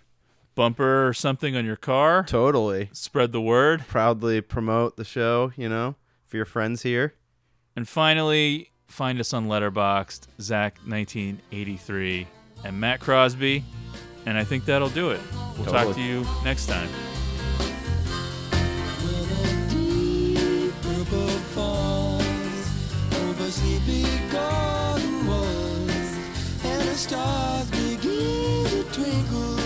bumper or something on your car. Totally. Spread the word. Proudly promote the show, for your friends here. And finally, find us on Letterboxd, Zach1983, and Matt Crosby. And I think that'll do it. We'll talk to you next time. When a deep purple falls over sleepy garden walls, and the stars begin to twinkle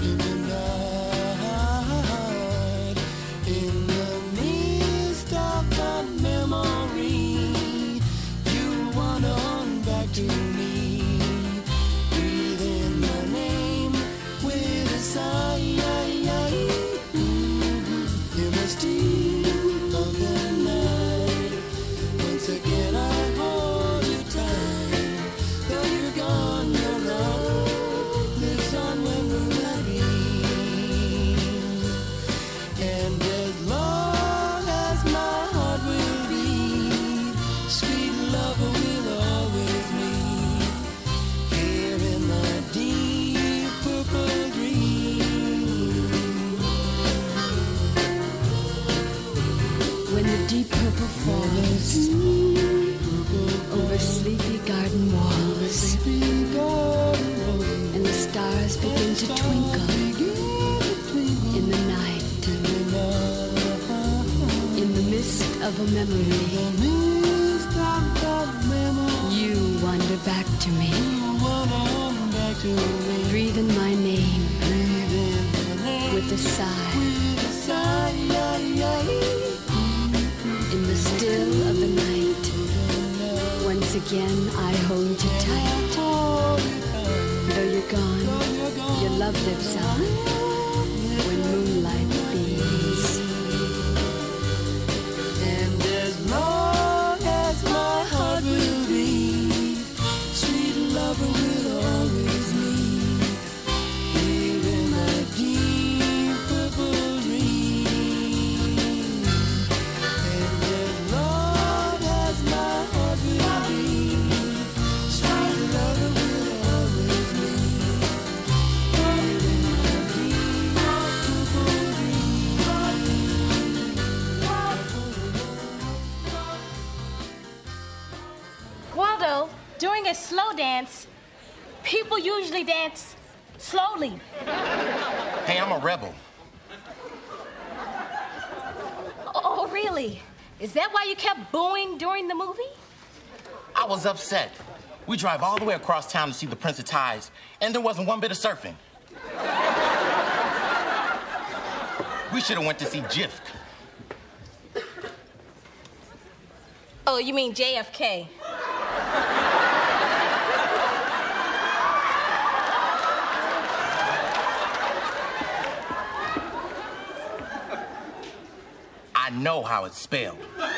in the night, in the midst of the memory, you wander on back to me. Forest, over sleepy garden walls, and the stars begin to twinkle in the night, in the mist of a memory, you wander back to me, breathe in my name, with a sigh. In the still of the night, once again I hold you tight. Though you're gone, your love lives on when moonlight beams. And as long as my heart will be, sweet lover will always be. Here in my deep purple doing a slow dance, people usually dance slowly. Hey, I'm a rebel. Oh, really? Is that why you kept booing during the movie? I was upset. We drive all the way across town to see The Prince of Tides, and there wasn't one bit of surfing. We should have went to see JFK. Oh, you mean JFK. I know how it's spelled.